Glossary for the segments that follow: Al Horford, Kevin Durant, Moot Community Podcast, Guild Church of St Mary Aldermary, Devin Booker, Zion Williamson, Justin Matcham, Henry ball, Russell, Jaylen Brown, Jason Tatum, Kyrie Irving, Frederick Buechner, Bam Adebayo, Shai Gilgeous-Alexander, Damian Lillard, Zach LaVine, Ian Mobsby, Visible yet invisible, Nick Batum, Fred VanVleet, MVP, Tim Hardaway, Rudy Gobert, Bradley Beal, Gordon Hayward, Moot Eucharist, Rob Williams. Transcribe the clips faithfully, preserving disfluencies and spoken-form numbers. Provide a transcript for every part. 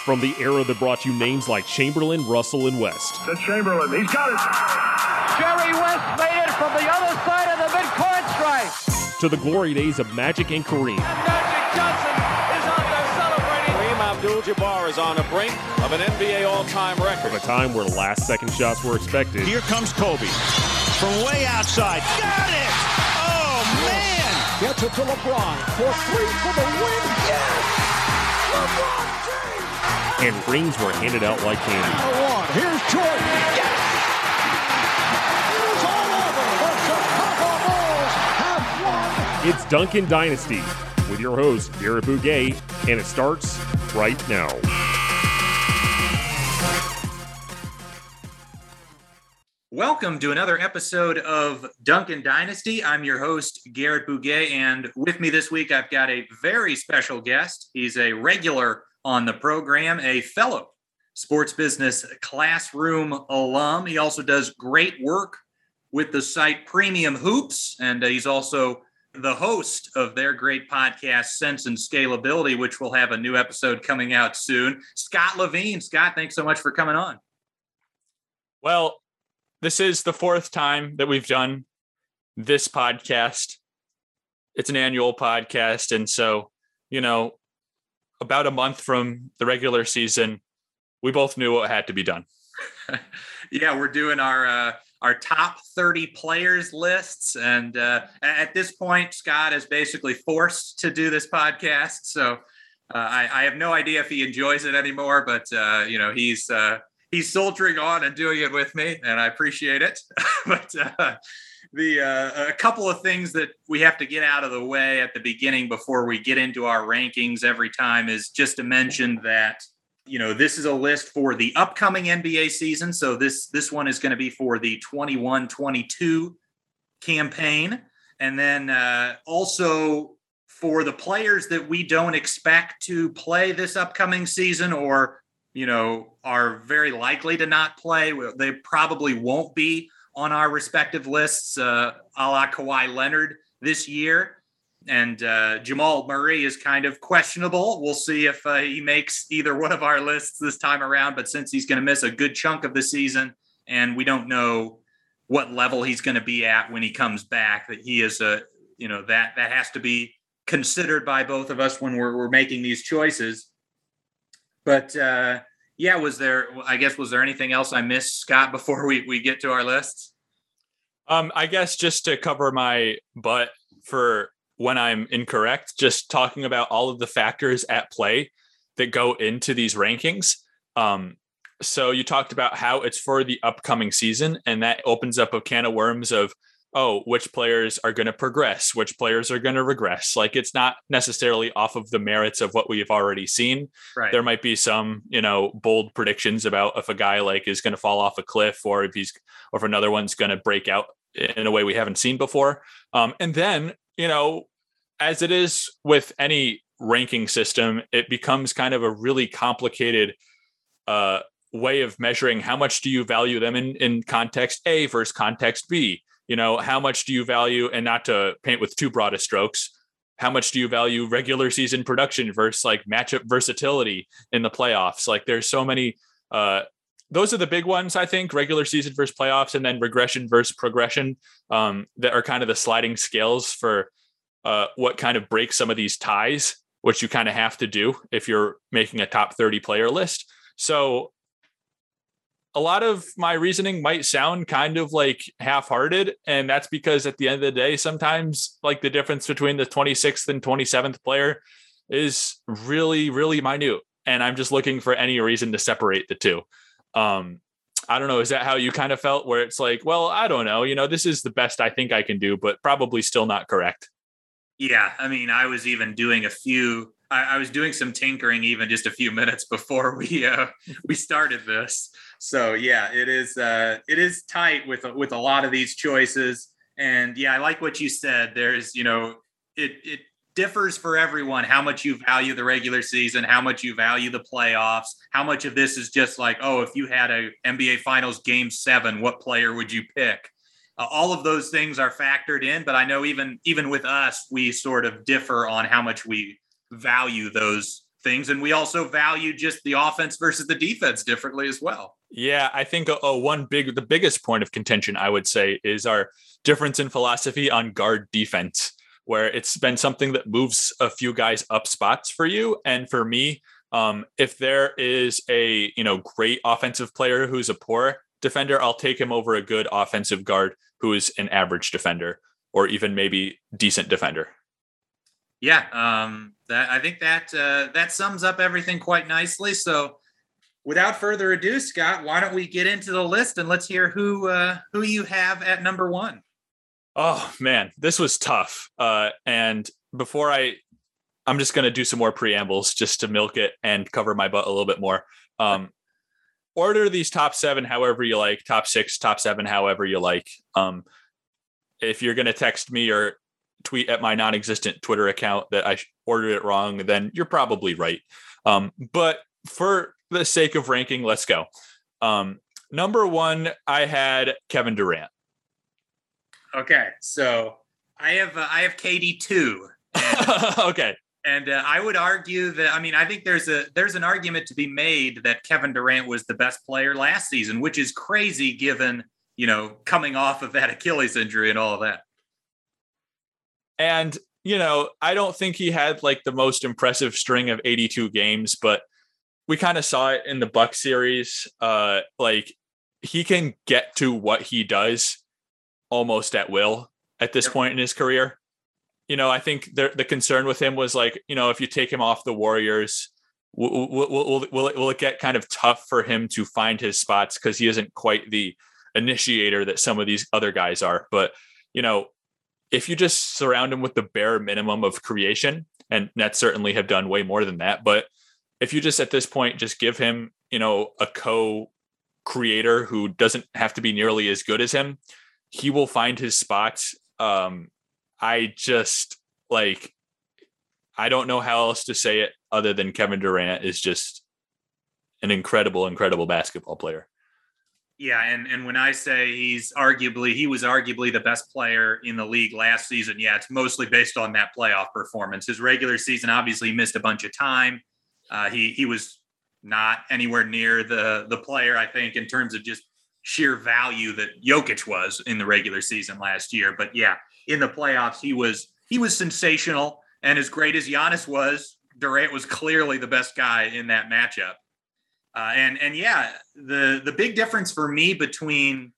from the era that brought you names like Chamberlain, Russell, and West. To Chamberlain, he's got it. Jerry West made it from the other side of the midcourt stripe. To the glory days of Magic and Kareem. And Magic Johnson is out there celebrating. Kareem Abdul-Jabbar is on the brink of an N B A all-time record. From a time where last-second shots were expected. Here comes Kobe from way outside. Got it! Oh, man! Gets it to LeBron for three for the win. Yes! LeBron James! And rings were handed out like candy. One. Here's Jordan. Yes! It is all over. The Chicago Bulls have won. It's Dunkin' Dynasty with your host, Garrett Bugay, and it starts right now. Welcome to another episode of Dunkin' Dynasty. I'm your host, Garrett Bugay, and with me this week, I've got a very special guest. He's a regular on the program, a fellow sports business classroom alum. He also does great work with the site Premium Hoops, and he's also the host of their great podcast, Sense and Scalability, which will have a new episode coming out soon. Scott Levine. Scott, thanks so much for coming on. Well, this is the fourth time that we've done this podcast. It's an annual podcast. And so, you know, about a month from the regular season, we both knew what had to be done. Yeah, we're doing our uh, our top thirty players lists. And uh, at this point, Scott is basically forced to do this podcast. So uh, I, I have no idea if he enjoys it anymore, but, uh, you know, he's uh, He's soldiering on and doing it with me, and I appreciate it. But uh, the uh, a couple of things that we have to get out of the way at the beginning before we get into our rankings every time is just to mention that, you know, this is a list for the upcoming N B A season. So this this one is going to be for the twenty-one twenty-two campaign. And then uh, also for the players that we don't expect to play this upcoming season or, you know, are very likely to not play. They probably won't be on our respective lists, uh, a la Kawhi Leonard this year. And uh, Jamal Murray is kind of questionable. We'll see if uh, he makes either one of our lists this time around. But since he's going to miss a good chunk of the season and we don't know what level he's going to be at when he comes back, that he is a, you know, that that has to be considered by both of us when we're, we're making these choices. But, uh, yeah, was there, I guess, was there anything else I missed, Scott, before we, we get to our lists? Um, I guess just to cover my butt for when I'm incorrect, just talking about all of the factors at play that go into these rankings. Um, so you talked about how it's for the upcoming season, and that opens up a can of worms of, oh, which players are going to progress, which players are going to regress. Like, it's not necessarily off of the merits of what we've already seen. Right. There might be some, you know, bold predictions about if a guy like is going to fall off a cliff or if he's, or if another one's going to break out in a way we haven't seen before. Um, and then, you know, as it is with any ranking system, it becomes kind of a really complicated, uh, way of measuring how much do you value them in, in context A versus context B. You know, how much do you value, and not to paint with too broad of strokes, how much do you value regular season production versus like matchup versatility in the playoffs? Like, there's so many, uh, those are the big ones, I think, regular season versus playoffs, and then regression versus progression, um, that are kind of the sliding scales for uh, what kind of breaks some of these ties, which you kind of have to do if you're making a top thirty player list. So a lot of my reasoning might sound kind of like half-hearted, and that's because at the end of the day, sometimes like the difference between the twenty-sixth and twenty-seventh player is really, really minute. And I'm just looking for any reason to separate the two. Um, I don't know. Is that how you kind of felt, where it's like, well, I don't know, you know, this is the best I think I can do, but probably still not correct. Yeah. I mean, I was even doing a few, I, I was doing some tinkering even just a few minutes before we, uh, we started this. So yeah, it is uh, it is tight with with a lot of these choices, and yeah, I like what you said. There's, you know, it it differs for everyone how much you value the regular season, how much you value the playoffs, how much of this is just like, oh, if you had a N B A Finals Game Seven, what player would you pick? Uh, all of those things are factored in, but I know even even with us, we sort of differ on how much we value those things. And we also value just the offense versus the defense differently as well. Yeah, I think a, a one big, the biggest point of contention, I would say, is our difference in philosophy on guard defense, where it's been something that moves a few guys up spots for you. And for me, um, if there is a, you know, great offensive player who's a poor defender, I'll take him over a good offensive guard who is an average defender or even maybe decent defender. Yeah, um, that, I think that uh, that sums up everything quite nicely. So without further ado, Scott, why don't we get into the list and let's hear who uh, who you have at number one. Oh, man, this was tough. Uh, and before I, I'm just going to do some more preambles just to milk it and cover my butt a little bit more. Um, order these top seven however you like, top six, top seven, however you like. Um, if you're going to text me or tweet at my non-existent Twitter account that I ordered it wrong, then you're probably right. Um, but for the sake of ranking, let's go. Um, number one, I had Kevin Durant. Okay, so I have uh, I have K D two. And, okay, and uh, I would argue that I mean I think there's a there's an argument to be made that Kevin Durant was the best player last season, which is crazy given you know coming off of that Achilles injury and all of that. And you know I don't think he had like the most impressive string of eighty-two games, but we kind of saw it in the Buck series. Uh, like he can get to what he does almost at will at this point in his career. You know, I think the the concern with him was like, you know, if you take him off the Warriors, will, will, will, will, it, will it get kind of tough for him to find his spots because he isn't quite the initiator that some of these other guys are. But, you know, if you just surround him with the bare minimum of creation, and Nets certainly have done way more than that, but if you just at this point just give him, you know, a co-creator who doesn't have to be nearly as good as him, he will find his spots. Um, I just like, I don't know how else to say it other than Kevin Durant is just an incredible, incredible basketball player. Yeah. And, and when I say he's arguably, he was arguably the best player in the league last season. Yeah. It's mostly based on that playoff performance. His regular season, obviously missed a bunch of time. Uh, he, he was not anywhere near the, the player, I think, in terms of just sheer value that Jokic was in the regular season last year. But yeah, in the playoffs, he was, he was sensational. And as great as Giannis was, Durant was clearly the best guy in that matchup. Uh, and, and yeah, the, the big difference for me between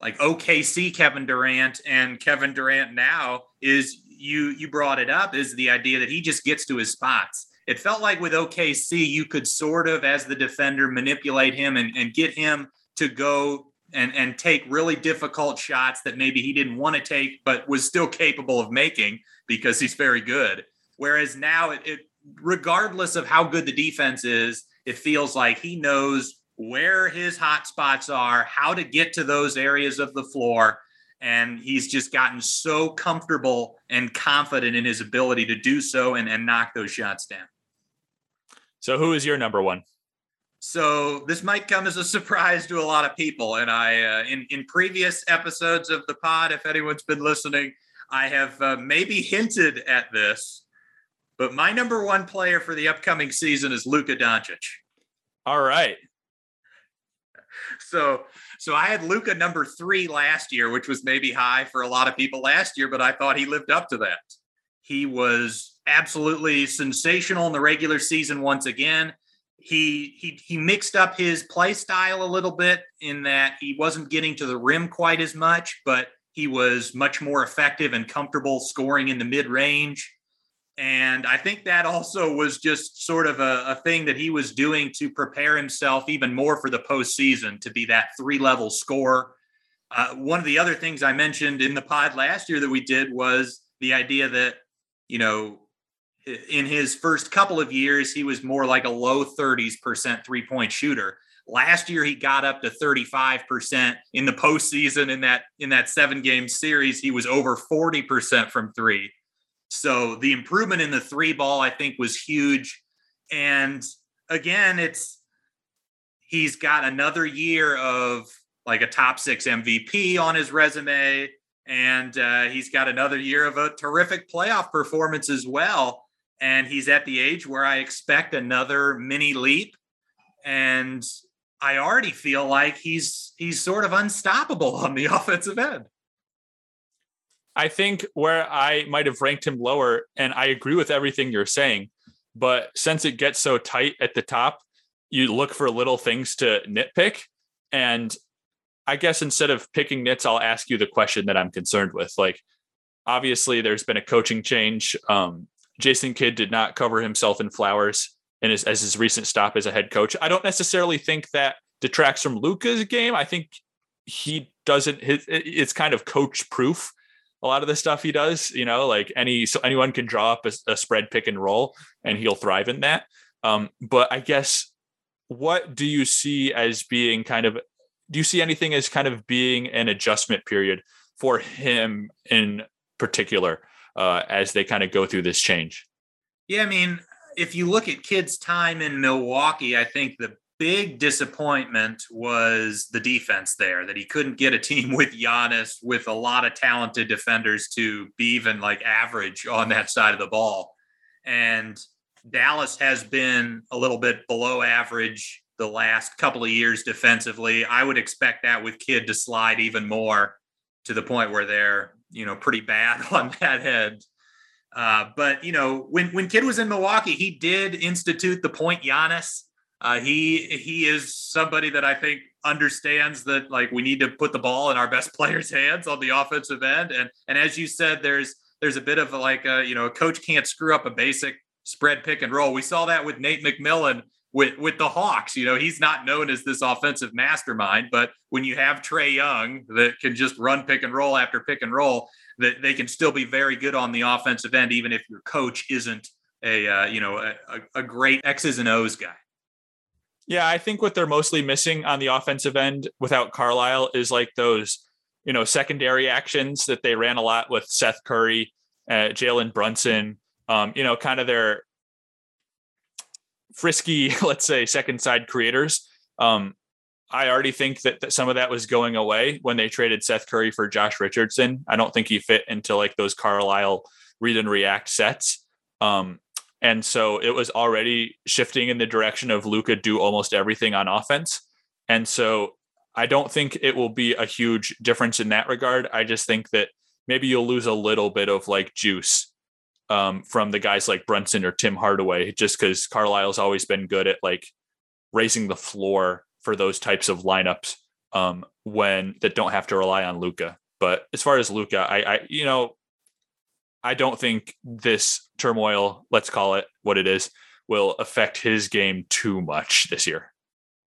like O K C Kevin Durant and Kevin Durant now is you, you brought it up is the idea that he just gets to his spots. It felt like with O K C, you could sort of, as the defender, manipulate him and, and get him to go and, and take really difficult shots that maybe he didn't want to take, but was still capable of making because he's very good. Whereas now, it, it regardless of how good the defense is, it feels like he knows where his hot spots are, how to get to those areas of the floor. And he's just gotten so comfortable and confident in his ability to do so and, and knock those shots down. So who is your number one? So this might come as a surprise to a lot of people. And I, uh, in, in previous episodes of the pod, if anyone's been listening, I have uh, maybe hinted at this, but my number one player for the upcoming season is Luka Doncic. All right. So, so I had Luka number three last year, which was maybe high for a lot of people last year, but I thought he lived up to that. He was absolutely sensational in the regular season. Once again, He he he mixed up his play style a little bit in that he wasn't getting to the rim quite as much, but he was much more effective and comfortable scoring in the mid-range. And I think that also was just sort of a, a thing that he was doing to prepare himself even more for the postseason to be that three-level scorer. Uh, one of the other things I mentioned in the pod last year that we did was the idea that, you know, in his first couple of years, he was more like a low thirties percent three-point shooter. Last year, he got up to thirty-five percent in the postseason. In that in that seven-game series, he was over forty percent from three. So the improvement in the three ball, I think, was huge. And again, it's he's got another year of like a top six M V P on his resume, and uh, he's got another year of a terrific playoff performance as well. and he's at the age where I expect another mini leap. And I already feel like he's he's sort of unstoppable on the offensive end. I think where I might have ranked him lower, and I agree with everything you're saying, but since it gets so tight at the top, you look for little things to nitpick. And I guess instead of picking nits, I'll ask you the question that I'm concerned with. Like, obviously, there's been a coaching change. Um, Jason Kidd did not cover himself in flowers in his, as his recent stop as a head coach. I don't necessarily think that detracts from Luka's game. I think he doesn't, his, it's kind of coach proof. A lot of the stuff he does, you know, like any, so anyone can draw up a, a spread pick and roll and he'll thrive in that. Um, but I guess, what do you see as being kind of, do you see anything as kind of being an adjustment period for him in particular uh, as they kind of go through this change? Yeah. I mean, if you look at Kidd's time in Milwaukee, I think the big disappointment was the defense there, that he couldn't get a team with Giannis, with a lot of talented defenders, to be even like average on that side of the ball. And Dallas has been a little bit below average the last couple of years defensively. I would expect that with Kidd to slide even more to the point where they're, you know, pretty bad on that head. Uh, but, you know, when, when Kidd was in Milwaukee, he did institute the point Giannis. Uh, he he is somebody that I think understands that, like, we need to put the ball in our best players' hands on the offensive end. And and as you said, there's there's a bit of a, like, a, you know, a coach can't screw up a basic spread pick and roll. We saw that with Nate McMillan with, with the Hawks. You know, he's not known as this offensive mastermind, but when you have Trae Young that can just run pick and roll after pick and roll, that they can still be very good on the offensive end, even if your coach isn't a, uh, you know, a, a great X's and O's guy. Yeah, I think what they're mostly missing on the offensive end without Carlisle is like those, you know, secondary actions that they ran a lot with Seth Curry, uh, Jalen Brunson, um, you know, kind of their frisky, let's say, second side creators. Um, I already think that, that some of that was going away when they traded Seth Curry for Josh Richardson. I don't think he fit into like those Carlisle read and react sets. Um And so it was already shifting in the direction of Luka do almost everything on offense. And so I don't think it will be a huge difference in that regard. I just think that maybe you'll lose a little bit of like juice um, from the guys like Brunson or Tim Hardaway, just because Carlisle's always been good at like raising the floor for those types of lineups um, when that don't have to rely on Luka. But as far as Luka, I, I you know, I don't think this turmoil, let's call it what it is, will affect his game too much this year.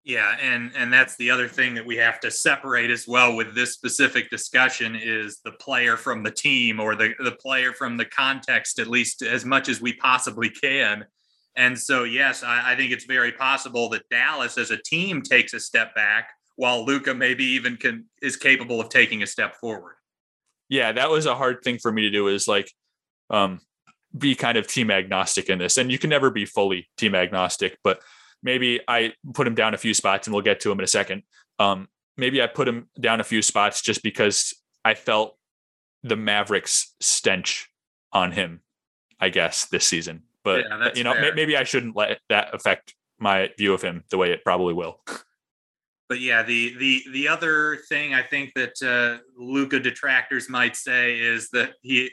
Yeah. And, and that's the other thing that we have to separate as well with this specific discussion is the player from the team, or the, the player from the context, at least as much as we possibly can. And so, yes, I, I think it's very possible that Dallas as a team takes a step back while Luka maybe even can is capable of taking a step forward. Yeah. That was a hard thing for me to do, is like, um, be kind of team agnostic in this, and you can never be fully team agnostic, but maybe I put him down a few spots, and we'll get to him in a second. Um, maybe I put him down a few spots just because I felt the Mavericks stench on him, I guess, this season, but yeah, you know, fair. Maybe I shouldn't let that affect my view of him the way it probably will. But yeah, the the the other thing I think that uh, Luka detractors might say is that he,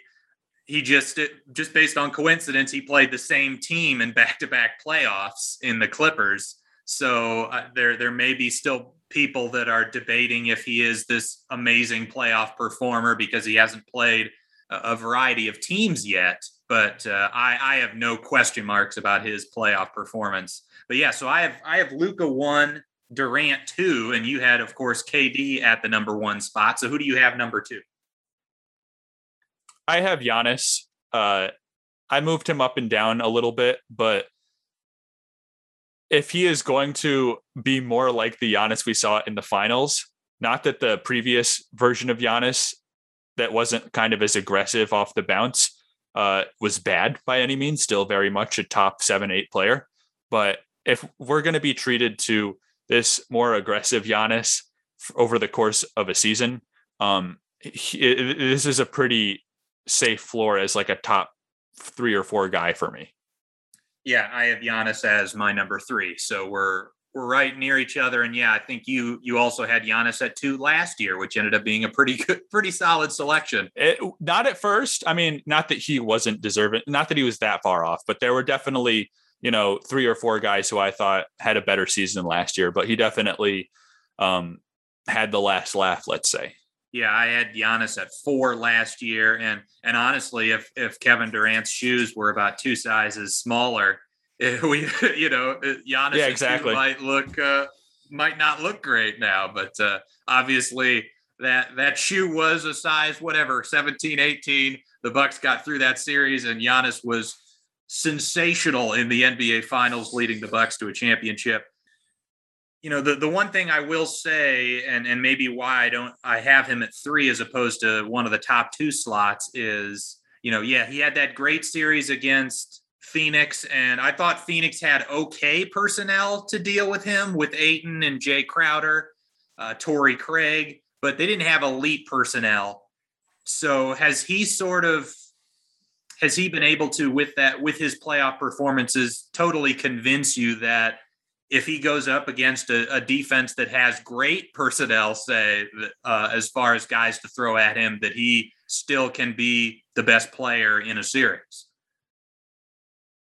He just, just based on coincidence, he played the same team in back-to-back playoffs in the Clippers. So uh, there, there may be still people that are debating if he is this amazing playoff performer because he hasn't played a, a variety of teams yet. But uh, I, I have no question marks about his playoff performance. But yeah, so I have, I have Luka one, Durant two, and you had, of course, K D at the number one spot. So who do you have number two? I have Giannis. Uh, I moved him up and down a little bit, but if he is going to be more like the Giannis we saw in the finals, not that the previous version of Giannis that wasn't kind of as aggressive off the bounce uh, was bad by any means, still very much a top seven, eight player. But if we're going to be treated to this more aggressive Giannis over the course of a season, um, he, this is a pretty safe floor as like a top three or four guy for me. Yeah, I have Giannis as my number three. So we're we're right near each other. And yeah, I think you you also had Giannis at two last year, which ended up being a pretty good, pretty solid selection. It, not at first. I mean, not that he wasn't deserving, not that he was that far off, but there were definitely, you know, three or four guys who I thought had a better season last year, but he definitely um, had the last laugh, let's say. Yeah, I had Giannis at four last year. And and honestly, if if Kevin Durant's shoes were about two sizes smaller, we, you know, Giannis yeah, exactly. might look uh, might not look great now. But uh, obviously that that shoe was a size, whatever, seventeen, eighteen. The Bucks got through that series and Giannis was sensational in the N B A finals, leading the Bucks to a championship. You know, the, the one thing I will say, and, and maybe why I don't, I have him at three as opposed to one of the top two slots is, you know, yeah, he had that great series against Phoenix. And I thought Phoenix had okay personnel to deal with him with Ayton and Jay Crowder, uh, Torrey Craig, but they didn't have elite personnel. So has he sort of, has he been able to, with that, with his playoff performances, totally convince you that if he goes up against a, a defense that has great personnel, say, uh, as far as guys to throw at him, that he still can be the best player in a series?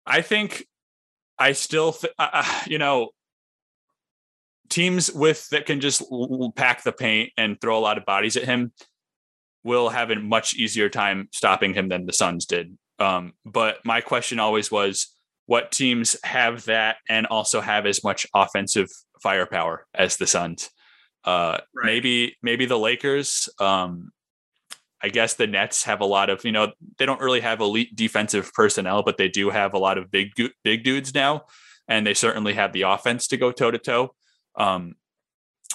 I think I still, th- uh, you know, teams with that can just pack the paint and throw a lot of bodies at him will have a much easier time stopping him than the Suns did. Um, but my question always was, what teams have that and also have as much offensive firepower as the Suns? Uh, right. Maybe, maybe the Lakers. Um, I guess the Nets have a lot of, you know, they don't really have elite defensive personnel, but they do have a lot of big, big dudes now. And they certainly have the offense to go toe to toe. Um,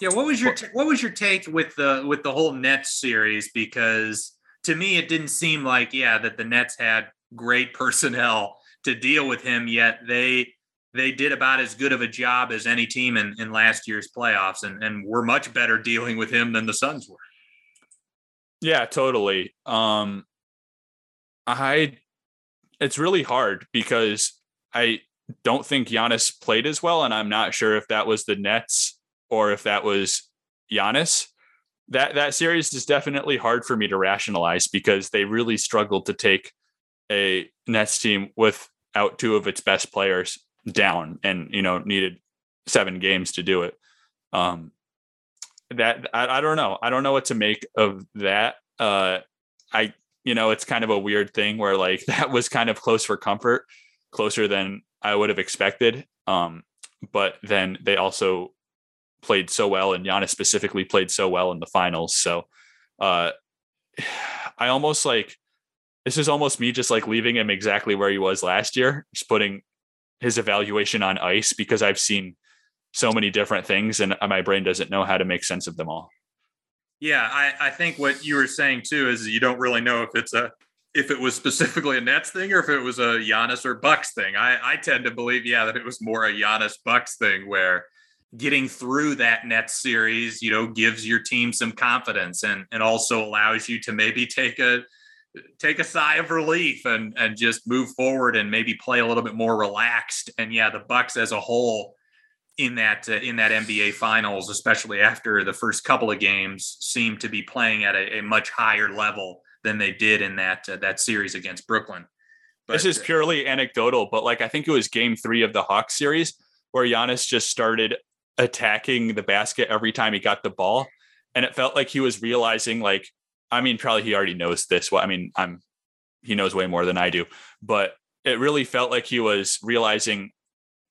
yeah. What was your, t- what was your take with the, with the whole Nets series? Because to me, it didn't seem like, yeah, that the Nets had great personnel to deal with him, yet they they did about as good of a job as any team in, in last year's playoffs and, and were much better dealing with him than the Suns were. Yeah, totally. Um, I it's really hard because I don't think Giannis played as well, and I'm not sure if that was the Nets or if that was Giannis. That that series is definitely hard for me to rationalize because they really struggled to take a Nets team with out two of its best players down and, you know, needed seven games to do it. Um, that I, I don't know. I don't know what to make of that. Uh, I, you know, it's kind of a weird thing where like that was kind of close for comfort, closer than I would have expected. Um, but then they also played so well and Giannis specifically played so well in the finals. So uh, I almost like, this is almost me just like leaving him exactly where he was last year, just putting his evaluation on ice because I've seen so many different things and my brain doesn't know how to make sense of them all. Yeah. I, I think what you were saying too, is you don't really know if it's a, if it was specifically a Nets thing or if it was a Giannis or Bucks thing. I, I tend to believe, yeah, that it was more a Giannis Bucks thing where getting through that Nets series, you know, gives your team some confidence and, and also allows you to maybe take a, take a sigh of relief and, and just move forward and maybe play a little bit more relaxed. And yeah, the Bucks as a whole in that, uh, in that N B A finals, especially after the first couple of games, seemed to be playing at a, a much higher level than they did in that, uh, that series against Brooklyn. But this is purely anecdotal, but like, I think it was game three of the Hawks series where Giannis just started attacking the basket every time he got the ball. And it felt like he was realizing like, I mean, probably he already knows this. Well, I mean, I'm, he knows way more than I do, but it really felt like he was realizing,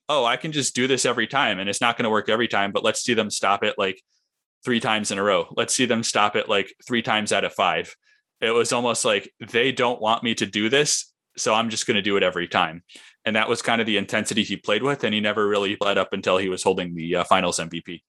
oh, I can just do this every time and it's not going to work every time, but let's see them stop it like three times in a row. Let's see them stop it like three times out of five. It was almost like they don't want me to do this, so I'm just going to do it every time. And that was kind of the intensity he played with. And he never really let up until he was holding the uh, finals M V P.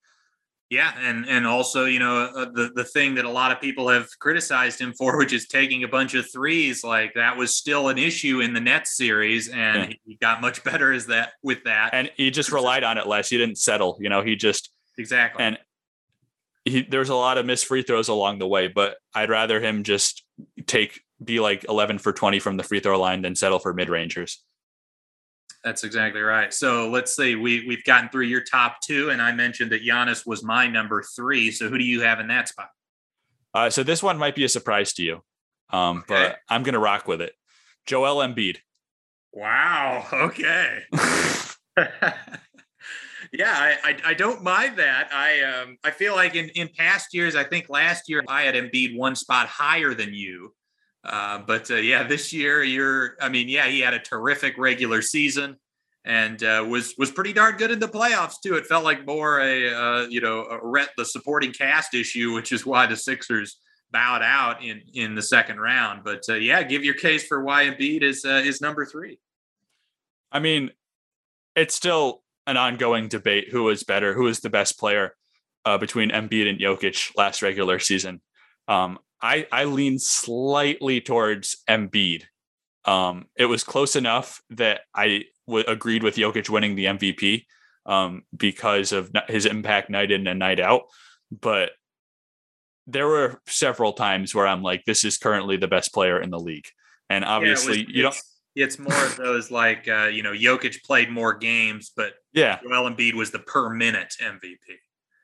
Yeah. And, and also, you know, uh, the, the thing that a lot of people have criticized him for, which is taking a bunch of threes, like that was still an issue in the Nets series. And yeah. He got much better as that with that. And he just relied on it less. He didn't settle, you know, he just exactly. And he, there's a lot of missed free throws along the way, but I'd rather him just take, be like eleven for twenty from the free throw line than settle for mid rangers. That's exactly right. So let's say we, we've gotten through your top two, and I mentioned that Giannis was my number three. So who do you have in that spot? Uh, so this one might be a surprise to you, um, okay. but I'm going to rock with it. Joel Embiid. Wow. Okay. Yeah, I, I I don't mind that. I um I feel like in, in past years, I think last year I had Embiid one spot higher than you. Uh, but uh, yeah, this year you're, I mean, yeah, he had a terrific regular season and uh, was, was pretty darn good in the playoffs too. It felt like more a, uh, you know, a rent the supporting cast issue, which is why the Sixers bowed out in, in the second round. But uh, yeah, give your case for why Embiid is, uh, is number three. I mean, it's still an ongoing debate. Who is better? Who is the best player uh, between Embiid and Jokic last regular season? Um, I, I lean slightly towards Embiid. Um, it was close enough that I w- agreed with Jokic winning the M V P um, because of his impact night in and night out. But there were several times where I'm like, this is currently the best player in the league. And obviously yeah, was, you don't. It's more of those like, uh, you know, Jokic played more games, but yeah, Joel Embiid was the per minute M V P.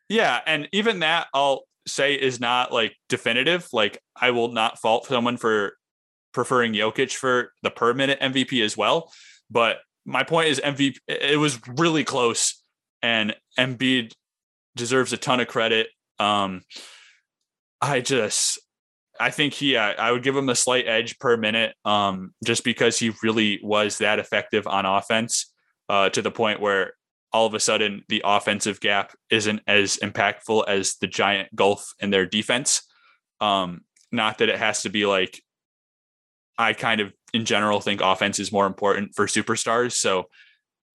Yeah. And even that I'll say is not like definitive. Like I will not fault someone for preferring Jokic for the per minute M V P as well. But my point is M V P, it was really close and Embiid deserves a ton of credit. Um, I just, I think he, I, I would give him a slight edge per minute um, just because he really was that effective on offense uh, to the point where all of a sudden the offensive gap isn't as impactful as the giant gulf in their defense. Um, not that it has to be like, I kind of in general think offense is more important for superstars. So,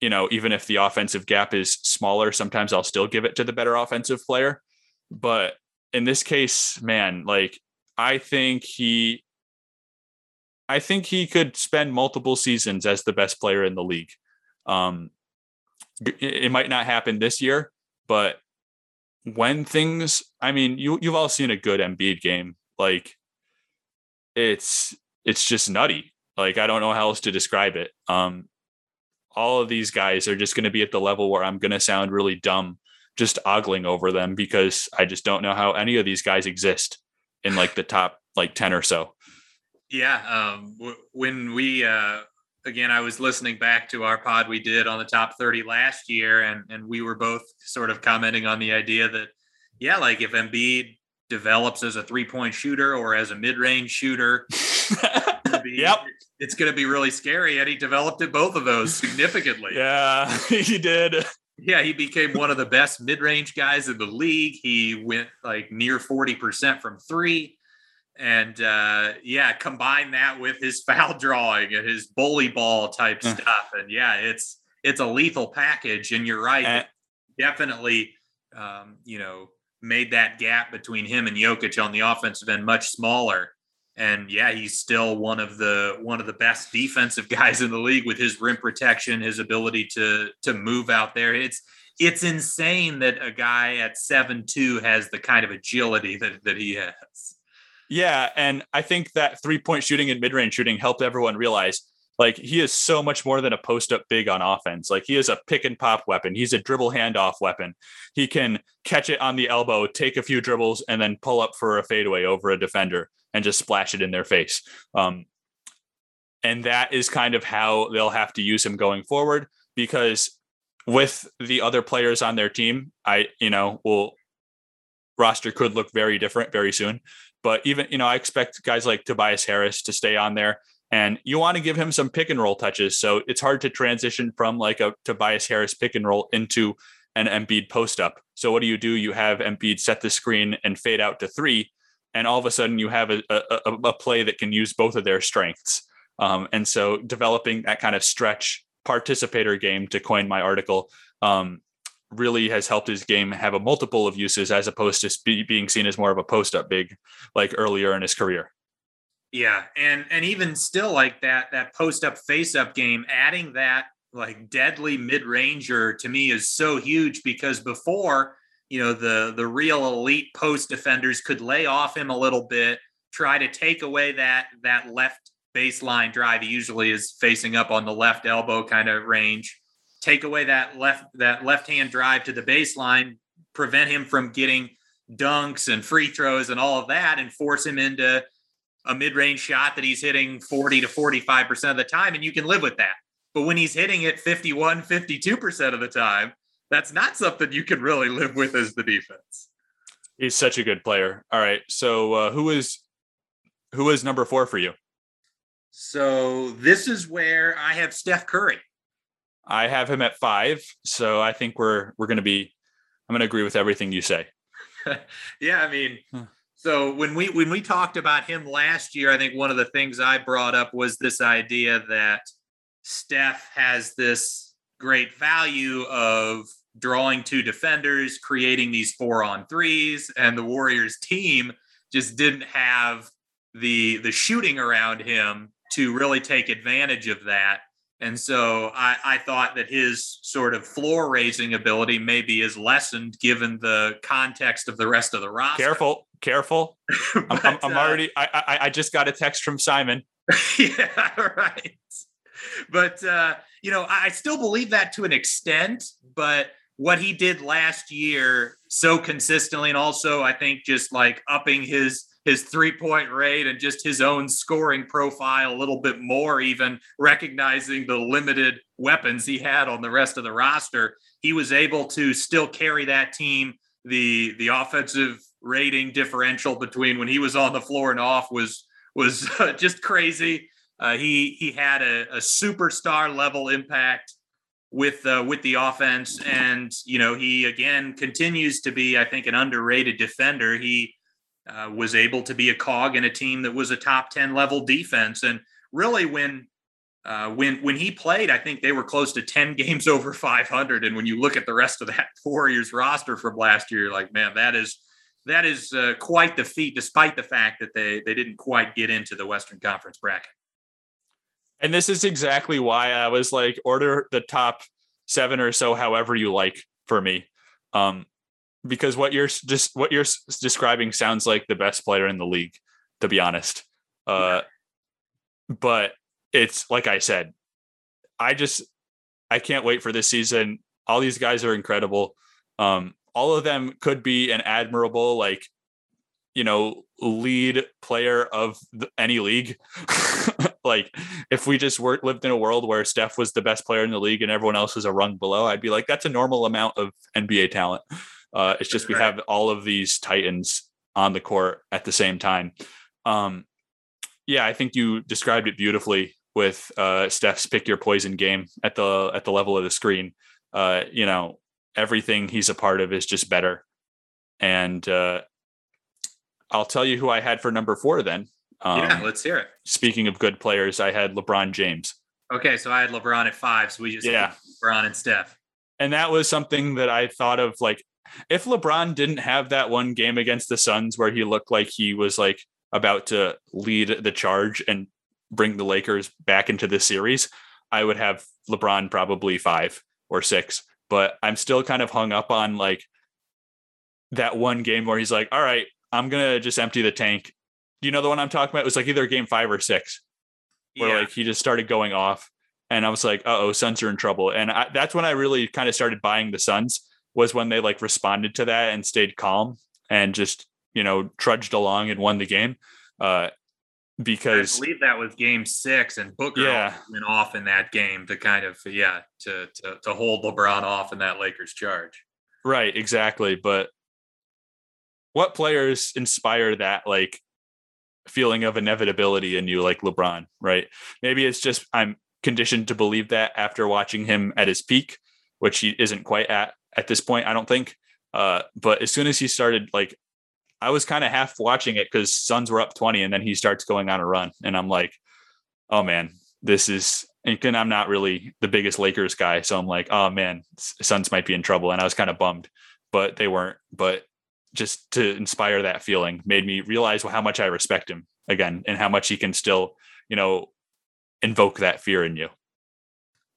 you know, even if the offensive gap is smaller, sometimes I'll still give it to the better offensive player. But in this case, man, like I think he, I think he could spend multiple seasons as the best player in the league. Um, It might not happen this year, but when things, I mean, you, you've all seen a good Embiid game. Like it's, it's just nutty. Like, I don't know how else to describe it. Um, all of these guys are just going to be at the level where I'm going to sound really dumb, just ogling over them because I just don't know how any of these guys exist in like the top like ten or so. Yeah. Um, w- when we, uh, Again, I was listening back to our pod we did on the top thirty last year, and, and we were both sort of commenting on the idea that, yeah, like if Embiid develops as a three-point shooter or as a mid-range shooter, it's gonna be, yep. it's going to be really scary, and he developed at both of those significantly. Yeah, he did. Yeah, he became one of the best mid-range guys in the league. He went like near forty percent from three. And uh, yeah, combine that with his foul drawing and his bully ball type mm. stuff. And yeah, it's, it's a lethal package. And you're right. Uh, definitely, um, you know, made that gap between him and Jokic on the offensive end much smaller. And yeah, he's still one of the, one of the best defensive guys in the league with his rim protection, his ability to, to move out there. It's, it's insane that a guy at seven two has the kind of agility that, that he has. Yeah, and I think that three-point shooting and mid-range shooting helped everyone realize, like, he is so much more than a post-up big on offense. Like, he is a pick-and-pop weapon. He's a dribble handoff weapon. He can catch it on the elbow, take a few dribbles, and then pull up for a fadeaway over a defender and just splash it in their face. Um, and that is kind of how they'll have to use him going forward, because with the other players on their team, I, you know, will roster could look very different very soon. But even, you know, I expect guys like Tobias Harris to stay on there, and you want to give him some pick and roll touches. So it's hard to transition from like a Tobias Harris pick and roll into an Embiid post up. So what do you do? You have Embiid set the screen and fade out to three. And all of a sudden you have a, a, a play that can use both of their strengths. Um, and so developing that kind of stretch participator game, to coin my article, um, really has helped his game have a multiple of uses as opposed to be, being seen as more of a post-up big like earlier in his career. Yeah. And, and even still like that, that post-up face-up game, adding that like deadly mid-ranger to me is so huge, because before, you know, the, the real elite post defenders could lay off him a little bit, try to take away that, that left baseline drive, he usually is facing up on the left elbow kind of range. Take away that left, that left-hand drive to the baseline, prevent him from getting dunks and free throws and all of that, and force him into a mid-range shot that he's hitting forty to forty-five percent of the time. And you can live with that. But when he's hitting it fifty-one, fifty-two percent of the time, that's not something you can really live with as the defense. He's such a good player. All right. So uh, who is, who is number four for you? So this is where I have Steph Curry. I have him at five. So I think we're, we're going to be, I'm going to agree with everything you say. Yeah. I mean, huh. So when we, when we talked about him last year, I think one of the things I brought up was this idea that Steph has this great value of drawing two defenders, creating these four on threes, and the Warriors team just didn't have the, the shooting around him to really take advantage of that. And so I, I thought that his sort of floor raising ability maybe is lessened given the context of the rest of the roster. Careful, careful. but, I'm, I'm, I'm already, I, I, I just got a text from Simon. Yeah, right. But, uh, you know, I still believe that to an extent, but what he did last year so consistently, and also I think just like upping his, his three-point rate and just his own scoring profile a little bit more, even recognizing the limited weapons he had on the rest of the roster, he was able to still carry that team. The, the offensive rating differential between when he was on the floor and off was, was uh, just crazy. Uh, he, he had a, a superstar level impact with, uh, with the offense. And, you know, he again continues to be, I think, an underrated defender. He uh, was able to be a cog in a team that was a top ten level defense. And really when, uh, when, when he played, I think they were close to ten games over five hundred. And when you look at the rest of that Warriors roster from last year, you're like, man, that is, that is uh, quite the feat, despite the fact that they, they didn't quite get into the Western Conference bracket. And this is exactly why I was like, order the top seven or so, however you like for me. Um, because what you're just, what you're describing sounds like the best player in the league, to be honest. Uh, yeah. But it's like I said, I just, I can't wait for this season. All these guys are incredible. Um, all of them could be an admirable, like, you know, lead player of the, any league. Like if we just worked, lived in a world where Steph was the best player in the league and everyone else was a rung below, I'd be like, that's a normal amount of N B A talent. Uh, it's just, we have all of these Titans on the court at the same time. Um, yeah, I think you described it beautifully with uh, Steph's pick your poison game at the, at the level of the screen. Uh, you know, everything he's a part of is just better. And uh, I'll tell you who I had for number four then. Um, yeah, let's hear it. Speaking of good players, I had LeBron James. Okay, so I had LeBron at five, so we just yeah. LeBron and Steph. And that was something that I thought of, like, if LeBron didn't have that one game against the Suns where he looked like he was like about to lead the charge and bring the Lakers back into this series, I would have LeBron probably five or six. But I'm still kind of hung up on like that one game where he's like, all right, I'm going to just empty the tank. You know, the one I'm talking about, it was like either game five or six where yeah. like he just started going off and I was like, uh oh, Suns are in trouble. And I, that's when I really kind of started buying the Suns, was when they like responded to that and stayed calm and just, you know, trudged along and won the game. Uh, because I believe that was game six and Booker yeah. went off in that game to kind of, yeah, to, to, to hold LeBron off in that Lakers charge. Right. Exactly. But what players inspire that, like, feeling of inevitability in you, like LeBron, right? Maybe it's just I'm conditioned to believe that after watching him at his peak, which he isn't quite at at this point, I don't think. Uh, but as soon as he started, like, I was kind of half watching it because Suns were up twenty and then he starts going on a run. And I'm like, oh man, this is, and I'm not really the biggest Lakers guy. So I'm like, oh man, Suns might be in trouble. And I was kind of bummed, but they weren't. But just to inspire that feeling made me realize how much I respect him again and how much he can still, you know, invoke that fear in you.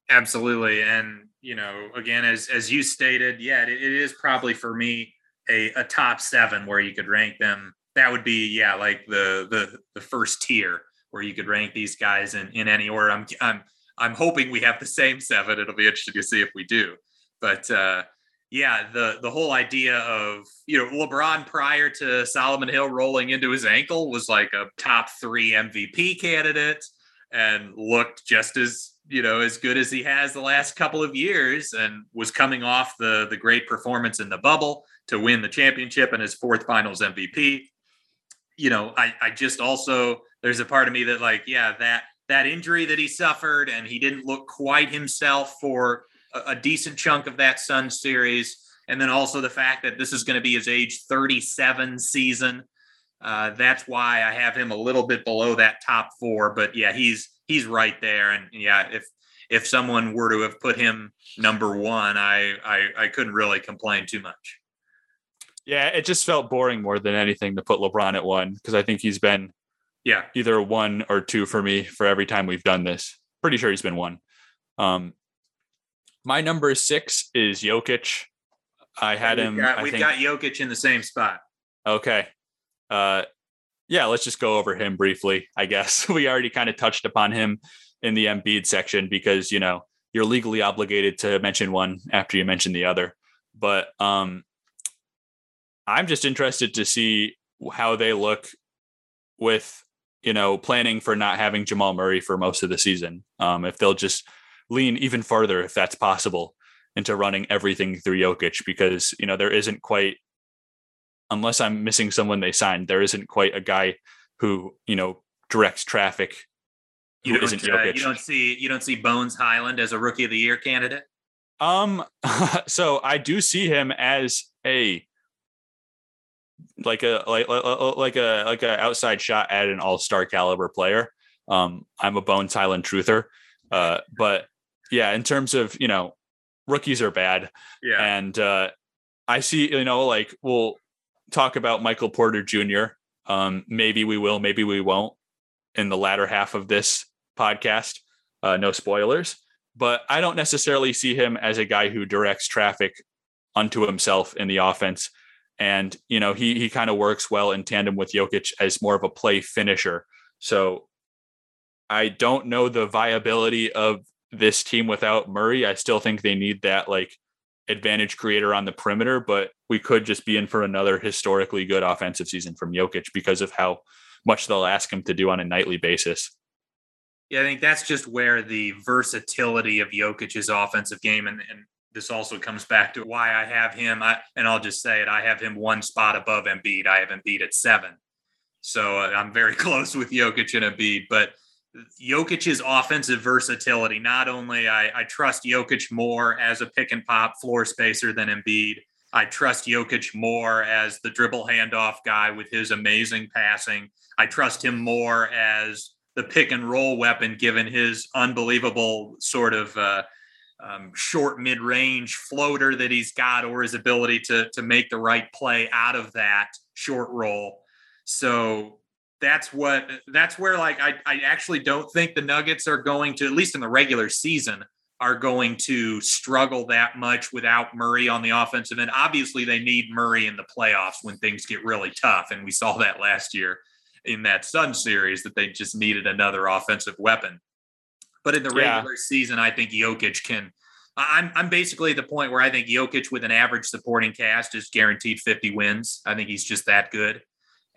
Absolutely. And, you know, again, as, as you stated, yeah, it, it is probably for me a, a top seven where you could rank them. That would be, yeah, like the, the, the first tier where you could rank these guys in, in any order. I'm, I'm, I'm hoping we have the same seven. It'll be interesting to see if we do, but uh, yeah, the, the whole idea of, you know, LeBron prior to Solomon Hill rolling into his ankle was like a top three M V P candidate and looked just as, you know, as good as he has the last couple of years, and was coming off the, the great performance in the bubble to win the championship and his fourth finals M V P. You know, I, I just also, there's a part of me that like, yeah, that, that injury that he suffered and he didn't look quite himself for a decent chunk of that Sun series. And then also the fact that this is going to be his age thirty-seven season. Uh, that's why I have him a little bit below that top four, but yeah, he's, he's right there. And yeah, if, if someone were to have put him number one, I, I, I couldn't really complain too much. Yeah. It just felt boring more than anything to put LeBron at one, because I think he's been yeah, either one or two for me for every time we've done this. Pretty sure he's been one. Um, My number six is Jokic. I had him. We've got, we've got Jokic in the same spot. Okay. Uh, yeah, let's just go over him briefly, I guess. We already kind of touched upon him in the Embiid section because, you know, you're legally obligated to mention one after you mention the other. But um, I'm just interested to see how they look with, you know, planning for not having Jamal Murray for most of the season. Um, if they'll just lean even further, if that's possible, into running everything through Jokic, because, you know, there isn't quite, unless I'm missing someone they signed, there isn't quite a guy who, you know, directs traffic who isn't Jokic. Uh, you don't see, you don't see Bones Highland as a rookie of the year candidate. Um, so I do see him as a, like a, like, like a, like a outside shot at an all-star caliber player. Um, I'm a Bones Highland truther, uh, but yeah, in terms of, you know, rookies are bad. Yeah. And uh, I see, you know, like we'll talk about Michael Porter Junior Um, maybe we will, maybe we won't in the latter half of this podcast. Uh, no spoilers, but I don't necessarily see him as a guy who directs traffic unto himself in the offense. And, you know, he, he kind of works well in tandem with Jokic as more of a play finisher. So I don't know the viability of this team without Murray. I still think they need that like advantage creator on the perimeter, but we could just be in for another historically good offensive season from Jokic because of how much they'll ask him to do on a nightly basis. Yeah. I think that's just where the versatility of Jokic's offensive game. And, and this also comes back to why I have him. I, and I'll just say it. I have him one spot above Embiid. I have Embiid at seven. So I'm very close with Jokic and Embiid, but Jokic's offensive versatility. Not only I, I trust Jokic more as a pick and pop floor spacer than Embiid, I trust Jokic more as the dribble handoff guy with his amazing passing. I trust him more as the pick and roll weapon, given his unbelievable sort of uh, um, short mid range floater that he's got, or his ability to, to make the right play out of that short roll. So That's what, that's where like, I, I actually don't think the Nuggets are going to, at least in the regular season, are going to struggle that much without Murray on the offensive end. Obviously they need Murray in the playoffs when things get really tough. And we saw that last year in that Sun series that they just needed another offensive weapon. But in the regular yeah. season, I think Jokic can, I'm, I'm basically at the point where I think Jokic with an average supporting cast is guaranteed fifty wins. I think he's just that good.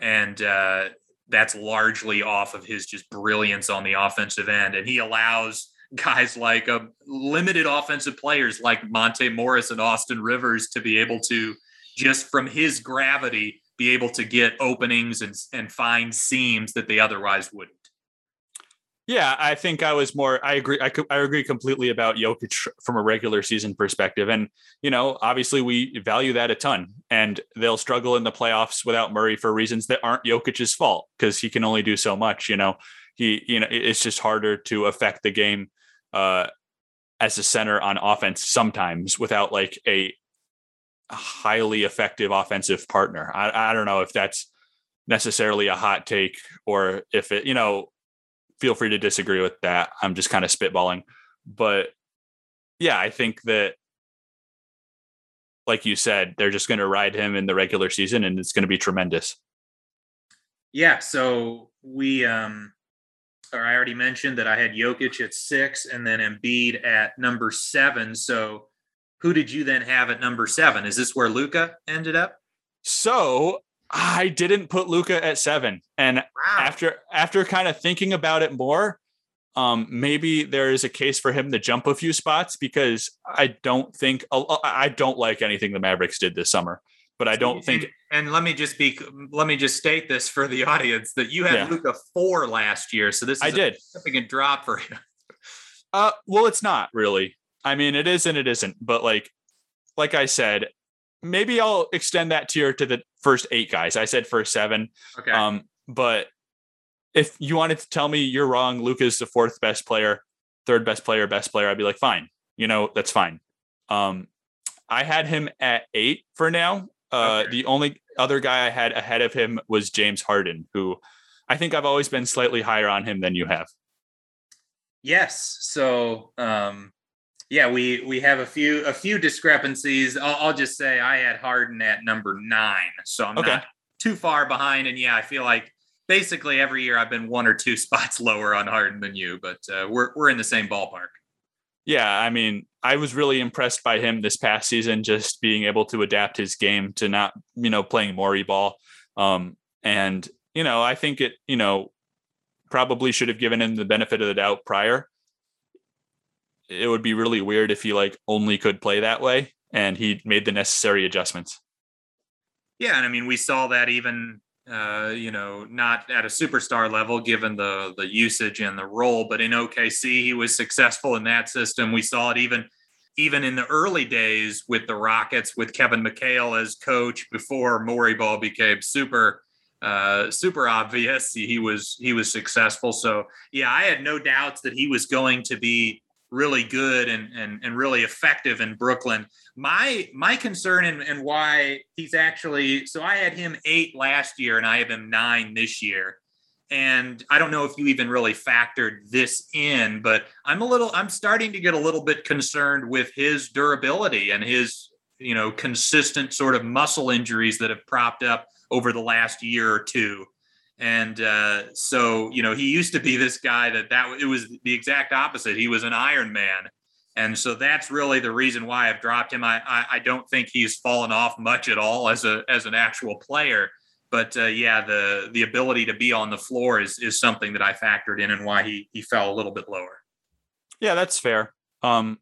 And, uh, that's largely off of his just brilliance on the offensive end. And he allows guys like a limited offensive players like Monte Morris and Austin Rivers to be able to, just from his gravity, be able to get openings and, and find seams that they otherwise wouldn't. Yeah, I think I was more, I agree. I, I agree completely about Jokic from a regular season perspective. And, you know, obviously we value that a ton, and they'll struggle in the playoffs without Murray for reasons that aren't Jokic's fault, because he can only do so much. You know, he, you know, it's just harder to affect the game uh, as a center on offense sometimes without like a highly effective offensive partner. I, I don't know if that's necessarily a hot take or if it, you know, feel free to disagree with that. I'm just kind of spitballing, but yeah, I think that, like you said, they're just going to ride him in the regular season and it's going to be tremendous. Yeah. So we, um, star. I already mentioned that I had Jokic at six and then Embiid at number seven. So who did you then have at number seven? Is this where Luka ended up? So I didn't put Luka at seven. And wow. after after kind of thinking about it more, um, maybe there is a case for him to jump a few spots, because I don't think I don't like anything the Mavericks did this summer. But I don't think. And let me just be. Let me just state this for the audience that you had yeah. Luka four last year, so this is I a did. significant drop for him. Uh, well, it's not really. I mean, it is and it isn't. But like, like I said, maybe I'll extend that tier to the first eight guys. I said first seven. Okay. Um, but if you wanted to tell me you're wrong, Luka's the fourth best player, third best player, best player, I'd be like, fine. You know, that's fine. Um, I had him at eight for now. Uh, okay. The only other guy I had ahead of him was James Harden, who I think I've always been slightly higher on him than you have. Yes. So, um, yeah, we, we have a few, a few discrepancies. I'll, I'll just say I had Harden at number nine, so I'm okay. not too far behind. And yeah, I feel like basically every year I've been one or two spots lower on Harden than you, but uh, we're, we're in the same ballpark. Yeah, I mean, I was really impressed by him this past season, just being able to adapt his game to not, you know, playing Morey ball. Um, and, you know, I think it, you know, probably should have given him the benefit of the doubt prior. It would be really weird if he like only could play that way, and he made the necessary adjustments. Yeah. And I mean, we saw that even, uh, you know, not at a superstar level, given the the usage and the role, but in O K C, he was successful in that system. We saw it even, even in the early days with the Rockets, with Kevin McHale as coach before Morey ball became super, uh, super obvious. He was, he was successful. So yeah, I had no doubts that he was going to be really good and, and, and really effective in Brooklyn. My, my concern and, and why he's actually, so I had him eight last year and I have him nine this year. And I don't know if you even really factored this in, but I'm a little, I'm starting to get a little bit concerned with his durability and his, you know, consistent sort of muscle injuries that have propped up over the last year or two. And uh, so, you know, he used to be this guy that that it was the exact opposite. He was an Iron Man. And so that's really the reason why I've dropped him. I I, I don't think he's fallen off much at all as a as an actual player. But uh, yeah, the the ability to be on the floor is is something that I factored in, and why he he fell a little bit lower. Yeah, that's fair. Um,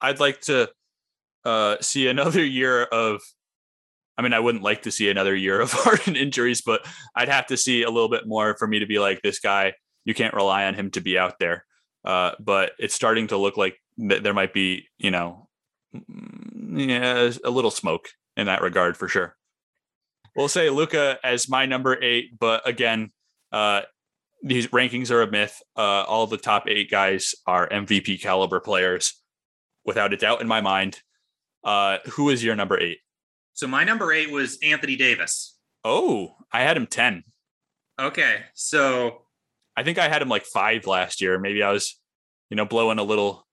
I'd like to uh, see another year of. I mean, I wouldn't like to see another year of Harden injuries, but I'd have to see a little bit more for me to be like, this guy, you can't rely on him to be out there. Uh, but it's starting to look like th- there might be, you know, yeah, a little smoke in that regard for sure. We'll say Luka as my number eight, but again, uh, these rankings are a myth. Uh, all the top eight guys are M V P caliber players, without a doubt in my mind. Uh, who is your number eight? So my number eight was Anthony Davis. Oh, I had him ten. Okay. So I think I had him like five last year. Maybe I was, you know, blowing a little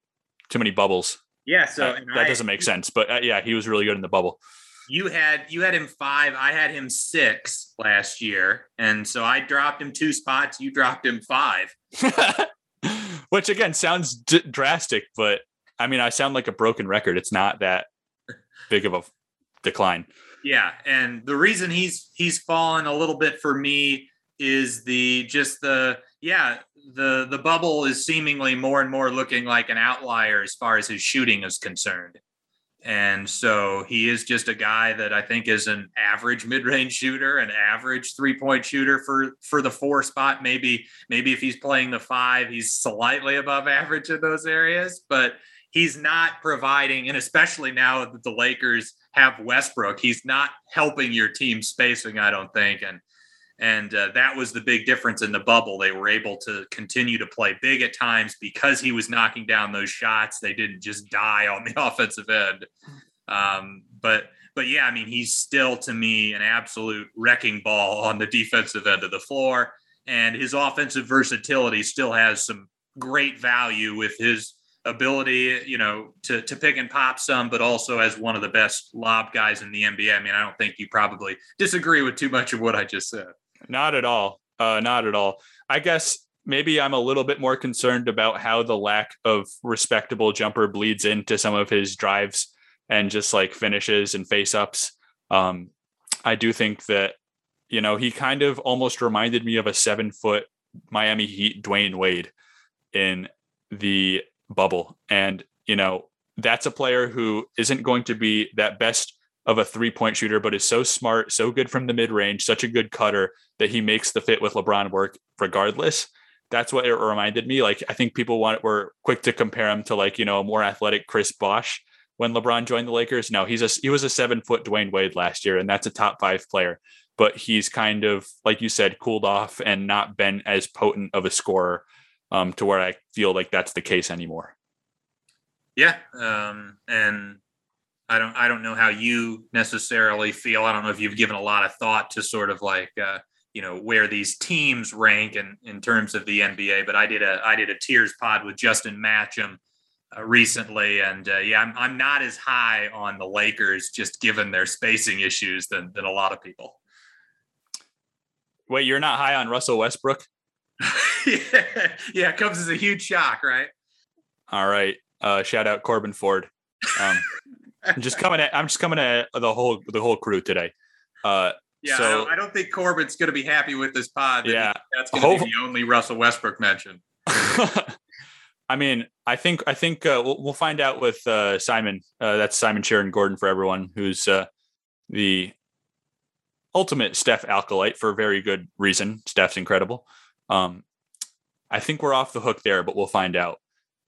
too many bubbles. Yeah. So that, that I, doesn't make sense, but uh, yeah, he was really good in the bubble. You had, you had him five. I had him six last year. And so I dropped him two spots. You dropped him five, which again, sounds d- drastic, but I mean, I sound like a broken record. It's not that big of a decline. Yeah. And the reason he's, he's fallen a little bit for me is the, just the, yeah, the, the bubble is seemingly more and more looking like an outlier as far as his shooting is concerned. And so he is just a guy that I think is an average mid-range shooter, an average three-point shooter for, for the four spot. Maybe, maybe if he's playing the five, he's slightly above average in those areas, but he's not providing, and especially now that the Lakers have Westbrook, he's not helping your team spacing, I don't think. And, and uh, that was the big difference in the bubble. They were able to continue to play big at times because he was knocking down those shots. They didn't just die on the offensive end. Um, but, but yeah, I mean, he's still to me an absolute wrecking ball on the defensive end of the floor, and his offensive versatility still has some great value with his ability, you know, to, to pick and pop some, but also as one of the best lob guys in the N B A. I mean, I don't think you probably disagree with too much of what I just said. Not at all. Uh, not at all. I guess maybe I'm a little bit more concerned about how the lack of respectable jumper bleeds into some of his drives and just like finishes and face ups. Um, I do think that, you know, he kind of almost reminded me of a seven foot Miami Heat Dwayne Wade in the bubble. And, you know, that's a player who isn't going to be that best of a three point shooter, but is so smart, so good from the mid range, such a good cutter that he makes the fit with LeBron work regardless. That's what it reminded me. Like, I think people want were quick to compare him to, like, you know, a more athletic Chris Bosh when LeBron joined the Lakers. No, he's a, he was a seven foot Dwayne Wade last year, and that's a top five player, but he's kind of, like you said, cooled off and not been as potent of a scorer um, to where I feel like that's the case anymore. Yeah. Um, and I don't, I don't know how you necessarily feel. I don't know if you've given a lot of thought to sort of like, uh, you know, where these teams rank in, in terms of the N B A, but I did a, I did a tiers pod with Justin Matcham uh, recently. And uh, yeah, I'm, I'm not as high on the Lakers, just given their spacing issues than, than a lot of people. Wait, you're not high on Russell Westbrook? yeah. yeah. It comes as a huge shock, right? All right. Uh, shout out Corbin Ford. Um, I'm just coming at, I'm just coming at the whole, the whole crew today. Uh, Yeah, so, I, don't, I don't think Corbin's going to be happy with this pod. That yeah, he, that's going to be the only Russell Westbrook mention. I mean, I think I think uh, we'll, we'll find out with uh, Simon. Uh, that's Simon Sharon Gordon for everyone, who's uh, the ultimate Steph acolyte for very good reason. Steph's incredible. Um, I think we're off the hook there, but we'll find out.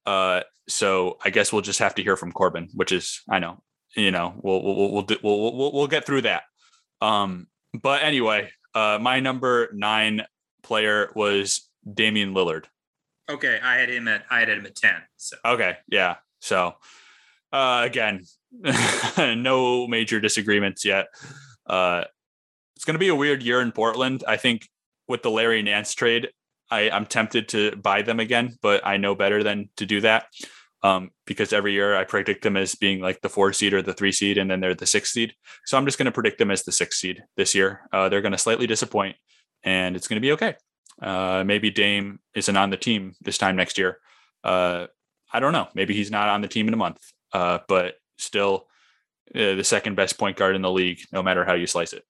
Uh, so I guess we'll just have to hear from Corbin, which is I know you know we'll we'll we'll do, we'll, we'll we'll get through that. Um, But anyway, uh, my number nine player was Damian Lillard. Okay, I had him at I had him at ten. So. Okay, yeah. So uh, again, no major disagreements yet. Uh, it's going to be a weird year in Portland. I think with the Larry Nance trade, I, I'm tempted to buy them again, but I know better than to do that um, because every year I predict them as being like the four seed or the three seed, and then they're the six seed. So I'm just going to predict them as the six seed this year. Uh, they're going to slightly disappoint, and it's going to be okay. Uh, maybe Dame isn't on the team this time next year. Uh, I don't know. Maybe he's not on the team in a month, uh, but still uh, the second best point guard in the league, no matter how you slice it.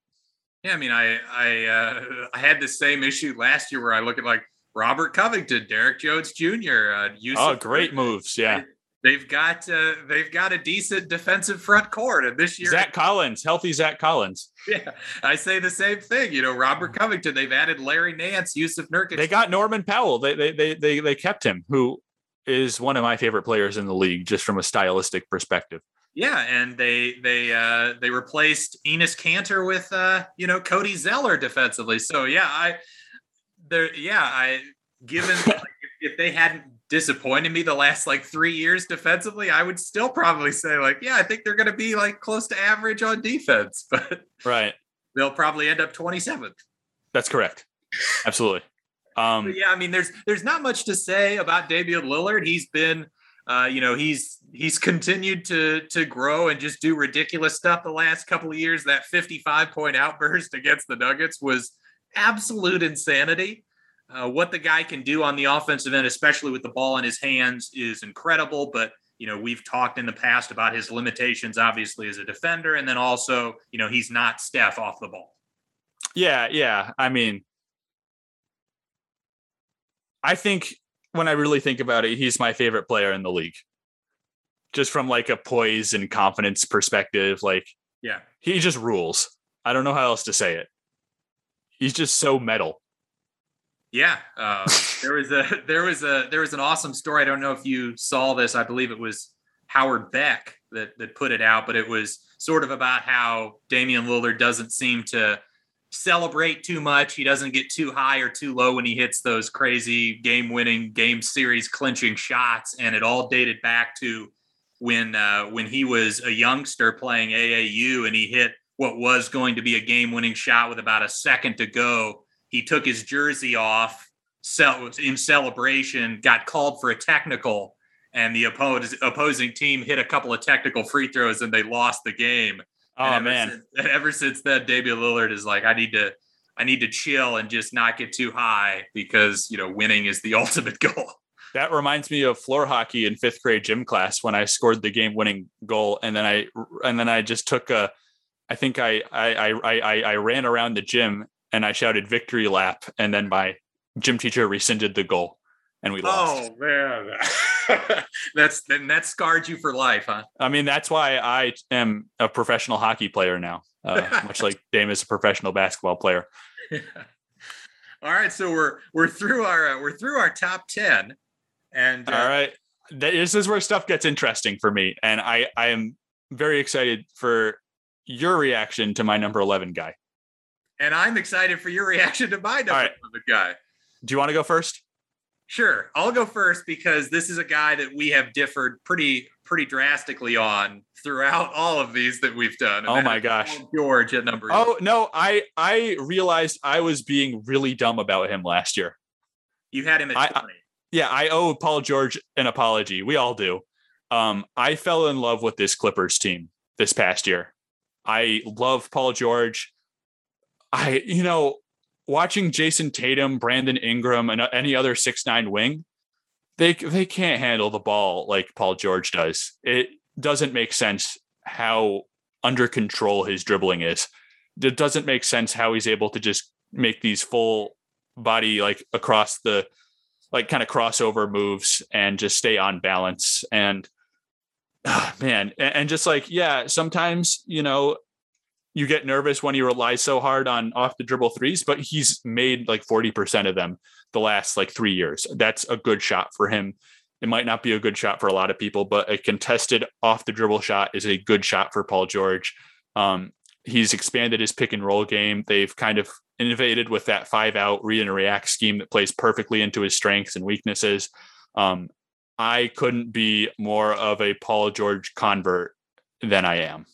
Yeah. I mean, I, I, uh, I had the same issue last year where I look at like Robert Covington, Derek Jones Junior Uh, oh, great moves. Yeah. They've got uh, they've got a decent defensive front court, and this year Zach Collins, healthy Zach Collins. Yeah, I say the same thing. You know, Robert Covington. They've added Larry Nance, Yusuf Nurkic. They got Norman Powell. They they they they they kept him, who is one of my favorite players in the league, just from a stylistic perspective. Yeah, and they they uh, they replaced Enes Kanter with uh, you know Cody Zeller defensively. So yeah, I there yeah I given like, if, if they hadn't disappointed me the last like three years defensively, I would still probably say like, yeah, I think they're going to be like close to average on defense, but right. They'll probably end up twenty-seventh. That's correct. Absolutely. Um, yeah. I mean, there's, there's not much to say about Damian Lillard. He's been, uh, you know, he's, he's continued to, to grow and just do ridiculous stuff the last couple of years. That fifty-five point outburst against the Nuggets was absolute insanity. Uh, what the guy can do on the offensive end, especially with the ball in his hands, is incredible. But, you know, we've talked in the past about his limitations, obviously, as a defender. And then also, you know, he's not Steph off the ball. Yeah, yeah. I mean, I think when I really think about it, he's my favorite player in the league. Just from like a poise and confidence perspective, like, yeah, he just rules. I don't know how else to say it. He's just so metal. Yeah, um, there was a there was a there was an awesome story. I don't know if you saw this. I believe it was Howard Beck that that put it out, but it was sort of about how Damian Lillard doesn't seem to celebrate too much. He doesn't get too high or too low when he hits those crazy game-winning, game series clinching shots, and it all dated back to when uh, when he was a youngster playing A A U, and he hit what was going to be a game-winning shot with about a second to go. He took his jersey off in celebration, got called for a technical, and the opposing team hit a couple of technical free throws, and they lost the game. Oh, and ever man. Since, ever since then, Damian Lillard is like, I need to I need to chill and just not get too high because, you know, winning is the ultimate goal. That reminds me of floor hockey in fifth grade gym class when I scored the game winning goal. And then I, and then I just took a, I think I, I, I, I, I ran around the gym and I shouted victory lap. And then my gym teacher rescinded the goal and we lost. Oh man. That's, then that scarred you for life, huh? I mean, that's why I am a professional hockey player now, uh, much like Dame is a professional basketball player. Yeah. All right. So we're, we're through our, uh, we're through our top ten. And uh, all right, this is where stuff gets interesting for me. And I, I am very excited for your reaction to my number eleven guy. And I'm excited for your reaction to my number right. eleven guy. Do you want to go first? Sure. I'll go first because this is a guy that we have differed pretty, pretty drastically on throughout all of these that we've done. And oh my gosh. Paul George at number Oh, eight. No, I, I realized I was being really dumb about him last year. You had him at I, twenty. I, Yeah, I owe Paul George an apology. We all do. Um, I fell in love with this Clippers team this past year. I love Paul George. I, you know, watching Jason Tatum, Brandon Ingram, and any other six nine wing, they they can't handle the ball like Paul George does. It doesn't make sense how under control his dribbling is. It doesn't make sense how he's able to just make these full body, like across the like kind of crossover moves and just stay on balance. And oh man, and just like, yeah, sometimes, you know, you get nervous when he relies so hard on off the dribble threes, but he's made like forty percent of them the last like three years. That's a good shot for him. It might not be a good shot for a lot of people, but a contested off the dribble shot is a good shot for Paul George. Um, he's expanded his pick and roll game. They've kind of innovated with that five out read and react scheme that plays perfectly into his strengths and weaknesses. Um, I couldn't be more of a Paul George convert than I am.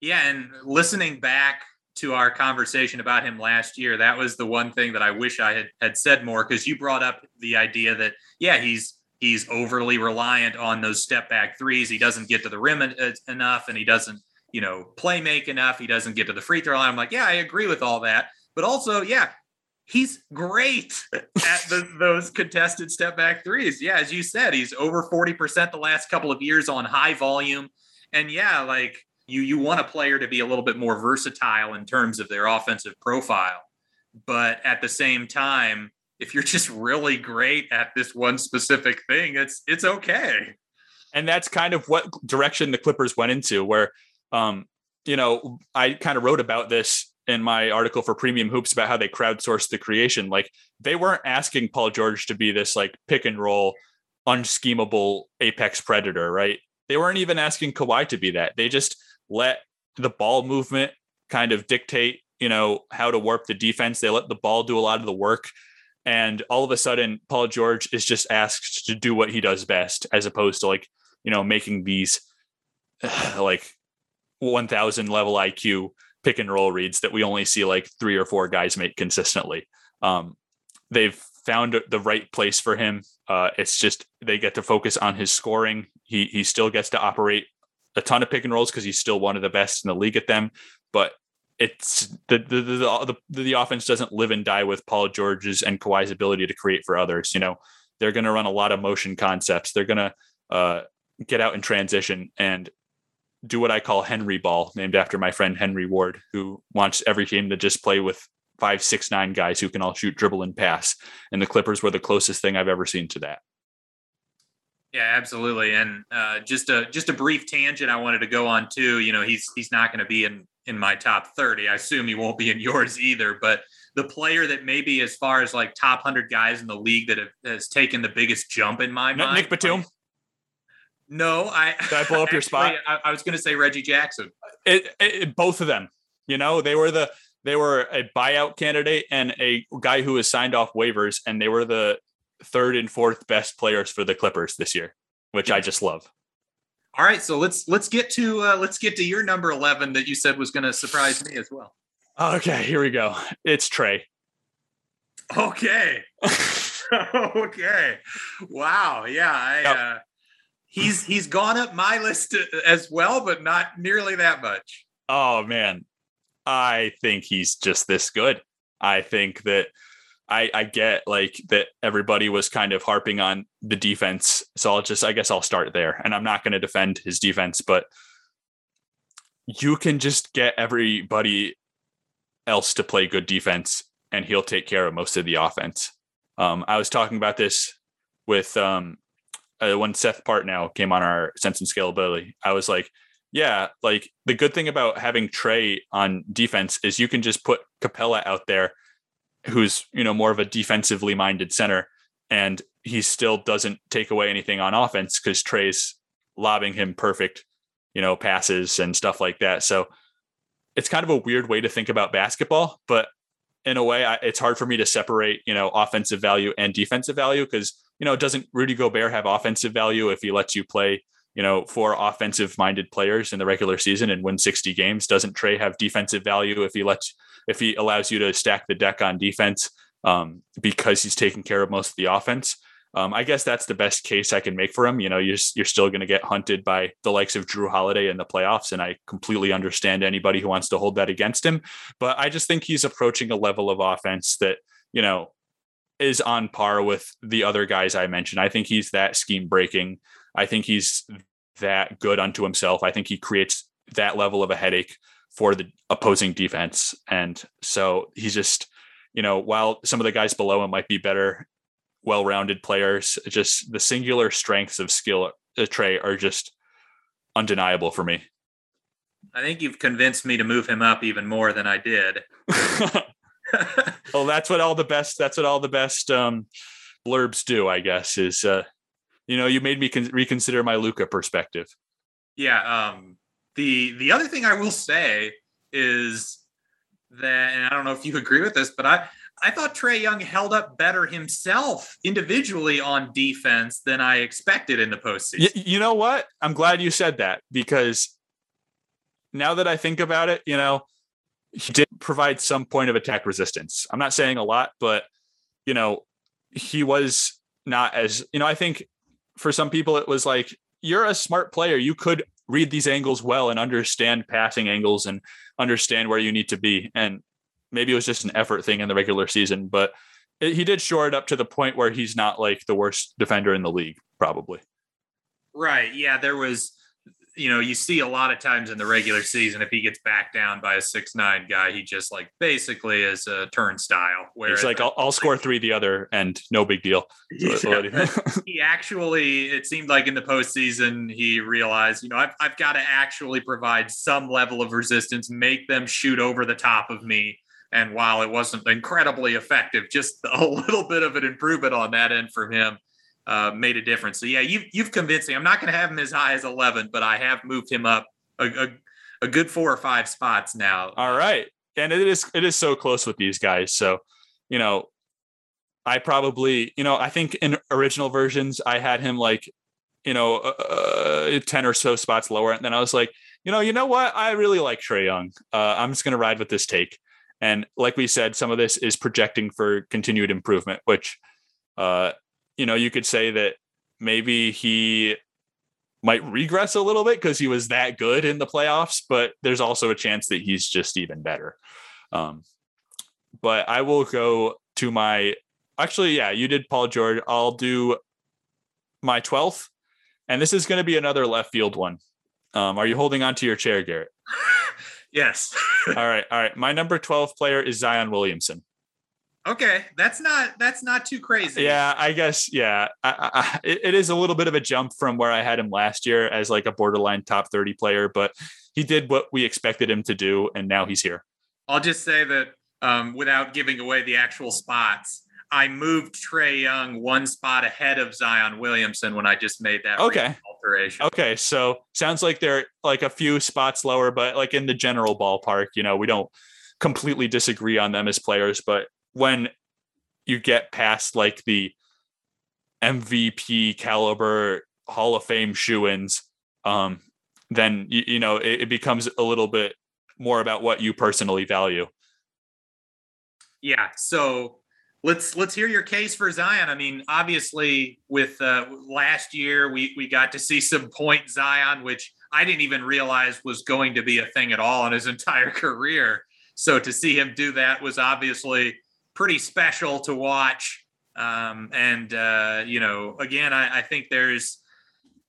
Yeah. And listening back to our conversation about him last year, that was the one thing that I wish I had, had said more, because you brought up the idea that, yeah, he's, he's overly reliant on those step back threes. He doesn't get to the rim en- enough and he doesn't, you know, play make enough. He doesn't get to the free throw line. I'm like, yeah, I agree with all that. But also, yeah, he's great at the, those contested step back threes. Yeah, as you said, he's over forty percent the last couple of years on high volume. And yeah, like you, you want a player to be a little bit more versatile in terms of their offensive profile. But at the same time, if you're just really great at this one specific thing, it's, it's okay. And that's kind of what direction the Clippers went into where, um, you know, I kind of wrote about this in my article for Premium Hoops about how they crowdsourced the creation. Like they weren't asking Paul George to be this like pick and roll, unschemable apex predator, right? They weren't even asking Kawhi to be that. They just let the ball movement kind of dictate, you know, how to warp the defense. They let the ball do a lot of the work. And all of a sudden, Paul George is just asked to do what he does best, as opposed to like, you know, making these like one thousand level I Q pick and roll reads that we only see like three or four guys make consistently. Um, they've found the right place for him. Uh, it's just, they get to focus on his scoring. He, he still gets to operate a ton of pick and rolls because he's still one of the best in the league at them, but it's the, the, the, the, the offense doesn't live and die with Paul George's and Kawhi's ability to create for others. You know, they're going to run a lot of motion concepts. They're going to uh, get out in transition and do what I call Henry ball, named after my friend Henry Ward, who wants every team to just play with five, six, nine guys who can all shoot, dribble, and pass. And the Clippers were the closest thing I've ever seen to that. Yeah, absolutely. And uh, just a just a brief tangent I wanted to go on too. You know, he's he's not going to be in in my top thirty. I assume he won't be in yours either. But the player that maybe, as far as like top one hundred guys in the league that have, has taken the biggest jump in my no, mind, Nick Batum. No, I did I blow up actually, your spot. I, I was going to say Reggie Jackson. It, it, both of them, you know, they were the they were a buyout candidate and a guy who was signed off waivers, and they were the third and fourth best players for the Clippers this year, which yeah. I just love. All right, so let's let's get to uh, let's get to your number eleven that you said was going to surprise me as well. Okay, here we go. It's Trae. Okay. okay. Wow. Yeah. I, yep. uh, He's he's gone up my list as well, but not nearly that much. Oh, man. I think he's just this good. I think that I, I get like that everybody was kind of harping on the defense. So I'll just, I guess I'll start there, and I'm not going to defend his defense, but you can just get everybody else to play good defense and he'll take care of most of the offense. Um, I was talking about this with um, uh, when Seth Partnow came on our Sense and Scalability. I was like, yeah, like the good thing about having Trae on defense is you can just put Capella out there, who's, you know, more of a defensively minded center, and he still doesn't take away anything on offense because Trae's lobbing him perfect, you know, passes and stuff like that. So it's kind of a weird way to think about basketball, but in a way I, it's hard for me to separate, you know, offensive value and defensive value, because, you know, doesn't Rudy Gobert have offensive value if he lets you play, you know, four offensive minded players in the regular season and win sixty games? Doesn't Trae have defensive value if he lets, if he allows you to stack the deck on defense um, because he's taking care of most of the offense? Um, I guess that's the best case I can make for him. You know, you're, you're still going to get hunted by the likes of Drew Holiday in the playoffs, and I completely understand anybody who wants to hold that against him. But I just think he's approaching a level of offense that, you know, is on par with the other guys I mentioned. I think he's that scheme breaking. I think he's that good unto himself. I think he creates that level of a headache for the opposing defense. And so he's just, you know, while some of the guys below him might be better, well-rounded players, just the singular strengths of skill uh, Trae are just undeniable for me. I think you've convinced me to move him up even more than I did. Well, that's what all the best, that's what all the best um, blurbs do, I guess, is, uh, you know, you made me con- reconsider my Luka perspective. Yeah. Um, the, the other thing I will say is that, and I don't know if you agree with this, but I, I thought Trae Young held up better himself individually on defense than I expected in the postseason. You, you know what? I'm glad you said that, because now that I think about it, you know, he did provide some point of attack resistance. I'm not saying a lot, but, you know, he was not as, you know, I think for some people it was like, you're a smart player, you could read these angles well and understand passing angles and understand where you need to be. And maybe it was just an effort thing in the regular season, but it, he did shore it up to the point where he's not like the worst defender in the league, probably. Right. Yeah. There was, you know, you see a lot of times in the regular season, if he gets backed down by a six nine guy, he just like basically is a turnstile where it's like, I'll, I'll score three the other and no big deal. So yeah. He actually, it seemed like in the postseason, he realized, you know, I've, I've got to actually provide some level of resistance, make them shoot over the top of me. And while it wasn't incredibly effective, just a little bit of an improvement on that end from him uh, made a difference. So yeah, you've, you've convinced me. I'm not going to have him as high as eleven, but I have moved him up a, a, a good four or five spots now. All right. And it is, it is so close with these guys. So, you know, I probably, you know, I think in original versions, I had him like, you know, uh, ten or so spots lower. And then I was like, you know, you know what? I really like Trae Young. Uh, I'm just going to ride with this take. And like we said, some of this is projecting for continued improvement, which, uh, you know, you could say that maybe he might regress a little bit because he was that good in the playoffs, but there's also a chance that he's just even better. Um, but I will go to my, actually, yeah, you did Paul George. I'll do my twelfth. And this is going to be another left field one. Um, are you holding on to your chair, Garrett? Yes. all right. All right. My number twelve player is Zion Williamson. Okay. That's not, that's not too crazy. Yeah, I guess. Yeah. I, I, it is a little bit of a jump from where I had him last year as like a borderline top thirty player, but he did what we expected him to do. And now he's here. I'll just say that um, without giving away the actual spots, I moved Trae Young one spot ahead of Zion Williamson when I just made that okay. alteration. Okay. So sounds like they're like a few spots lower, but like in the general ballpark, you know, we don't completely disagree on them as players, but when you get past like the M V P caliber Hall of Fame shoe-ins, um, then, you, you know, it, it becomes a little bit more about what you personally value. Yeah. So Let's let's hear your case for Zion. I mean, obviously, with uh, last year, we we got to see some point Zion, which I didn't even realize was going to be a thing at all in his entire career. So to see him do that was obviously pretty special to watch. Um, and, uh, you know, again, I, I think there's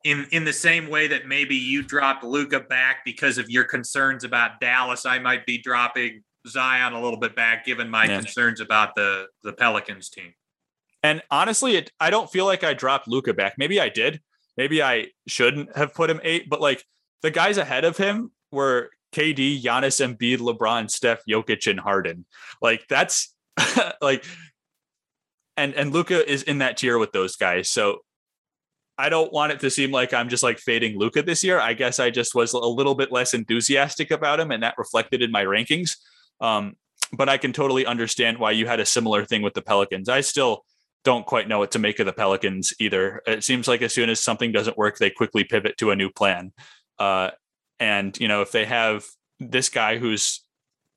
in, in the same way that maybe you dropped Luka back because of your concerns about Dallas, I might be dropping Zion a little bit back given my yeah. concerns about the, the Pelicans team. And honestly, it, I don't feel like I dropped Luka back. Maybe I did. Maybe I shouldn't have put him eight, but like the guys ahead of him were K D, Giannis, Embiid, LeBron, Steph, Jokic, and Harden. Like that's like, and, and Luka is in that tier with those guys. So I don't want it to seem like I'm just like fading Luka this year. I guess I just was a little bit less enthusiastic about him and that reflected in my rankings. Um, but I can totally understand why you had a similar thing with the Pelicans. I still don't quite know what to make of the Pelicans either. It seems like as soon as something doesn't work, they quickly pivot to a new plan. Uh, and, you know, if they have this guy who's,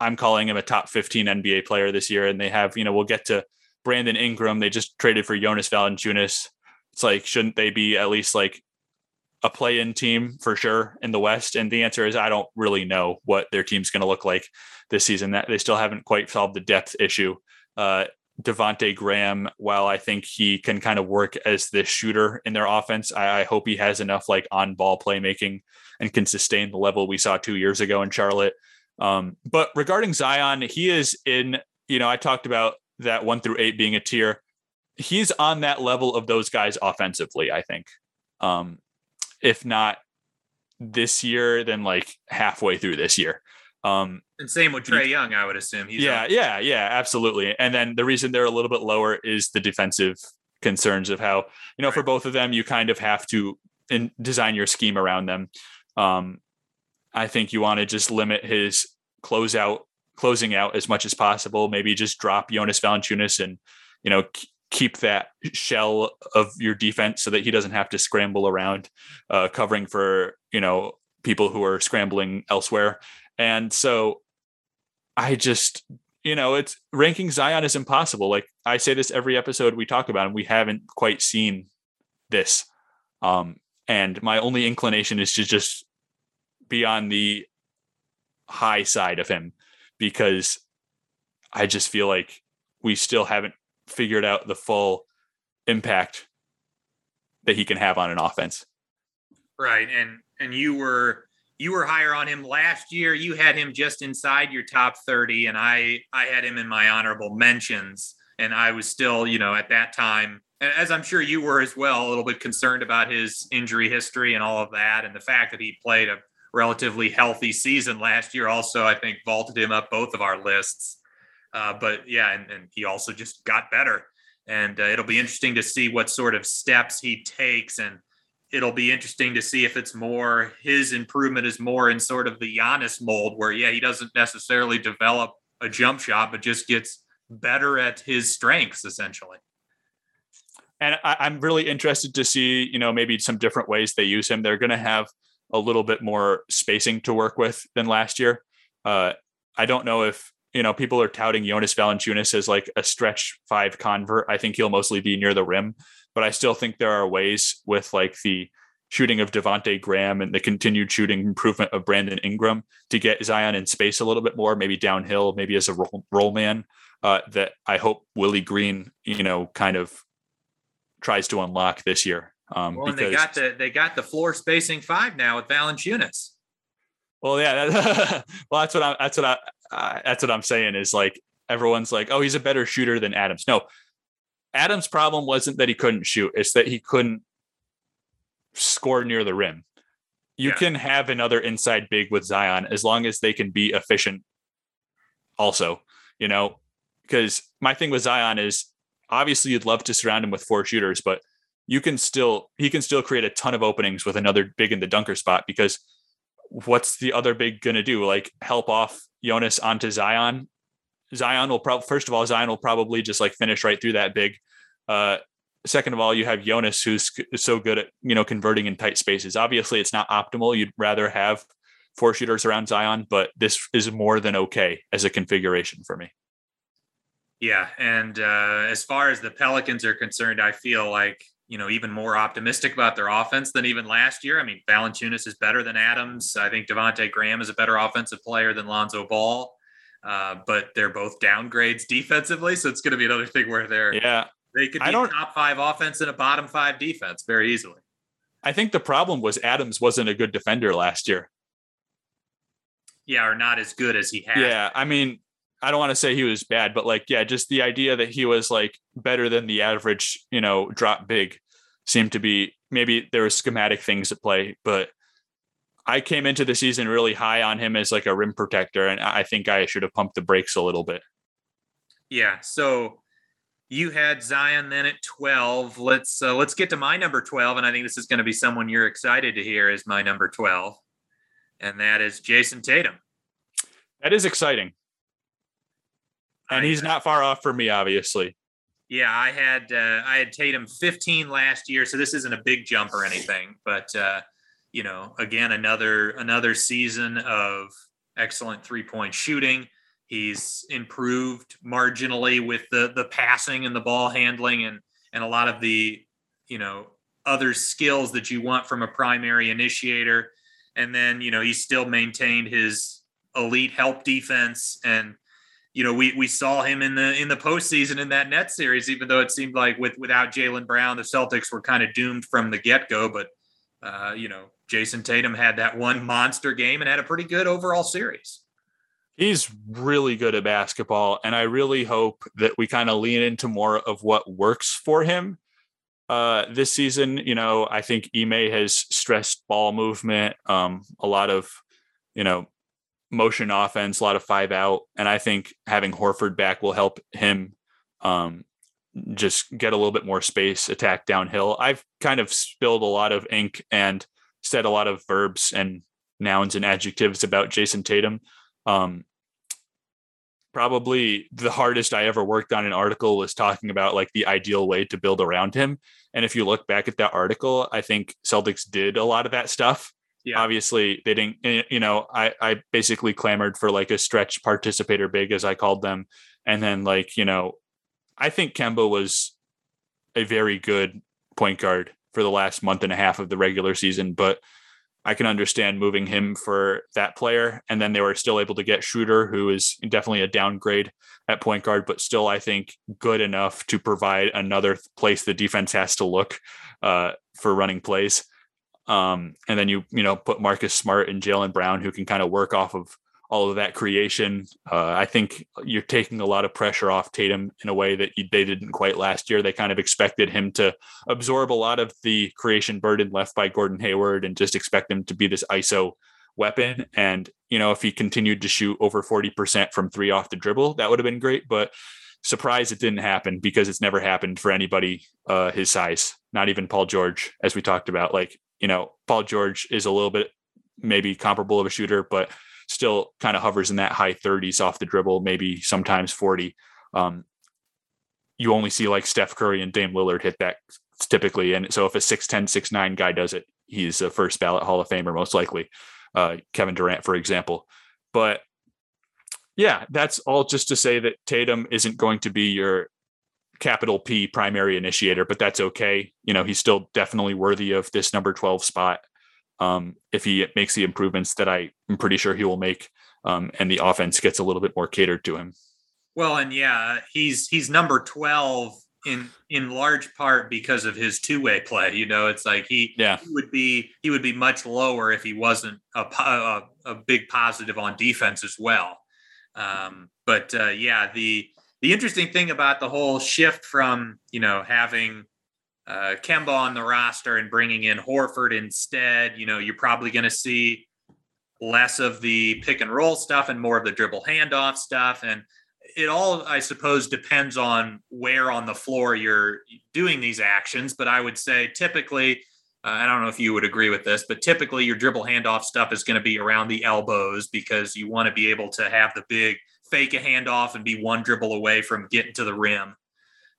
I'm calling him a top fifteen N B A player this year, and they have, you know, we'll get to Brandon Ingram. They just traded for Jonas Valanciunas. It's like, shouldn't they be at least like a play-in team for sure in the West? And the answer is, I don't really know what their team's going to look like this season. That they still haven't quite solved the depth issue. Uh, Devontae Graham, while I think he can kind of work as this shooter in their offense, I, I hope he has enough like on ball playmaking and can sustain the level we saw two years ago in Charlotte. Um, but regarding Zion, he is in, you know, I talked about that one through eight being a tier. He's on that level of those guys offensively, I think. Um, if not this year, then like halfway through this year. Um, and same with Trae Young, I would assume. He's yeah, up. yeah, yeah, absolutely. And then the reason they're a little bit lower is the defensive concerns of how, you know, right. for both of them, you kind of have to in, design your scheme around them. Um, I think you want to just limit his close out, closing out as much as possible. Maybe just drop Jonas Valanciunas and, you know, k- keep that shell of your defense so that he doesn't have to scramble around uh, covering for, you know, people who are scrambling elsewhere. And so I just, you know, it's ranking Zion is impossible. Like I say this every episode we talk about him. We haven't quite seen this. Um, and my only inclination is to just be on the high side of him because I just feel like we still haven't figured out the full impact that he can have on an offense. Right. And, and you were, You were higher on him last year. You had him just inside your top thirty, and I, I had him in my honorable mentions. And I was still, you know, at that time, as I'm sure you were as well, a little bit concerned about his injury history and all of that. And the fact that he played a relatively healthy season last year also, I think, vaulted him up both of our lists. Uh, but, yeah, and, and he also just got better. And uh, it'll be interesting to see what sort of steps he takes, and it'll be interesting to see if it's more, his improvement is more in sort of the Giannis mold where, yeah, he doesn't necessarily develop a jump shot, but just gets better at his strengths essentially. And I, I'm really interested to see, you know, maybe some different ways they use him. They're going to have a little bit more spacing to work with than last year. Uh, I don't know if, you know, people are touting Jonas Valanciunas as like a stretch five convert. I think he'll mostly be near the rim. But I still think there are ways with like the shooting of Devontae Graham and the continued shooting improvement of Brandon Ingram to get Zion in space a little bit more, maybe downhill, maybe as a roll, roll man uh, that I hope Willie Green, you know, kind of tries to unlock this year. Um, well, because, and they got the they got the floor spacing five now with Valanciunas. Well, yeah, that, well that's what I that's what I uh, that's what I'm saying is like everyone's like, oh, he's a better shooter than Adams. No. Adams' problem wasn't that he couldn't shoot. It's that he couldn't score near the rim. You yeah. can have another inside big with Zion as long as they can be efficient also, you know, because my thing with Zion is obviously you'd love to surround him with four shooters, but you can still, he can still create a ton of openings with another big in the dunker spot because what's the other big going to do? Like help off Jonas onto Zion. Zion will probably, first of all, Zion will probably just like finish right through that big. Uh, second of all, you have Jonas, who's so good at, you know, converting in tight spaces. Obviously it's not optimal. You'd rather have four shooters around Zion, but this is more than okay as a configuration for me. Yeah. And uh, as far as the Pelicans are concerned, I feel like, you know, even more optimistic about their offense than even last year. I mean, Valanciunas is better than Adams. I think Devontae Graham is a better offensive player than Lonzo Ball. uh, but they're both downgrades defensively. So it's going to be another thing where they're, yeah, they could be top five offense and a bottom five defense very easily. I think the problem was Adams wasn't a good defender last year. Yeah. Or not as good as he had. Yeah. I mean, I don't want to say he was bad, but like, yeah, just the idea that he was like better than the average, you know, drop big seemed to be, maybe there were schematic things at play, but I came into the season really high on him as like a rim protector. And I think I should have pumped the brakes a little bit. Yeah. So you had Zion then at twelve. Let's, uh, let's get to my number twelve. And I think this is going to be someone you're excited to hear is my number twelve. And that is Jason Tatum. That is exciting. And he's not far off from me, obviously. Yeah, I had uh, I had Tatum fifteen last year, so this isn't a big jump or anything. But uh, you know, again, another another season of excellent three point shooting. He's improved marginally with the the passing and the ball handling and and a lot of the you know other skills that you want from a primary initiator. And then you know he still maintained his elite help defense and. You know, we we saw him in the in the postseason in that Nets series, even though it seemed like with without Jaylen Brown, the Celtics were kind of doomed from the get-go. But, uh, you know, Jason Tatum had that one monster game and had a pretty good overall series. He's really good at basketball, and I really hope that we kind of lean into more of what works for him uh, this season. You know, I think Ime has stressed ball movement, um, a lot of, you know, motion offense, a lot of five out. And I think having Horford back will help him um, just get a little bit more space, attack downhill. I've kind of spilled a lot of ink and said a lot of verbs and nouns and adjectives about Jason Tatum. Um, probably the hardest I ever worked on an article was talking about like the ideal way to build around him. And if you look back at that article, I think Celtics did a lot of that stuff. Yeah. Obviously they didn't, you know, I, I basically clamored for like a stretch participator big as I called them. And then like, you know, I think Kemba was a very good point guard for the last month and a half of the regular season, but I can understand moving him for that player. And then they were still able to get Schroeder, who is definitely a downgrade at point guard, but still, I think good enough to provide another place the defense has to look uh, for running plays. Um, and then you, you know, put Marcus Smart and Jaylen Brown, who can kind of work off of all of that creation. Uh, I think you're taking a lot of pressure off Tatum in a way that you, they didn't quite last year. They kind of expected him to absorb a lot of the creation burden left by Gordon Hayward and just expect him to be this I S O weapon. And, you know, if he continued to shoot over forty percent from three off the dribble, that would have been great, but surprise, it didn't happen because it's never happened for anybody, uh, his size, not even Paul George, as we talked about, like, you know, Paul George is a little bit maybe comparable of a shooter, but still kind of hovers in that high thirties off the dribble, maybe sometimes forty. Um, you only see like Steph Curry and Dame Lillard hit that typically. And so if a six ten, six nine guy does it, he's a first ballot Hall of Famer, most likely. Uh, Kevin Durant, for example. But yeah, that's all just to say that Tatum isn't going to be your capital P primary initiator, but that's okay. You know, he's still definitely worthy of this number twelve spot. Um, if he makes the improvements that I am pretty sure he will make, um, and the offense gets a little bit more catered to him. Well, and yeah, he's, he's number twelve in, in large part because of his two-way play. You know, it's like he, yeah. he would be, he would be much lower if he wasn't a, a, a big positive on defense as well. Um, but uh, yeah, the, The interesting thing about the whole shift from, you know, having uh, Kemba on the roster and bringing in Horford instead, you know, you're probably going to see less of the pick and roll stuff and more of the dribble handoff stuff. And it all, I suppose, depends on where on the floor you're doing these actions. But I would say typically, uh, I don't know if you would agree with this, but typically your dribble handoff stuff is going to be around the elbows because you want to be able to have the big fake a handoff and be one dribble away from getting to the rim.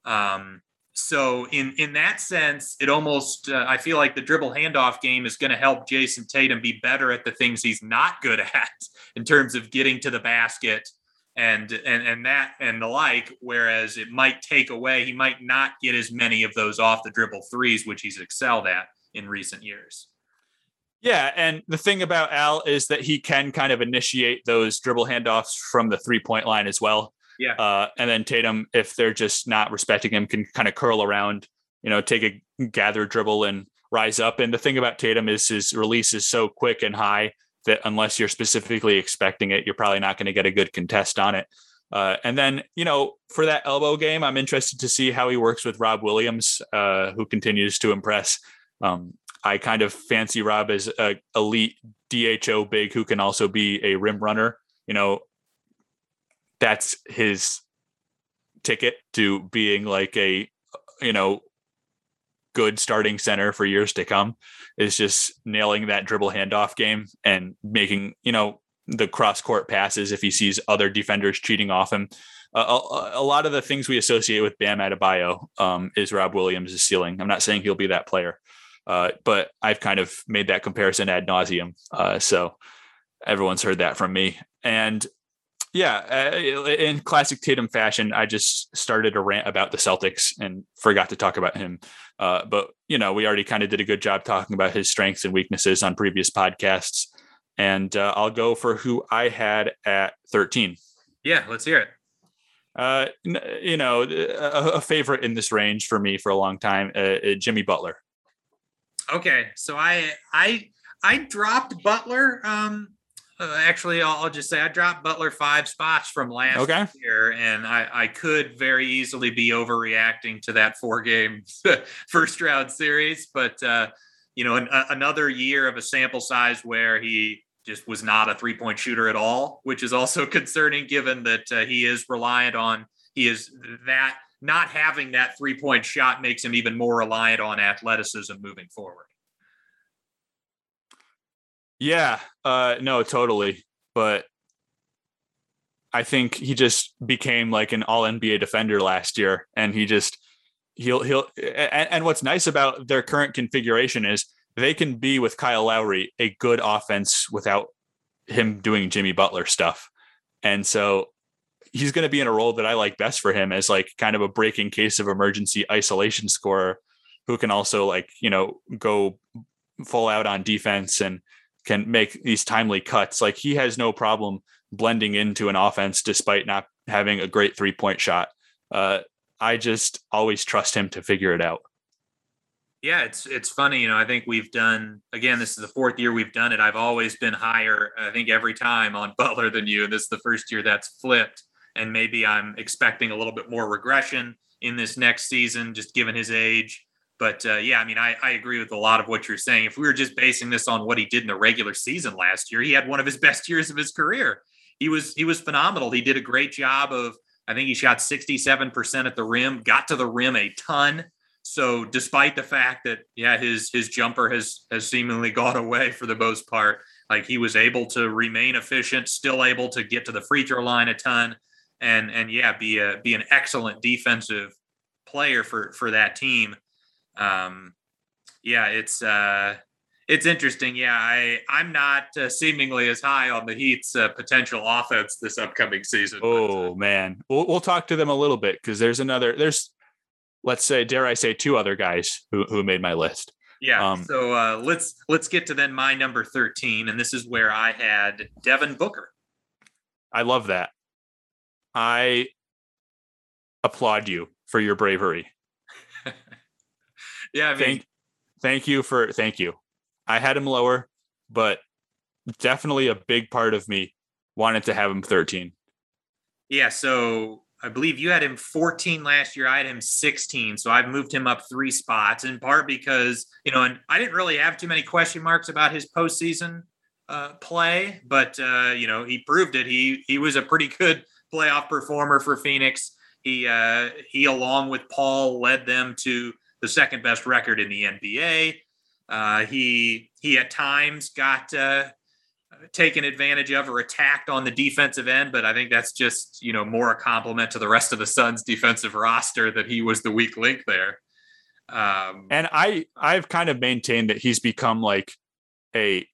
Um, so in, in that sense, it almost, uh, I feel like the dribble handoff game is going to help Jason Tatum be better at the things he's not good at in terms of getting to the basket and, and, and that, and the like, whereas it might take away, he might not get as many of those off the dribble threes, which he's excelled at in recent years. Yeah, and the thing about Al is that he can kind of initiate those dribble handoffs from the three-point line as well. Yeah. Uh, and then Tatum, if they're just not respecting him, can kind of curl around, you know, take a gather dribble and rise up. And the thing about Tatum is his release is so quick and high that unless you're specifically expecting it, you're probably not going to get a good contest on it. Uh, and then, you know, for that elbow game, I'm interested to see how he works with Rob Williams, uh, who continues to impress. Um, I kind of fancy Rob as a elite D H O big who can also be a rim runner. You know, that's his ticket to being like a, you know, good starting center for years to come, is just nailing that dribble handoff game and making, you know, the cross court passes if he sees other defenders cheating off him. Uh, a, a lot of the things we associate with Bam Adebayo um, is Rob Williams' ceiling. I'm not saying he'll be that player. Uh, but I've kind of made that comparison ad nauseum. Uh, so everyone's heard that from me. And yeah, uh, in classic Tatum fashion, I just started a rant about the Celtics and forgot to talk about him. Uh, but, you know, we already kind of did a good job talking about his strengths and weaknesses on previous podcasts. And uh, I'll go for who I had at thirteen. Yeah, let's hear it. Uh, you know, a, a favorite in this range for me for a long time, uh, Jimmy Butler. Okay, so I I I dropped Butler. Um, actually, I'll, I'll just say I dropped Butler five spots from last okay. year, and I, I could very easily be overreacting to that four-game first round series. But uh, you know, an, a, another year of a sample size where he just was not a three-point shooter at all, which is also concerning given that uh, he is reliant on he is that. Not having that three-point shot makes him even more reliant on athleticism moving forward. Yeah, uh, no, totally. But I think he just became like an all N B A defender last year, and he just he'll he'll. And, and what's nice about their current configuration is they can be with Kyle Lowry a good offense without him doing Jimmy Butler stuff, and so. He's going to be in a role that I like best for him as like kind of a breaking case of emergency isolation scorer who can also like, you know, go full out on defense and can make these timely cuts. Like he has no problem blending into an offense despite not having a great three point shot. Uh, I just always trust him to figure it out. Yeah, it's it's funny. You know, I think we've done, again, this is the fourth year we've done it. I've always been higher, I think, every time on Butler than you. This is the first year that's flipped. And maybe I'm expecting a little bit more regression in this next season, just given his age. But uh, yeah, I mean, I, I agree with a lot of what you're saying. If we were just basing this on what he did in the regular season last year, he had one of his best years of his career. He was, he was phenomenal. He did a great job of, I think he shot sixty-seven percent at the rim, got to the rim a ton. So despite the fact that, yeah, his, his jumper has, has seemingly gone away for the most part, like he was able to remain efficient, still able to get to the free throw line a ton. And and yeah, be a be an excellent defensive player for for that team. Um, yeah, it's uh, it's interesting. Yeah, I I'm not uh, seemingly as high on the Heat's uh, potential offense this upcoming season. Oh but, uh, man, we'll we'll talk to them a little bit because there's another there's let's say dare I say two other guys who who made my list. Yeah. Um, so uh, let's let's get to then my number thirteen, and this is where I had Devin Booker. I love that. I applaud you for your bravery. yeah. I mean, thank, thank you for, thank you. I had him lower, but definitely a big part of me wanted to have him thirteen. Yeah. So I believe you had him fourteen last year. I had him sixteen. So I've moved him up three spots in part because, you know, and I didn't really have too many question marks about his postseason uh, play, but uh, you know, he proved it. He, he was a pretty good playoff performer for Phoenix. He, uh, he along with Paul led them to the second best record in the N B A. Uh, he, he at times got uh, taken advantage of or attacked on the defensive end, but I think that's just, you know, more a compliment to the rest of the Suns defensive roster that he was the weak link there. Um, and I, I've kind of maintained that he's become like a,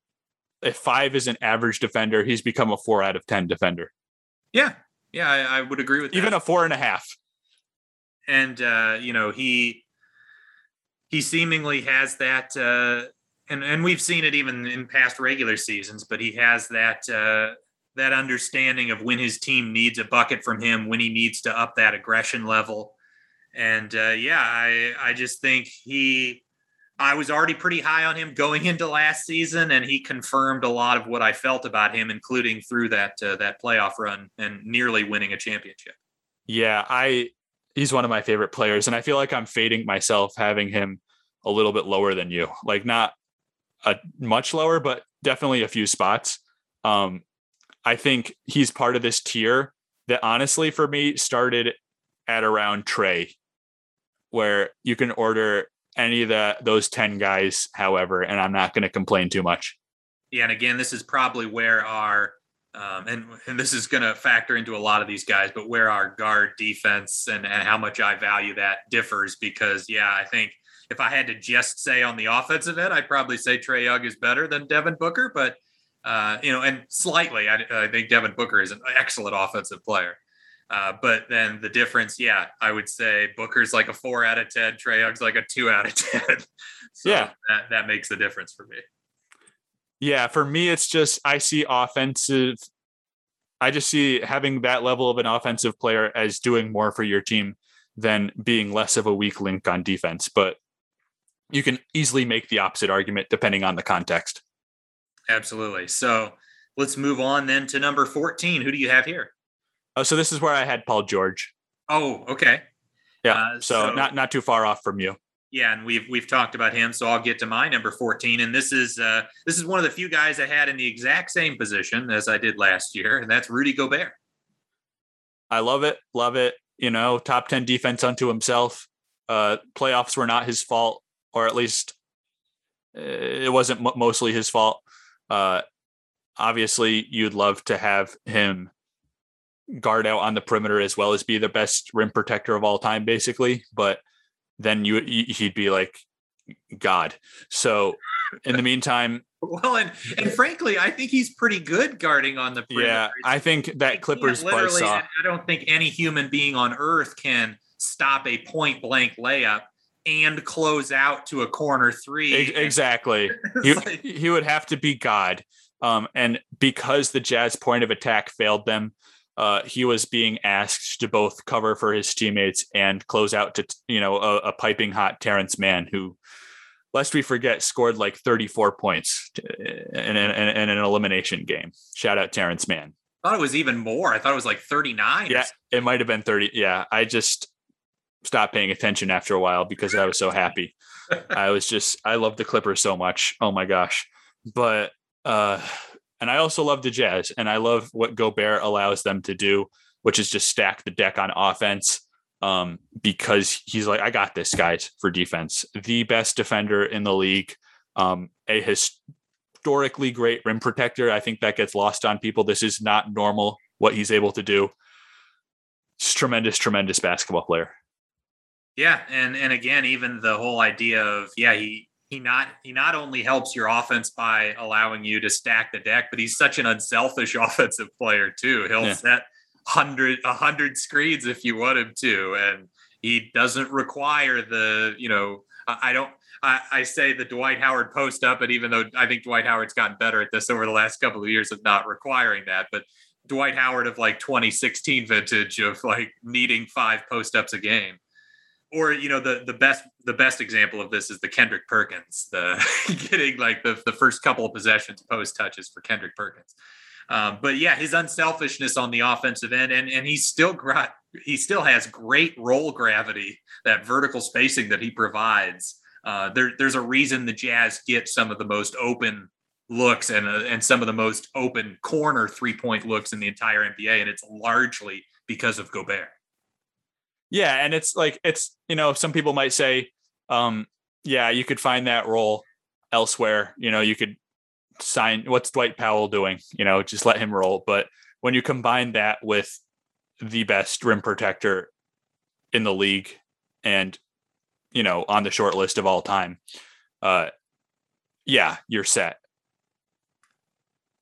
a five is an average defender. He's become a four out of ten defender. Yeah. Yeah, I, I would agree with that. Even a four and a half. And, uh, you know, he he seemingly has that uh, and and we've seen it even in past regular seasons, but he has that uh, that understanding of when his team needs a bucket from him, when he needs to up that aggression level. And uh, yeah, I, I just think he, I was already pretty high on him going into last season, and he confirmed a lot of what I felt about him, including through that, uh, that playoff run and nearly winning a championship. Yeah. I, he's one of my favorite players, and I feel like I'm fading myself having him a little bit lower than you, like not a much lower, but definitely a few spots. Um, I think he's part of this tier that honestly for me started at around Trae, where you can order any of the, those ten guys, however, and I'm not going to complain too much. Yeah. And again, this is probably where our, um, and, and this is going to factor into a lot of these guys, but where our guard defense and, and how much I value that differs, because yeah, I think if I had to just say on the offensive end, I'd probably say Trae Young is better than Devin Booker, but uh, you know, and slightly, I, I think Devin Booker is an excellent offensive player. Uh, but then the difference, yeah, I would say Booker's like a four out of ten, Trae Young's like a two out of ten. So yeah, that, that makes the difference for me. Yeah, for me, it's just I see offensive. I just see having that level of an offensive player as doing more for your team than being less of a weak link on defense. But you can easily make the opposite argument depending on the context. Absolutely. So let's move on then to number fourteen. Who do you have here? Oh, so this is where I had Paul George. Oh, okay. Yeah. Uh, so, so not, not too far off from you. Yeah. And we've, we've talked about him. So I'll get to my number fourteen. And this is, uh, this is one of the few guys I had in the exact same position as I did last year. And that's Rudy Gobert. I love it. Love it. You know, top ten defense unto himself. Uh, playoffs were not his fault, or at least uh, it wasn't m- mostly his fault. Uh, obviously you'd love to have him guard out on the perimeter as well as be the best rim protector of all time, basically. But then you he'd be like God. So in the meantime, well, and and frankly, I think he's pretty good guarding on the perimeter. Yeah, I think that Clippers literally. I don't think any human being on earth can stop a point blank layup and close out to a corner three. Exactly. he, like, he would have to be God. Um, and because the Jazz point of attack failed them. Uh, he was being asked to both cover for his teammates and close out to, you know, a, a piping hot Terrence Mann, who, lest we forget, scored like thirty-four points in, in, in an elimination game. Shout out Terrence Mann. I thought it was even more. I thought it was like thirty-nine. Yeah, it might have been thirty. Yeah, I just stopped paying attention after a while because I was so happy. I was just, I love the Clippers so much. Oh my gosh. But, uh, and I also love the Jazz, and I love what Gobert allows them to do, which is just stack the deck on offense, um, because he's like, I got this, guys, for defense. The best defender in the league, um, a historically great rim protector. I think that gets lost on people. This is not normal what he's able to do. It's tremendous, tremendous basketball player. Yeah, and and again, even the whole idea of, yeah, he – He not he not only helps your offense by allowing you to stack the deck, but he's such an unselfish offensive player too. He'll yeah. set hundred a hundred screens if you want him to, and he doesn't require the you know I don't I, I say the Dwight Howard post up, and even though I think Dwight Howard's gotten better at this over the last couple of years of not requiring that, but Dwight Howard of like twenty sixteen vintage of like needing five post ups a game. Or, you know, the, the best the best example of this is the Kendrick Perkins, the getting like the, the first couple of possessions post touches for Kendrick Perkins. Um, but yeah, his unselfishness on the offensive end, and and he's still got he still has great roll gravity, that vertical spacing that he provides. Uh, there there's a reason the Jazz get some of the most open looks and uh, and some of the most open corner three point looks in the entire N B A, and it's largely because of Gobert. Yeah. And it's like, it's, you know, some people might say, um, yeah, you could find that role elsewhere. You know, you could sign what's Dwight Powell doing, you know, just let him roll. But when you combine that with the best rim protector in the league and, you know, on the short list of all time, uh, yeah, you're set.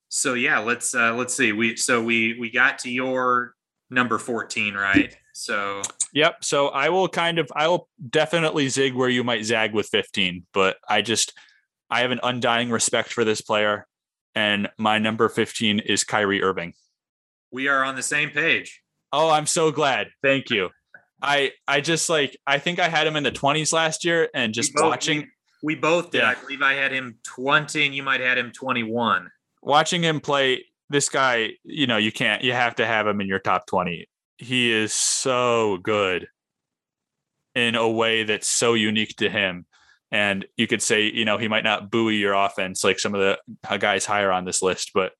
So, yeah, let's, uh, let's see. We, so we, we got to your number fourteen, right? So, yep. So I will kind of, I will definitely zig where you might zag with fifteen, but I just, I have an undying respect for this player, and my number fifteen is Kyrie Irving. We are on the same page. Oh, I'm so glad. Thank you. I I just like, I think I had him in the twenties last year, and just we both, watching. We, we both did. Yeah. I believe I had him twenty and you might have had him twenty-one. Watching him play, this guy, you know, you can't, you have to have him in your top twenty. He is so good in a way that's so unique to him. And you could say, you know, he might not buoy your offense like some of the guys higher on this list, but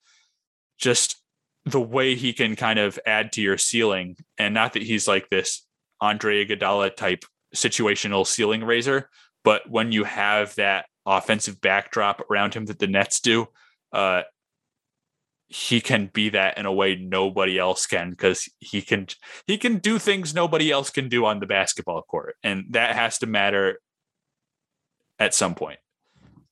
just the way he can kind of add to your ceiling. And not that he's like this Andre Iguodala type situational ceiling raiser, but when you have that offensive backdrop around him that the Nets do, uh, he can be that in a way nobody else can, because he can, he can do things nobody else can do on the basketball court. And that has to matter at some point.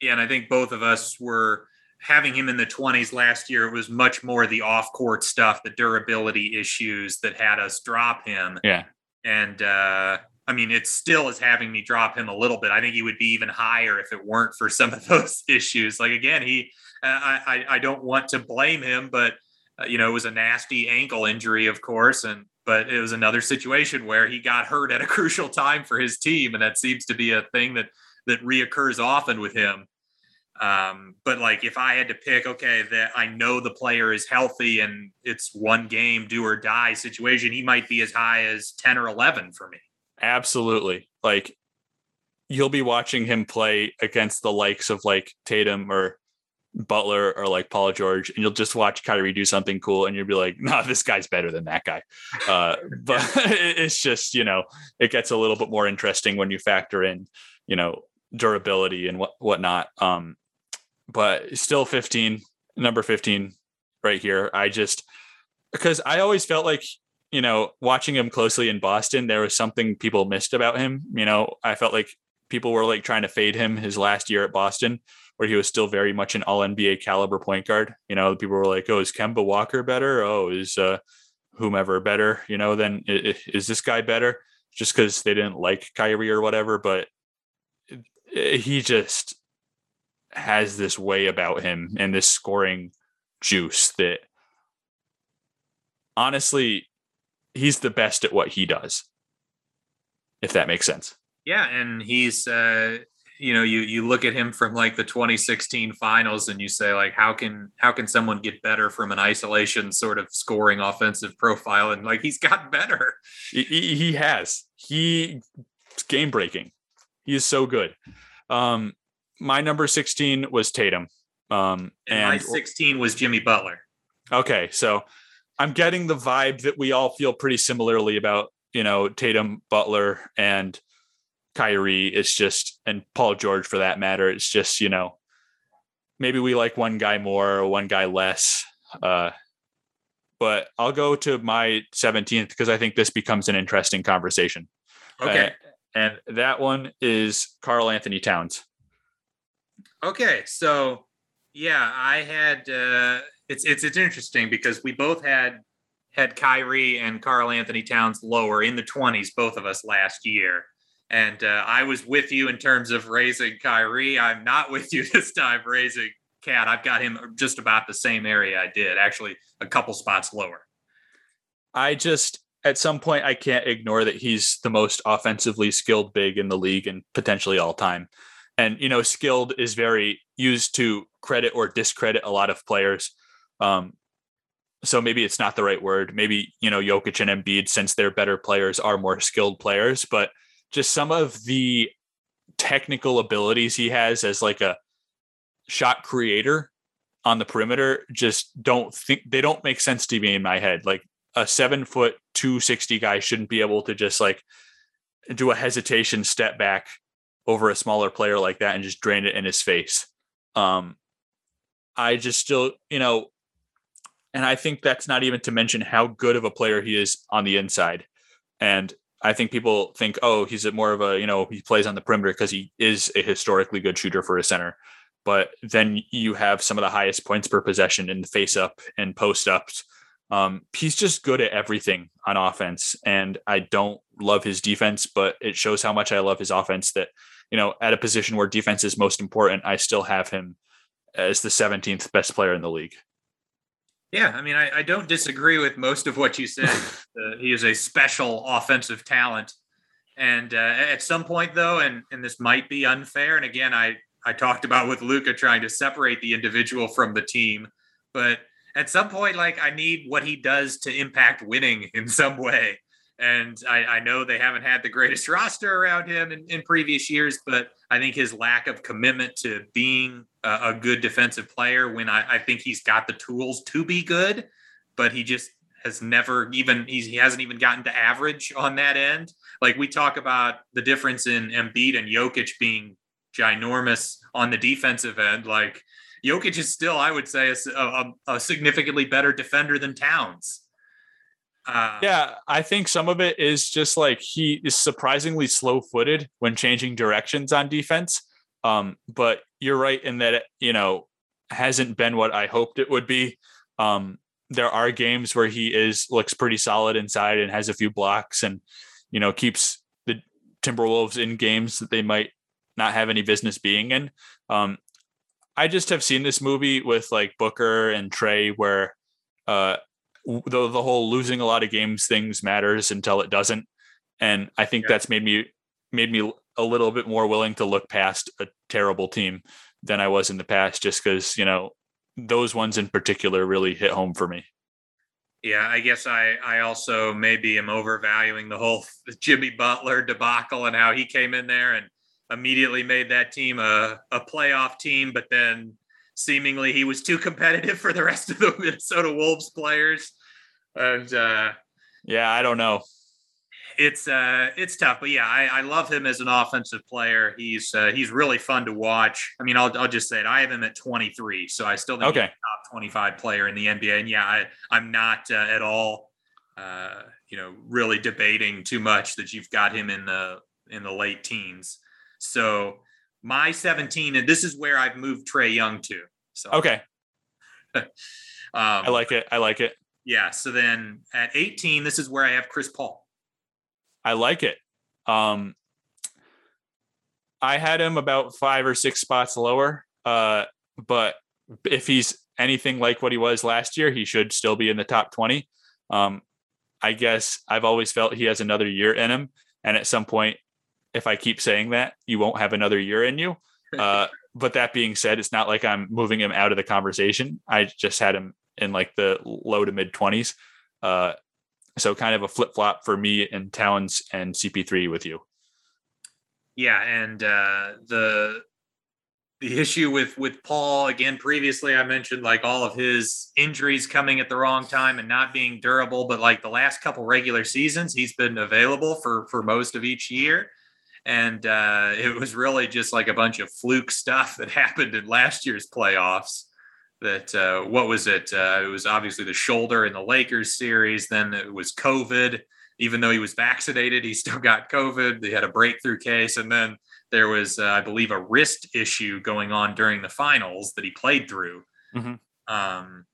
Yeah. And I think both of us were having him in the twenties last year. It was much more the off court stuff, the durability issues that had us drop him. Yeah. And uh, I mean, it still is having me drop him a little bit. I think he would be even higher if it weren't for some of those issues. Like, again, he, I, I, I don't want to blame him, but uh, you know, it was a nasty ankle injury, of course. And, but it was another situation where he got hurt at a crucial time for his team. And that seems to be a thing that, that reoccurs often with him. Um, but like, if I had to pick, okay, that I know the player is healthy and it's one game, do or die situation, he might be as high as ten or eleven for me. Absolutely. Like, you'll be watching him play against the likes of like Tatum or Butler or like Paul George, and you'll just watch Kyrie do something cool and you'll be like, nah, this guy's better than that guy. Uh, but it's just, you know, it gets a little bit more interesting when you factor in, you know, durability and what, whatnot. Um, But still fifteen, number fifteen right here. I just, because I always felt like, you know, watching him closely in Boston, there was something people missed about him. You know, I felt like people were like trying to fade him his last year at Boston, where he was still very much an all N B A caliber point guard. You know, people were like, oh, is Kemba Walker better? Oh, is uh, whomever better, you know, then is this guy better? Just because they didn't like Kyrie or whatever. But he just has this way about him and this scoring juice that honestly, he's the best at what he does, if that makes sense. Yeah. And he's, uh, you know, you, you look at him from like the twenty sixteen finals and you say like, how can, how can someone get better from an isolation sort of scoring offensive profile? And like, he's gotten better. He, he has, he game breaking. He is so good. Um, My number sixteen was Tatum. Um, and, and my sixteen was Jimmy Butler. Okay. So I'm getting the vibe that we all feel pretty similarly about, you know, Tatum, Butler, and Kyrie. It's just, and Paul George for that matter. It's just, you know, maybe we like one guy more or one guy less. Uh, but I'll go to my seventeenth because I think this becomes an interesting conversation. Okay. Uh, and that one is Karl Anthony Towns. Okay, so yeah, I had uh, it's it's it's interesting because we both had had Kyrie and Karl Anthony Towns lower in the twenties, both of us last year, and uh, I was with you in terms of raising Kyrie. I'm not with you this time raising Cat. I've got him just about the same area I did, actually a couple spots lower. I just at some point I can't ignore that he's the most offensively skilled big in the league and potentially all time. And, you know, skilled is very used to credit or discredit a lot of players. Um, so maybe it's not the right word. Maybe, you know, Jokic and Embiid, since they're better players, are more skilled players. But just some of the technical abilities he has as like a shot creator on the perimeter just don't think they don't make sense to me in my head. Like a seven foot two sixty guy shouldn't be able to just like do a hesitation step back over a smaller player like that and just drain it in his face. Um, I just still, you know, and I think that's not even to mention how good of a player he is on the inside. And I think people think, oh, he's more of a, you know, he plays on the perimeter because he is a historically good shooter for a center. But then you have some of the highest points per possession in the face up and post ups. Um, he's just good at everything on offense, and I don't love his defense, but it shows how much I love his offense that you know, at a position where defense is most important, I still have him as the seventeenth best player in the league. Yeah, I mean, I, I don't disagree with most of what you said. uh, he is a special offensive talent. And uh, at some point, though, and, and this might be unfair, and again, I, I talked about with Luka trying to separate the individual from the team, but at some point, like, I need what he does to impact winning in some way. And I, I know they haven't had the greatest roster around him in, in previous years, but I think his lack of commitment to being a, a good defensive player when I, I think he's got the tools to be good, but he just has never even, he's, he hasn't even gotten to average on that end. Like, we talk about the difference in Embiid and Jokic being ginormous on the defensive end. Like, Jokic is still, I would say, a, a, a significantly better defender than Towns. Um, yeah, I think some of it is just like he is surprisingly slow-footed when changing directions on defense. Um, but you're right in that it, you know, hasn't been what I hoped it would be. Um, there are games where he is looks pretty solid inside and has a few blocks and, you know, keeps the Timberwolves in games that they might not have any business being in. Um, I just have seen this movie with like Booker and Trae where uh, the, the whole losing a lot of games things matters until it doesn't. And I think yeah. that's made me made me a little bit more willing to look past a terrible team than I was in the past, just because, you know, those ones in particular really hit home for me. Yeah, I guess I, I also maybe am overvaluing the whole Jimmy Butler debacle and how he came in there and immediately made that team a, a playoff team, but then seemingly he was too competitive for the rest of the Minnesota Wolves players. And uh, yeah, I don't know. It's uh, it's tough, but yeah, I, I love him as an offensive player. He's uh, he's really fun to watch. I mean, I'll I'll just say it. I have him at twenty-three, so I still think okay. he's a top twenty-five player in the N B A. And yeah, I I'm not uh, at all, uh, you know, really debating too much that you've got him in the in the late teens. So my seventeen, and this is where I've moved Trae Young to. So okay, um, I like it. I like it. Yeah. So then at eighteen, this is where I have Chris Paul. I like it. Um, I had him about five or six spots lower, uh, but if he's anything like what he was last year, he should still be in the top twenty. Um, I guess I've always felt he has another year in him, and at some point, if I keep saying that, you won't have another year in you. Uh, but that being said, it's not like I'm moving him out of the conversation. I just had him in like the low to mid twenties. Uh, so kind of a flip flop for me and Towns and C P three with you. Yeah. And uh, the, the issue with, with Paul, again, previously, I mentioned like all of his injuries coming at the wrong time and not being durable, but like the last couple regular seasons, he's been available for, for most of each year. And uh, it was really just like a bunch of fluke stuff that happened in last year's playoffs that uh, what was it? Uh, it was obviously the shoulder in the Lakers series. Then it was COVID. Even though he was vaccinated, he still got COVID. They had a breakthrough case. And then there was, uh, I believe, a wrist issue going on during the finals that he played through. Mm-hmm. Um,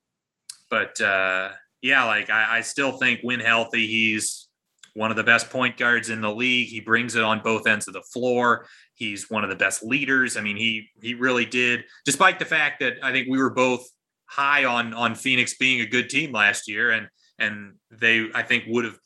but uh, yeah, like I, I still think when healthy, he's one of the best point guards in the league. He brings it on both ends of the floor. He's one of the best leaders. I mean, he, he really did, despite the fact that I think we were both high on, on Phoenix being a good team last year. And, and they, I think would have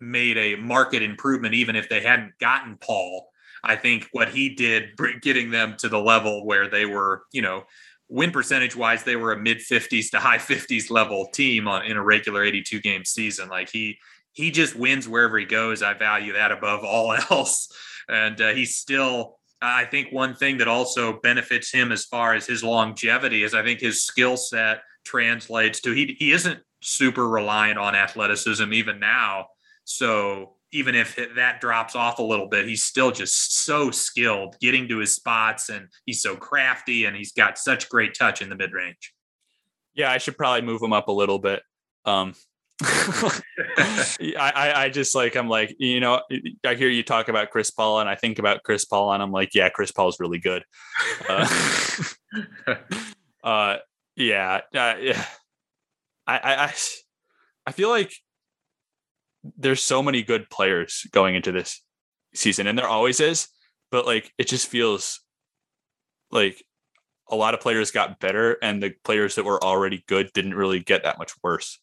made a market improvement, even if they hadn't gotten Paul. I think what he did getting them to the level where they were, you know, win percentage wise, they were a mid fifties to high fifties level team on in a regular eighty-two game season. Like he, He just wins wherever he goes. I value that above all else. And uh, he's still, I think one thing that also benefits him as far as his longevity is I think his skill set translates to, he he isn't super reliant on athleticism even now. So even if that drops off a little bit, he's still just so skilled getting to his spots and he's so crafty and he's got such great touch in the mid range. Yeah. I should probably move him up a little bit. Um, I, I just like I'm like you know I hear you talk about Chris Paul and I think about Chris Paul and I'm like yeah Chris Paul's really good uh, uh yeah uh, yeah I, I I feel like there's so many good players going into this season and there always is but like, it just feels like a lot of players got better and the players that were already good didn't really get that much worse.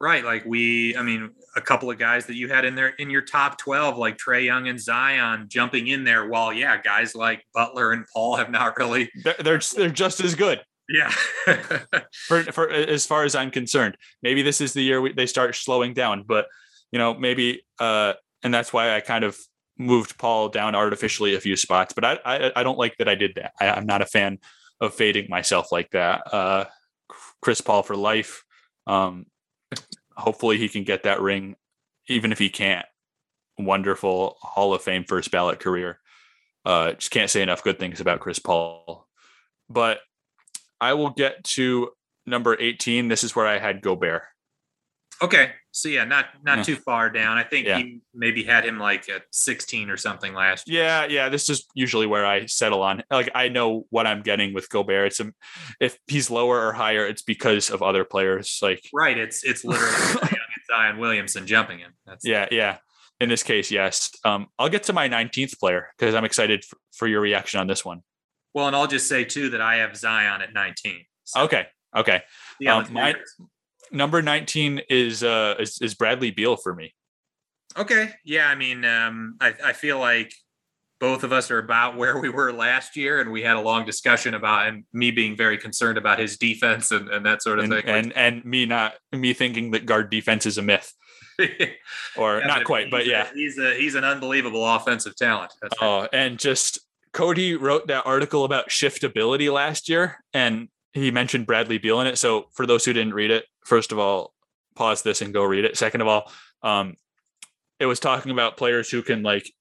Right. Like we, I mean, a couple of guys that you had in there in your top twelve, like Trae Young and Zion jumping in there. While, yeah, guys like Butler and Paul have not really, they're, they're, they're just as good. Yeah. for, for as far as I'm concerned, maybe this is the year we, they start slowing down, but you know, maybe, uh, and that's why I kind of moved Paul down artificially a few spots, but I, I, I don't like that I did that. I, I'm not a fan of fading myself like that. Uh, Chris Paul for life. Um, hopefully he can get that ring, even if he can't. Wonderful Hall of Fame first ballot career. Uh, just can't say enough good things about Chris Paul. But I will get to number eighteen. This is where I had Gobert. Okay. So yeah, not, not too far down. I think yeah. he maybe had him like at sixteen or something last year. Yeah. Yeah. This is usually where I settle on. Like, I know what I'm getting with Gobert. It's, a, if he's lower or higher, it's because of other players. Like, right. It's, it's literally Zion Williamson jumping him. That's yeah. It. Yeah. In this case. Yes. Um, I'll get to my nineteenth player because I'm excited for, for your reaction on this one. Well, and I'll just say too, that I have Zion at nineteen. So. Okay. Okay. Yeah. Um, my, Number nineteen is uh is, is Bradley Beal for me. Okay. Yeah, I mean, um I, I feel like both of us are about where we were last year, and we had a long discussion about and me being very concerned about his defense and, and that sort of and, thing. And like, and me not me thinking that guard defense is a myth. Or yeah, not but quite, but yeah. A, he's a he's an unbelievable offensive talent. That's oh, right. And just Cody wrote that article about shiftability last year, and he mentioned Bradley Beal in it. So for those who didn't read it, first of all, pause this and go read it. Second of all, um, it was talking about players who can like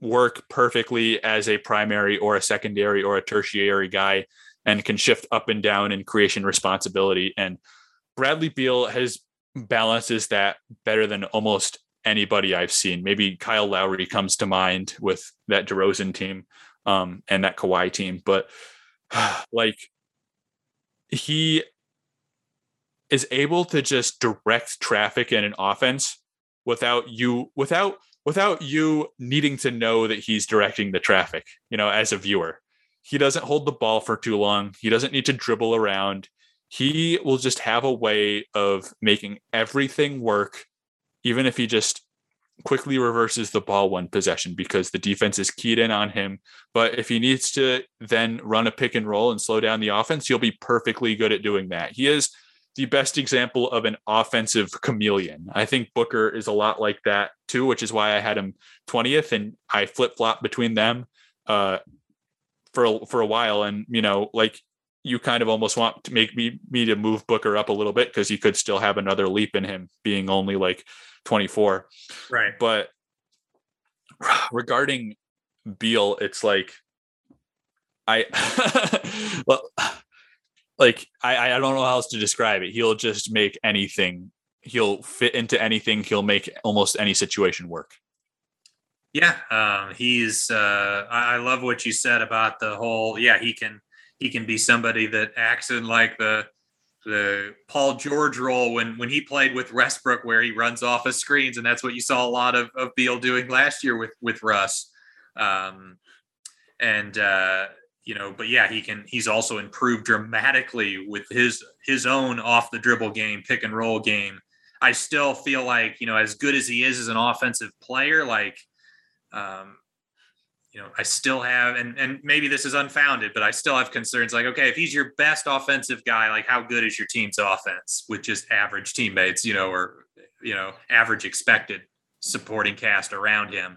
work perfectly as a primary or a secondary or a tertiary guy and can shift up and down in creation responsibility. And Bradley Beal has balances that better than almost anybody I've seen. Maybe Kyle Lowry comes to mind with that DeRozan team um, and that Kawhi team, but like, he is able to just direct traffic in an offense without you, without, without you needing to know that he's directing the traffic, you know, as a viewer. He doesn't hold the ball for too long. He doesn't need to dribble around. He will just have a way of making everything work, even if he just quickly reverses the ball one possession because the defense is keyed in on him. But if he needs to then run a pick and roll and slow down the offense, he'll be perfectly good at doing that. He is the best example of an offensive chameleon. I think Booker is a lot like that too, which is why I had him twentieth and I flip-flop between them uh, for, for a while. And, you know, like you kind of almost want to make me, me to move Booker up a little bit because you could still have another leap in him being only like twenty-four. Right. But regarding Beal, it's like, I, well, like, I, I don't know how else to describe it. He'll just make anything. He'll fit into anything. He'll make almost any situation work. Yeah. Um, he's, uh, I, I love what you said about the whole, yeah, he can, he can be somebody that acts in like the, the Paul George role when, when he played with Westbrook, where he runs off of screens. And that's what you saw a lot of, of Beal doing last year with, with Russ. Um, and, uh, you know, but yeah, he can, he's also improved dramatically with his, his own off the dribble game, pick and roll game. I still feel like, you know, as good as he is as an offensive player, like, um, you know, I still have, and, and maybe this is unfounded, but I still have concerns like, okay, if he's your best offensive guy, like how good is your team's offense with just average teammates, you know, or, you know, average expected supporting cast around him.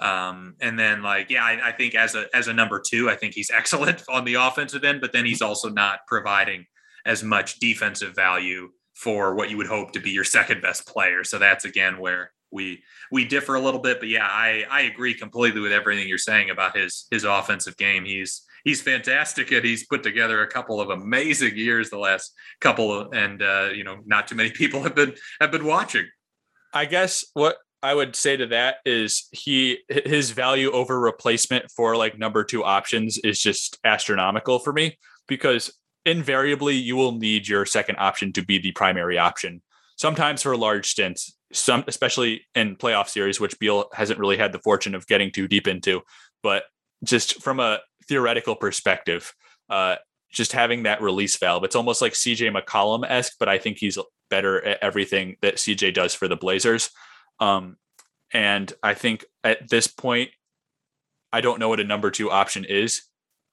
Um, and then like, yeah, I, I think as a, as a number two, I think he's excellent on the offensive end, but then he's also not providing as much defensive value for what you would hope to be your second best player. So that's again, where we, we differ a little bit, but yeah, I, I agree completely with everything you're saying about his, his offensive game. He's, he's fantastic. And he's put together a couple of amazing years, the last couple of, and uh, you know, not too many people have been, have been watching. I guess what I would say to that is he, his value over replacement for like number two options is just astronomical for me, because invariably you will need your second option to be the primary option. Sometimes for large stints, some especially in playoff series, which Beal hasn't really had the fortune of getting too deep into. But just from a theoretical perspective, uh, just having that release valve, it's almost like C J McCollum-esque, but I think he's better at everything that C J does for the Blazers. Um, and I think at this point, I don't know what a number two option is,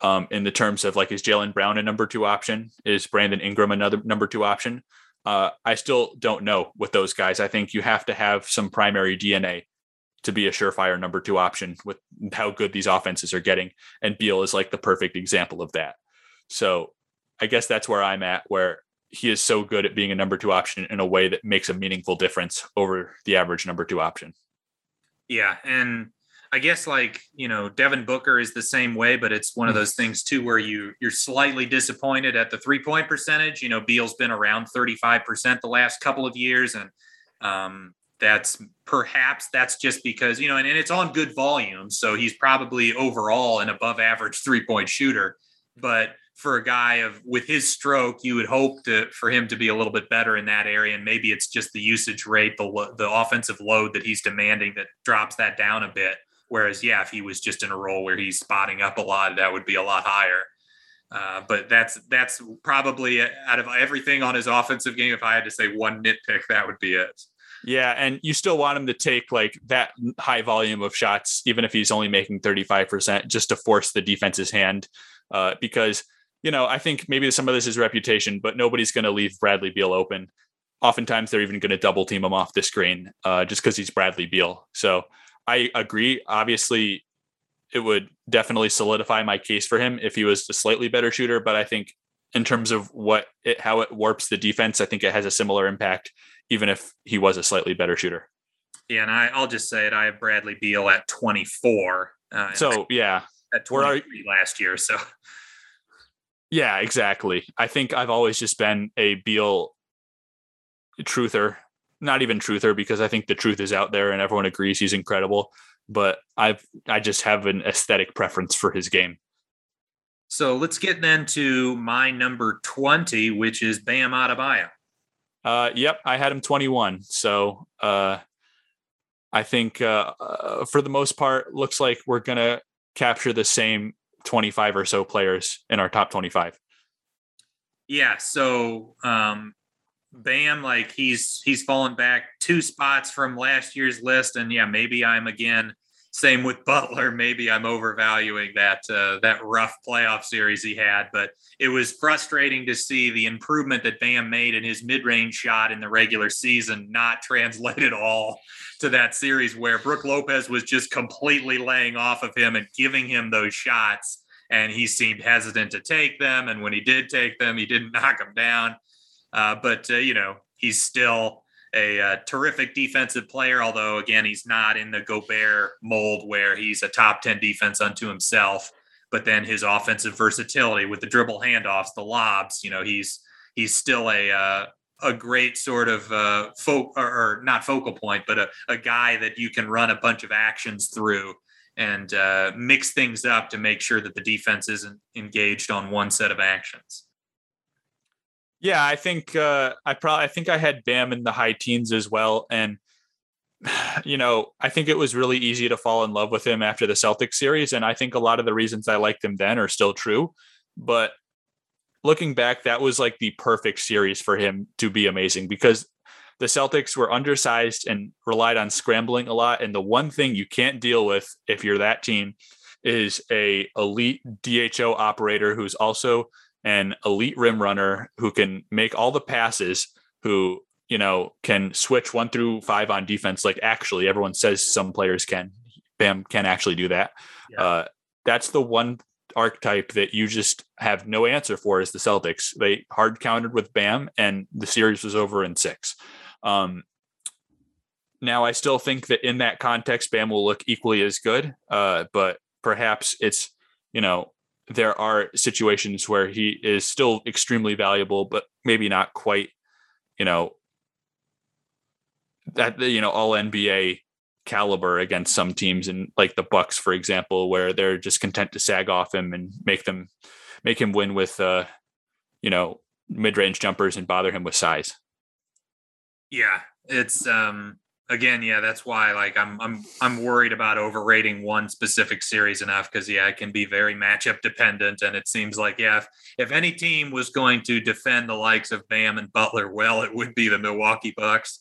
um, in the terms of like, is Jaylen Brown a number two option? Is Brandon Ingram another number two option? Uh, I still don't know with those guys. I think you have to have some primary D N A to be a surefire number two option with how good these offenses are getting. And Beal is like the perfect example of that. So I guess that's where I'm at, where he is so good at being a number two option in a way that makes a meaningful difference over the average number two option. Yeah. And I guess like, you know, Devin Booker is the same way, but it's one of those things too, where you you're slightly disappointed at the three point percentage. You know, Beal's been around thirty-five percent the last couple of years. And um, that's perhaps that's just because, you know, and, and it's on good volume. So he's probably overall an above average three point shooter, but for a guy of with his stroke, you would hope to, for him to be a little bit better in that area. And maybe it's just the usage rate, the the offensive load that he's demanding that drops that down a bit. Whereas, yeah, if he was just in a role where he's spotting up a lot, that would be a lot higher. Uh, but that's that's probably out of everything on his offensive game. If I had to say one nitpick, that would be it. Yeah, and you still want him to take like that high volume of shots, even if he's only making thirty-five percent, just to force the defense's hand, uh, because you know, I think maybe some of this is reputation, but nobody's going to leave Bradley Beal open. Oftentimes, they're even going to double team him off the screen uh, just because he's Bradley Beal. So I agree. Obviously, it would definitely solidify my case for him if he was a slightly better shooter. But I think in terms of what it, how it warps the defense, I think it has a similar impact, even if he was a slightly better shooter. Yeah, and I, I'll just say it. I have Bradley Beal at twenty-four. Uh, so, yeah. At twenty-three last year, so... Yeah, exactly. I think I've always just been a Beal truther, not even truther, because I think the truth is out there and everyone agrees he's incredible, but I've, I just have an aesthetic preference for his game. So let's get then to my number twenty, which is Bam Adebayo. Uh, yep. I had him twenty-one. So uh, I think uh, uh, for the most part, looks like we're going to capture the same twenty-five or so players in our top twenty-five. Yeah. So um, Bam, like he's, he's fallen back two spots from last year's list. And yeah, maybe I'm again, same with Butler. Maybe I'm overvaluing that, uh, that rough playoff series he had, but it was frustrating to see the improvement that Bam made in his mid-range shot in the regular season, not translate at all to that series where Brook Lopez was just completely laying off of him and giving him those shots. And he seemed hesitant to take them. And when he did take them, he didn't knock them down. Uh, but, uh, you know, he's still a uh, terrific defensive player. Although, again, he's not in the Gobert mold where he's a top ten defense unto himself. But then his offensive versatility with the dribble handoffs, the lobs, you know, he's he's still a uh, a great sort of uh, fo- or, or not focal point, but a, a guy that you can run a bunch of actions through and uh, mix things up to make sure that the defense isn't engaged on one set of actions. Yeah, I think uh, I probably I think I had Bam in the high teens as well. And, you know, I think it was really easy to fall in love with him after the Celtics series. And I think a lot of the reasons I liked him then are still true. But looking back, that was like the perfect series for him to be amazing because the Celtics were undersized and relied on scrambling a lot. And the one thing you can't deal with if you're that team is a elite D H O operator who's also an elite rim runner who can make all the passes, who, you know, can switch one through five on defense. Like actually everyone says some players can. Bam can actually do that. Yeah. Uh, that's the one archetype that you just have no answer for is the Celtics. They hard countered with Bam and the series was over in six. Um, now I still think that in that context, Bam will look equally as good. Uh, but perhaps it's, you know, there are situations where he is still extremely valuable, but maybe not quite, you know, that, you know, all N B A caliber against some teams and like the Bucks, for example, where they're just content to sag off him and make them make him win with, uh, you know, mid-range jumpers and bother him with size. Yeah, it's um, again, yeah, that's why like I'm I'm I'm worried about overrating one specific series enough, because yeah, it can be very matchup dependent. And it seems like yeah, if, if any team was going to defend the likes of Bam and Butler well, it would be the Milwaukee Bucks.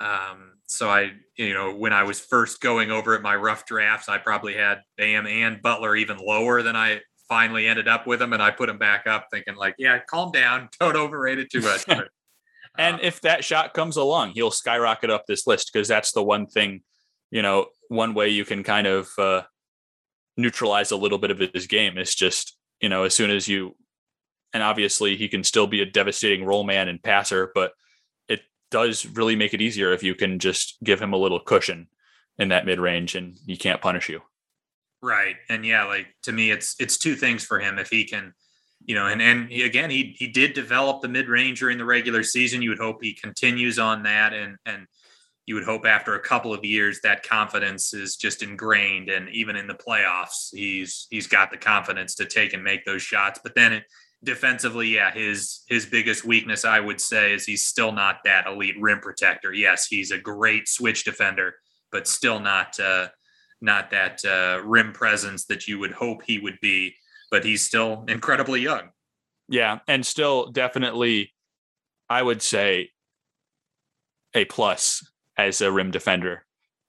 Um, so I, you know, when I was first going over at my rough drafts, I probably had Bam and Butler even lower than I finally ended up with them. And I put them back up thinking like, yeah, calm down. Don't overrate it too much. But, and um, if that shot comes along, he'll skyrocket up this list. Cause that's the one thing, you know, one way you can kind of, uh, neutralize a little bit of his game is just, you know, as soon as you, and obviously he can still be a devastating roll man and passer, but does really make it easier if you can just give him a little cushion in that mid range and he can't punish you. Right. And yeah, like to me, it's, it's two things for him. If he can, you know, and, and he, again, he, he did develop the mid range during the regular season. You would hope he continues on that. And, and you would hope after a couple of years that confidence is just ingrained. And even in the playoffs, he's, he's got the confidence to take and make those shots. But then it, defensively, yeah, his his biggest weakness, I would say, is he's still not that elite rim protector. Yes, he's a great switch defender, but still not uh, not that uh, rim presence that you would hope he would be. But he's still incredibly young. Yeah, and still definitely, I would say, a plus as a rim defender,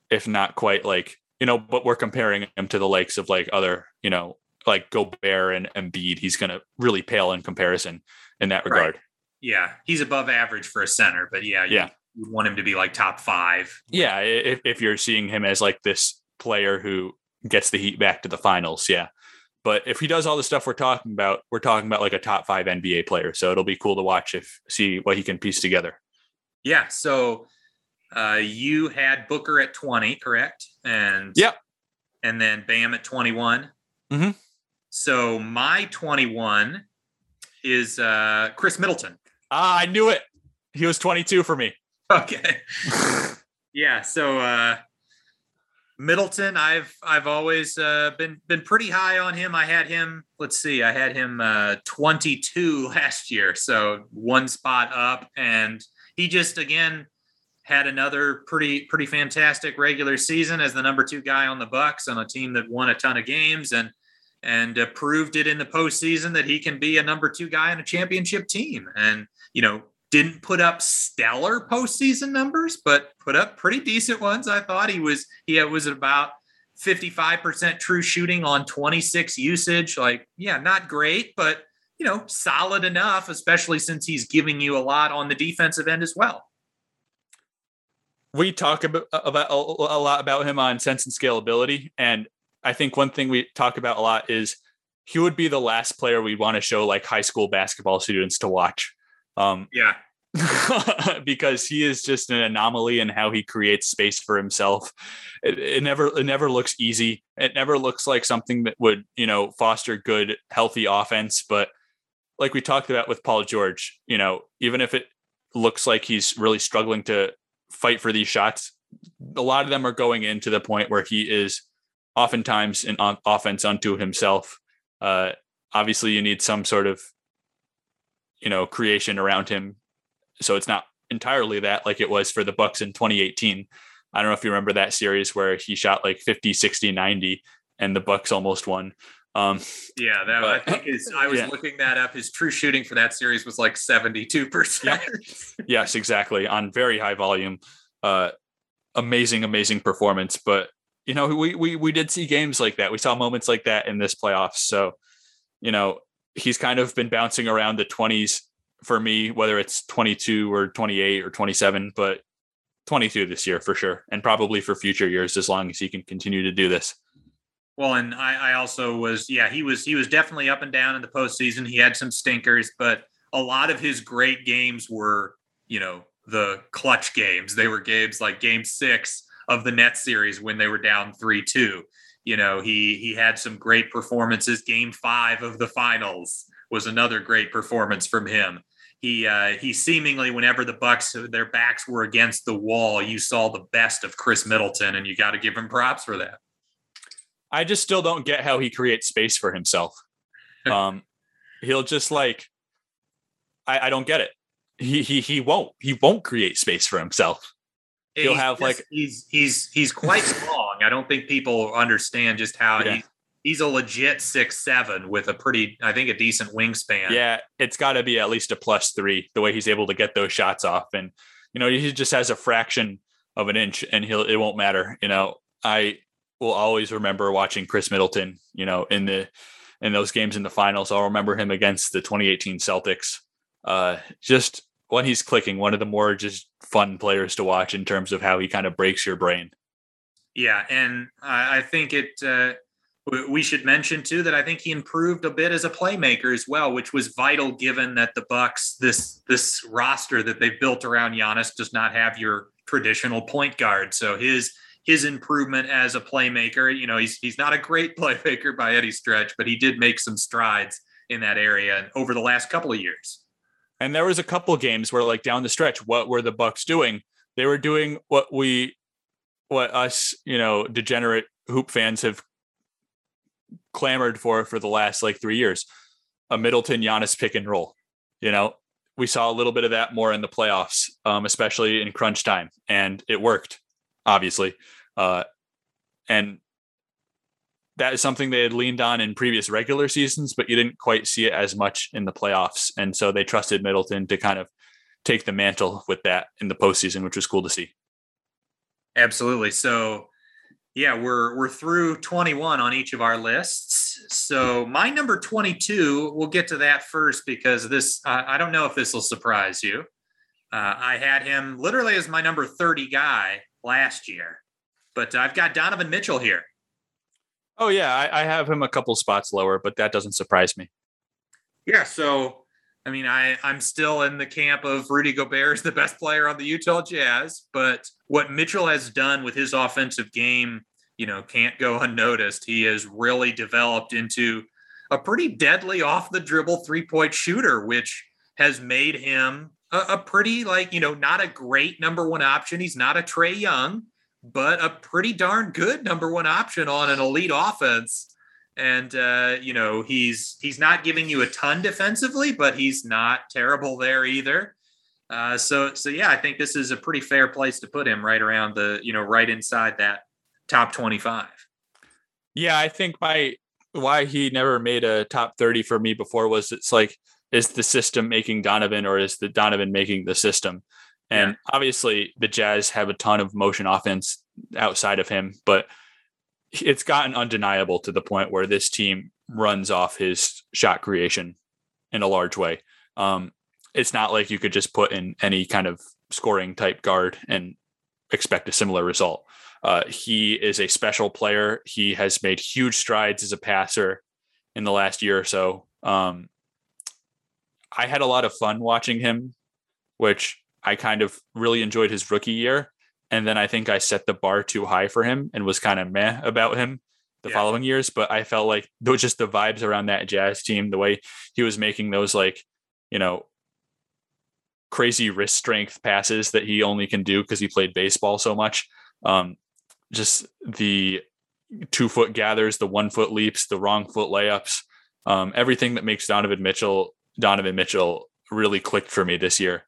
if not quite like, you know, but we're comparing him to the likes of like other, you know, like Gobert and Embiid. He's going to really pale in comparison in that regard. Right. Yeah. He's above average for a center, but yeah, you, yeah. you want him to be like top five. Yeah. If, if you're seeing him as like this player who gets the Heat back to the finals. Yeah. But if he does all the stuff we're talking about, we're talking about like a top five N B A player. So it'll be cool to watch if see what he can piece together. Yeah. So uh, you had Booker at twenty, correct? And yep. And then Bam at twenty-one. Mm-hmm. So my twenty-one is uh, Chris Middleton. Ah, I knew it. He was twenty-two for me. Okay. Yeah. So uh, Middleton, I've I've always uh, been been pretty high on him. I had him. Let's see. I had him uh, twenty-two last year, so one spot up, and he just again had another pretty pretty fantastic regular season as the number two guy on the Bucks on a team that won a ton of games and. and uh, proved it in the postseason that he can be a number two guy on a championship team. And, you know, didn't put up stellar postseason numbers, but put up pretty decent ones. I thought he was, he was about fifty-five percent true shooting on twenty-six usage. Like, yeah, not great, but, you know, solid enough, especially since he's giving you a lot on the defensive end as well. We talk about, about a, a lot about him on Sense and Scalability, and I think one thing we talk about a lot is he would be the last player we'd want to show like high school basketball students to watch. Um, yeah. Because he is just an anomaly in how he creates space for himself. It, it never, it never looks easy. It never looks like something that would, you know, foster good, healthy offense. But like we talked about with Paul George, you know, even if it looks like he's really struggling to fight for these shots, a lot of them are going in to the point where he is oftentimes an on- offense unto himself. Uh, obviously you need some sort of, you know, creation around him. So it's not entirely that like it was for the Bucks in twenty eighteen. I don't know if you remember that series where he shot like fifty, sixty, ninety and the Bucks almost won. Um, yeah, that but, I think is, I was yeah. looking that up. His true shooting for that series was like seventy-two percent. Yep. Yes, exactly. On very high volume, uh, amazing, amazing performance. But you know, we, we, we did see games like that. We saw moments like that in this playoffs. So, you know, he's kind of been bouncing around the twenties for me, whether it's twenty-two or twenty-eight or twenty-seven, but twenty-two this year for sure. And probably for future years, as long as he can continue to do this. Well, and I, I also was, yeah, he was, he was definitely up and down in the postseason. He had some stinkers, but a lot of his great games were, you know, the clutch games. They were games like game six of the Nets series when they were down three two. You know, he he had some great performances. Game five of the finals was another great performance from him. He uh, he seemingly, whenever the Bucks, their backs were against the wall, you saw the best of Chris Middleton, and you got to give him props for that. I just still don't get how he creates space for himself. Um, he'll just like, I, I don't get it. He he he won't. He won't create space for himself. He'll he's have just, like he's he's he's quite strong. I don't think people understand just how yeah. he's he's a legit six seven with a pretty, I think, a decent wingspan. Yeah, it's got to be at least a plus three the way he's able to get those shots off, and you know he just has a fraction of an inch, and he'll it won't matter. You know, I will always remember watching Chris Middleton. You know, in the in those games in the finals, I'll remember him against the twenty eighteen Celtics. Uh, just when he's clicking, one of the more just fun players to watch in terms of how he kind of breaks your brain. Yeah. And I think it, uh, we should mention too, that I think he improved a bit as a playmaker as well, which was vital given that the Bucks, this, this roster that they've built around Giannis does not have your traditional point guard. So his, his improvement as a playmaker, you know, he's, he's not a great playmaker by any stretch, but he did make some strides in that area over the last couple of years. And there was a couple of games where, like, down the stretch, what were the Bucks doing? They were doing what we, what us, you know, degenerate hoop fans have clamored for for the last like three years, a Middleton Giannis pick and roll. You know, we saw a little bit of that more in the playoffs, um, especially in crunch time, and it worked, obviously. Uh, and that is something they had leaned on in previous regular seasons, but you didn't quite see it as much in the playoffs. And so they trusted Middleton to kind of take the mantle with that in the postseason, which was cool to see. Absolutely. So yeah, we're, we're through twenty-one on each of our lists. So my number twenty-two, we'll get to that first, because this, uh, I don't know if this will surprise you. Uh, I had him literally as my number thirty guy last year, but I've got Donovan Mitchell here. Oh, yeah, I, I have him a couple spots lower, but that doesn't surprise me. Yeah, so, I mean, I, I'm still in the camp of Rudy Gobert is the best player on the Utah Jazz, but what Mitchell has done with his offensive game, you know, can't go unnoticed. He has really developed into a pretty deadly off-the-dribble three-point shooter, which has made him a, a pretty, like, you know, not a great number one option. He's not a Trae Young, but a pretty darn good number one option on an elite offense. And, uh, you know, he's, he's not giving you a ton defensively, but he's not terrible there either. Uh, so, so yeah, I think this is a pretty fair place to put him, right around the, you know, right inside that top twenty-five. Yeah. I think my, why he never made a top thirty for me before was it's like, is the system making Donovan, or is the Donovan making the system? And obviously the Jazz have a ton of motion offense outside of him, but it's gotten undeniable to the point where this team runs off his shot creation in a large way. Um, it's not like you could just put in any kind of scoring type guard and expect a similar result. Uh, he is a special player. He has made huge strides as a passer in the last year or so. Um, I had a lot of fun watching him, which I kind of really enjoyed his rookie year. And then I think I set the bar too high for him and was kind of meh about him the yeah. following years. But I felt like it was just the vibes around that Jazz team, the way he was making those, like, you know, crazy wrist strength passes that he only can do because he played baseball so much. Um, just the two foot gathers, the one foot leaps, the wrong foot layups, um, everything that makes Donovan Mitchell, Donovan Mitchell really clicked for me this year.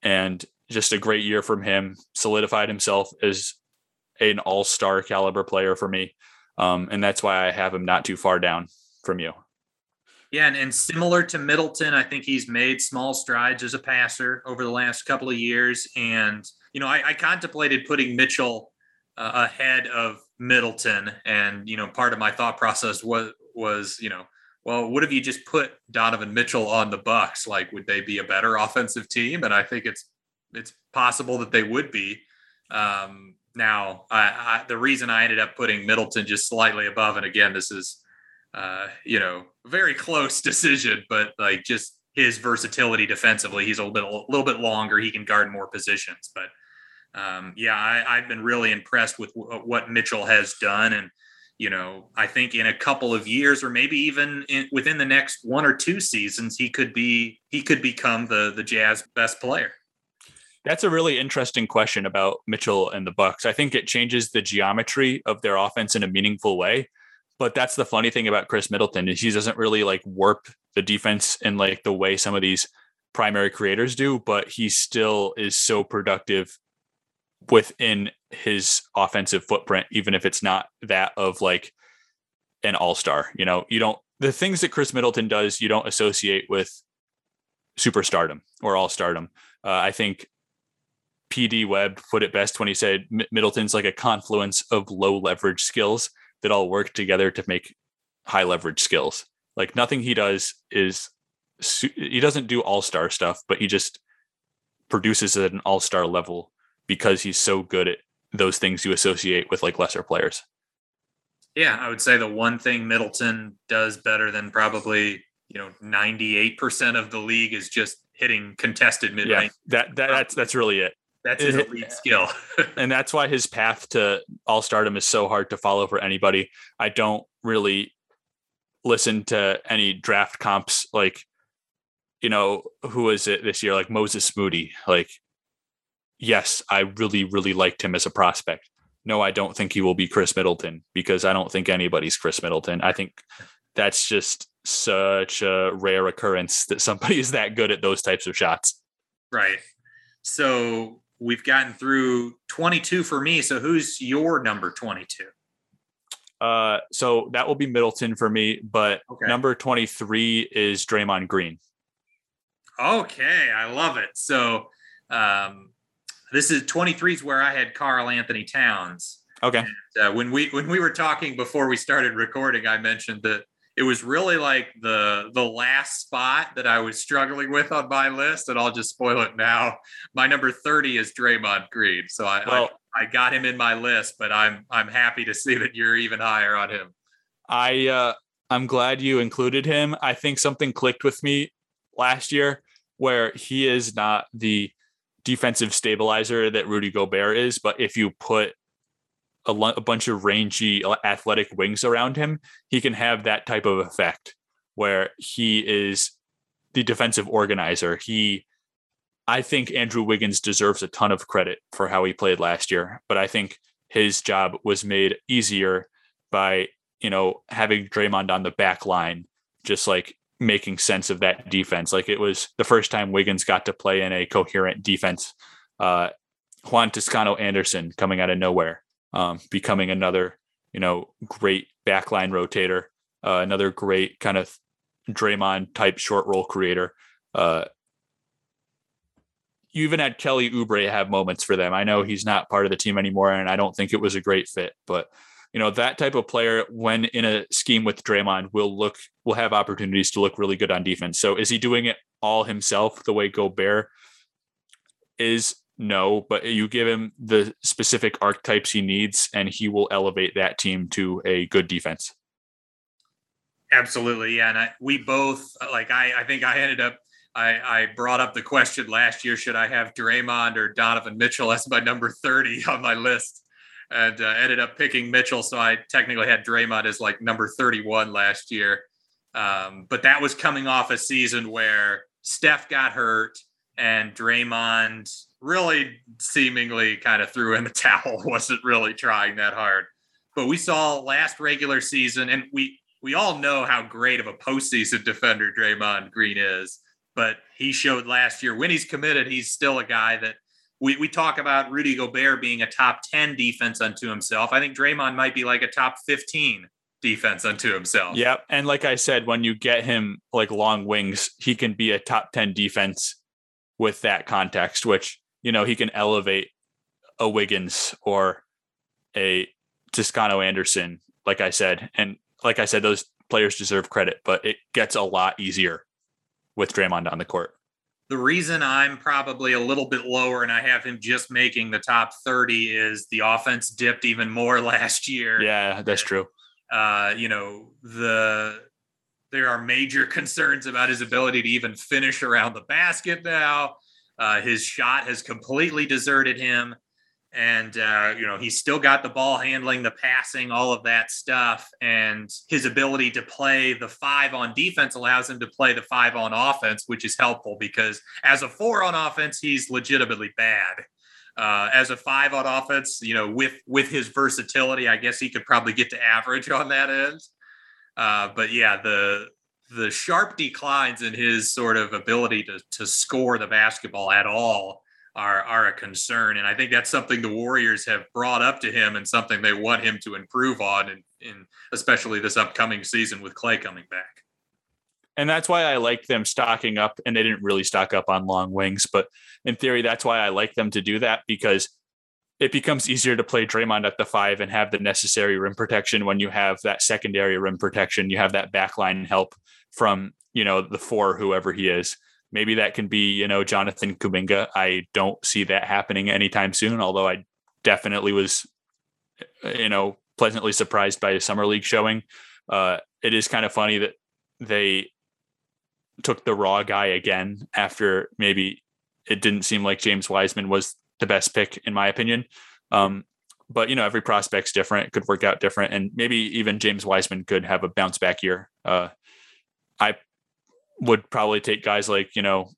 And just a great year from him, solidified himself as an all-star caliber player for me. Um, and that's why I have him not too far down from you. Yeah. And, and similar to Middleton, I think he's made small strides as a passer over the last couple of years. And, you know, I, I contemplated putting Mitchell uh, ahead of Middleton. And, you know, part of my thought process was, was, you know, well, what if you just put Donovan Mitchell on the Bucks? Like, would they be a better offensive team? And I think it's it's possible that they would be. Um, now, I, I, the reason I ended up putting Middleton just slightly above, and again, this is, uh, you know, very close decision, but like just his versatility defensively, he's a little bit, a little bit longer. He can guard more positions. But um, yeah, I, I've been really impressed with w- what Mitchell has done. And you know, I think in a couple of years, or maybe even in, within the next one or two seasons, he could be he could become the the Jazz best player. That's a really interesting question about Mitchell and the Bucks. I think it changes the geometry of their offense in a meaningful way. But that's the funny thing about Chris Middleton is he doesn't really like warp the defense in like the way some of these primary creators do, but he still is so productive within his offensive footprint, even if it's not that of like an all-star. You know, you don't, the things that Chris Middleton does, you don't associate with superstardom or all-stardom. Uh, I think P D Webb put it best when he said Middleton's like a confluence of low leverage skills that all work together to make high leverage skills. Like nothing he does is, he doesn't do all-star stuff, but he just produces at an all-star level because he's so good at those things you associate with like lesser players. Yeah, I would say the one thing Middleton does better than probably, you know, ninety-eight percent of the league is just hitting contested mid-range. Yeah, that, that that's that's really it. That's his elite skill. And that's why his path to all-stardom is so hard to follow for anybody. I don't really listen to any draft comps. Like, you know, who is it this year? Like Moses Moody. Like, yes, I really, really liked him as a prospect. No, I don't think he will be Chris Middleton because I don't think anybody's Chris Middleton. I think that's just such a rare occurrence that somebody is that good at those types of shots. Right. So we've gotten through twenty-two for me. So who's your number twenty-two? Uh, so that will be Middleton for me, but okay. Number twenty-three is Draymond Green. Okay. I love it. So, um, this is twenty-three is where I had Carl Anthony Towns. Okay. And, uh, when we, when we were talking before we started recording, I mentioned that it was really like the, the last spot that I was struggling with on my list, and I'll just spoil it now. My number thirty is Draymond Green. So I, well, I, I got him in my list, but I'm, I'm happy to see that you're even higher on him. I, uh, I'm glad you included him. I think something clicked with me last year where he is not the defensive stabilizer that Rudy Gobert is, but if you put a, l- a bunch of rangy athletic wings around him, he can have that type of effect where he is the defensive organizer. He, I think Andrew Wiggins deserves a ton of credit for how he played last year, but I think his job was made easier by, you know, having Draymond on the back line, just like making sense of that defense. Like it was the first time Wiggins got to play in a coherent defense. Uh, Juan Toscano Anderson coming out of nowhere, um, becoming another, you know, great backline rotator, uh, another great kind of Draymond type short roll creator. Uh, you even had Kelly Oubre have moments for them. I know he's not part of the team anymore, and I don't think it was a great fit, but you know, that type of player, when in a scheme with Draymond, will look, will have opportunities to look really good on defense. So is he doing it all himself the way Gobert is? No, but you give him the specific archetypes he needs, and he will elevate that team to a good defense. Absolutely. Yeah. And I, we both, like, I, I think I ended up, I, I brought up the question last year, should I have Draymond or Donovan Mitchell as my number thirty on my list? And uh, ended up picking Mitchell. So I technically had Draymond as like number thirty-one last year. Um, but that was coming off a season where Steph got hurt and Draymond really seemingly kind of threw in the towel, wasn't really trying that hard. But we saw last regular season, and we, we all know how great of a postseason defender Draymond Green is, but he showed last year when he's committed, he's still a guy that, We we talk about Rudy Gobert being a top ten defense unto himself. I think Draymond might be like a top fifteen defense unto himself. Yep. And like I said, when you get him like long wings, he can be a top ten defense with that context, which, you know, he can elevate a Wiggins or a Toscano Anderson, like I said. And like I said, those players deserve credit, but it gets a lot easier with Draymond on the court. The reason I'm probably a little bit lower and I have him just making the top thirty is the offense dipped even more last year. Yeah, that's true. Uh, you know, the there are major concerns about his ability to even finish around the basket now. Uh, his shot has completely deserted him. And, uh, you know, he's still got the ball handling, the passing, all of that stuff. And his ability to play the five on defense allows him to play the five on offense, which is helpful because as a four on offense, he's legitimately bad. Uh, as a five on offense, you know, with with his versatility, I guess he could probably get to average on that end. Uh, but, yeah, the the sharp declines in his sort of ability to to score the basketball at all are are a concern. And I think that's something the Warriors have brought up to him and something they want him to improve on, and, and especially this upcoming season with Clay coming back. And that's why I liked them stocking up, and they didn't really stock up on long wings, but in theory, that's why I like them to do that, because it becomes easier to play Draymond at the five and have the necessary rim protection when you have that secondary rim protection. You have that backline help from, you know, the four, whoever he is. Maybe that can be, you know, Jonathan Kuminga. I don't see that happening anytime soon, although I definitely was, you know, pleasantly surprised by his summer league showing. Uh, it is kind of funny that they took the raw guy again after maybe it didn't seem like James Wiseman was the best pick, in my opinion. Um, but, you know, every prospect's different. It could work out different. And maybe even James Wiseman could have a bounce back year. Uh, I would probably take guys like, you know,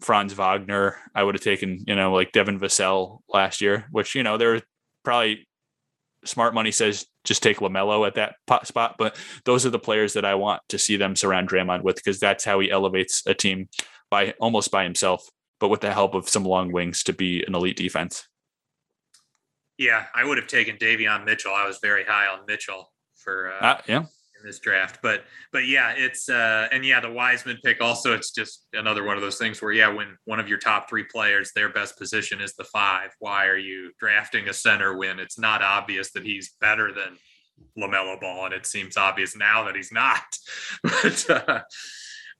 Franz Wagner. I would have taken, you know, like Devin Vassell last year, which, you know, they're probably smart money says just take LaMelo at that pot spot. But those are the players that I want to see them surround Draymond with, because that's how he elevates a team by almost by himself, but with the help of some long wings to be an elite defense. Yeah, I would have taken Davion Mitchell. I was very high on Mitchell for uh, uh, yeah. in this draft. But but yeah, it's uh, – and yeah, the Wiseman pick also, it's just another one of those things where, yeah, when one of your top three players, their best position is the five, why are you drafting a center when it's not obvious that he's better than LaMelo Ball, and it seems obvious now that he's not. but uh,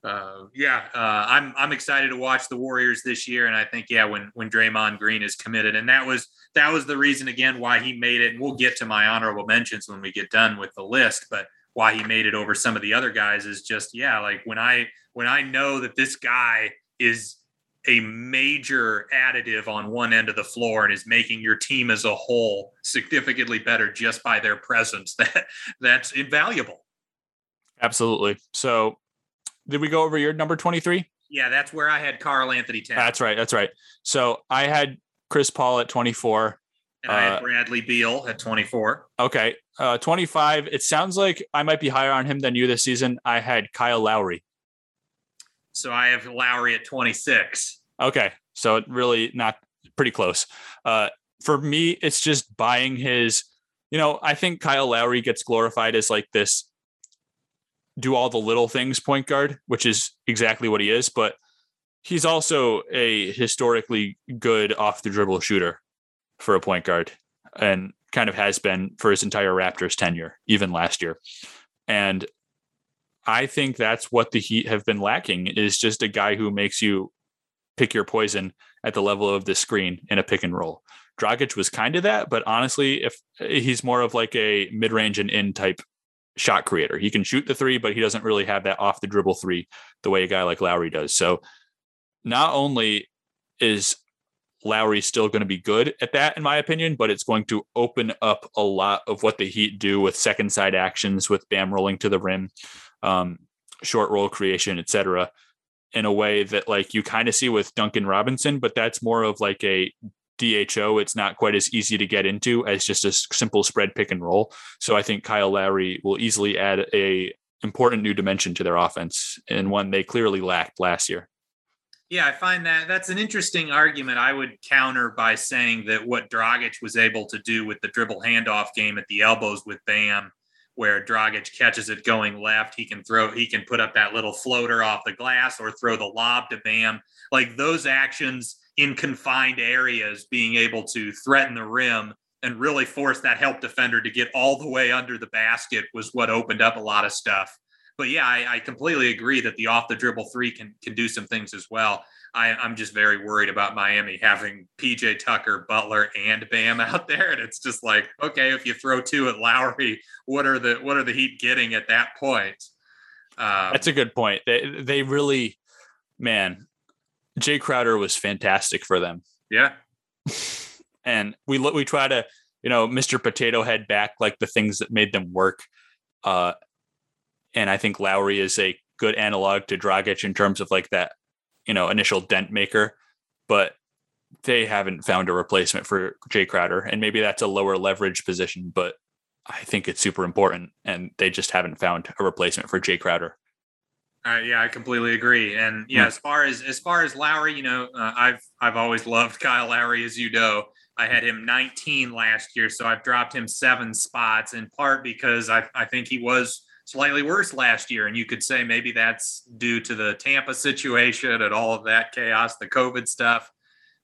Uh, yeah, uh, I'm I'm excited to watch the Warriors this year, and I think yeah, when when Draymond Green is committed, and that was that was the reason again why he made it. And we'll get to my honorable mentions when we get done with the list, but why he made it over some of the other guys is just yeah, like when I when I know that this guy is a major additive on one end of the floor and is making your team as a whole significantly better just by their presence, that that's invaluable. Absolutely. So. Did we go over your number twenty-three? Yeah, that's where I had Karl Anthony Towns. That's right. That's right. So I had Chris Paul at twenty-four. And uh, I had Bradley Beal at twenty-four. Okay. Uh, twenty-five. It sounds like I might be higher on him than you this season. I had Kyle Lowry. So I have Lowry at twenty-six. Okay. So really not pretty close. Uh, for me, it's just buying his, you know, I think Kyle Lowry gets glorified as like this do all the little things point guard, which is exactly what he is, but he's also a historically good off the dribble shooter for a point guard and kind of has been for his entire Raptors tenure, even last year. And I think that's what the Heat have been lacking, is just a guy who makes you pick your poison at the level of the screen in a pick and roll. Dragic was kind of that, but honestly, if he's more of like a mid-range and in type shot creator. He can shoot the three, but he doesn't really have that off the dribble three the way a guy like Lowry does. So not only is Lowry still going to be good at that, in my opinion, but it's going to open up a lot of what the Heat do with second side actions, with Bam rolling to the rim, um, short roll creation, et cetera, in a way that like you kind of see with Duncan Robinson, but that's more of like a D H O, it's not quite as easy to get into as just a simple spread pick and roll. So I think Kyle Lowry will easily add a important new dimension to their offense, and one they clearly lacked last year. Yeah, I find that that's an interesting argument. I would counter by saying that what Dragic was able to do with the dribble handoff game at the elbows with Bam, where Dragic catches it going left, he can throw, he can put up that little floater off the glass or throw the lob to Bam. Like those actions in confined areas, being able to threaten the rim and really force that help defender to get all the way under the basket was what opened up a lot of stuff. But yeah, I, I completely agree that the off the dribble three can, can do some things as well. I, I'm just very worried about Miami having P J Tucker, Butler, and Bam out there. And it's just like, okay, if you throw two at Lowry, what are the, what are the Heat getting at that point? Um, That's a good point. They, they really, man, Jay Crowder was fantastic for them. Yeah. And we look, we try to, you know, Mister Potato Head back, like the things that made them work. Uh, and I think Lowry is a good analog to Dragic in terms of like that, you know, initial dent maker, but they haven't found a replacement for Jay Crowder. And maybe that's a lower leverage position, but I think it's super important. And they just haven't found a replacement for Jay Crowder. Uh, yeah, I completely agree. And yeah, as far as as far as Lowry, you know, uh, I've I've always loved Kyle Lowry, as you know. I had him nineteen last year, so I've dropped him seven spots in part because I I think he was slightly worse last year, and you could say maybe that's due to the Tampa situation and all of that chaos, the COVID stuff.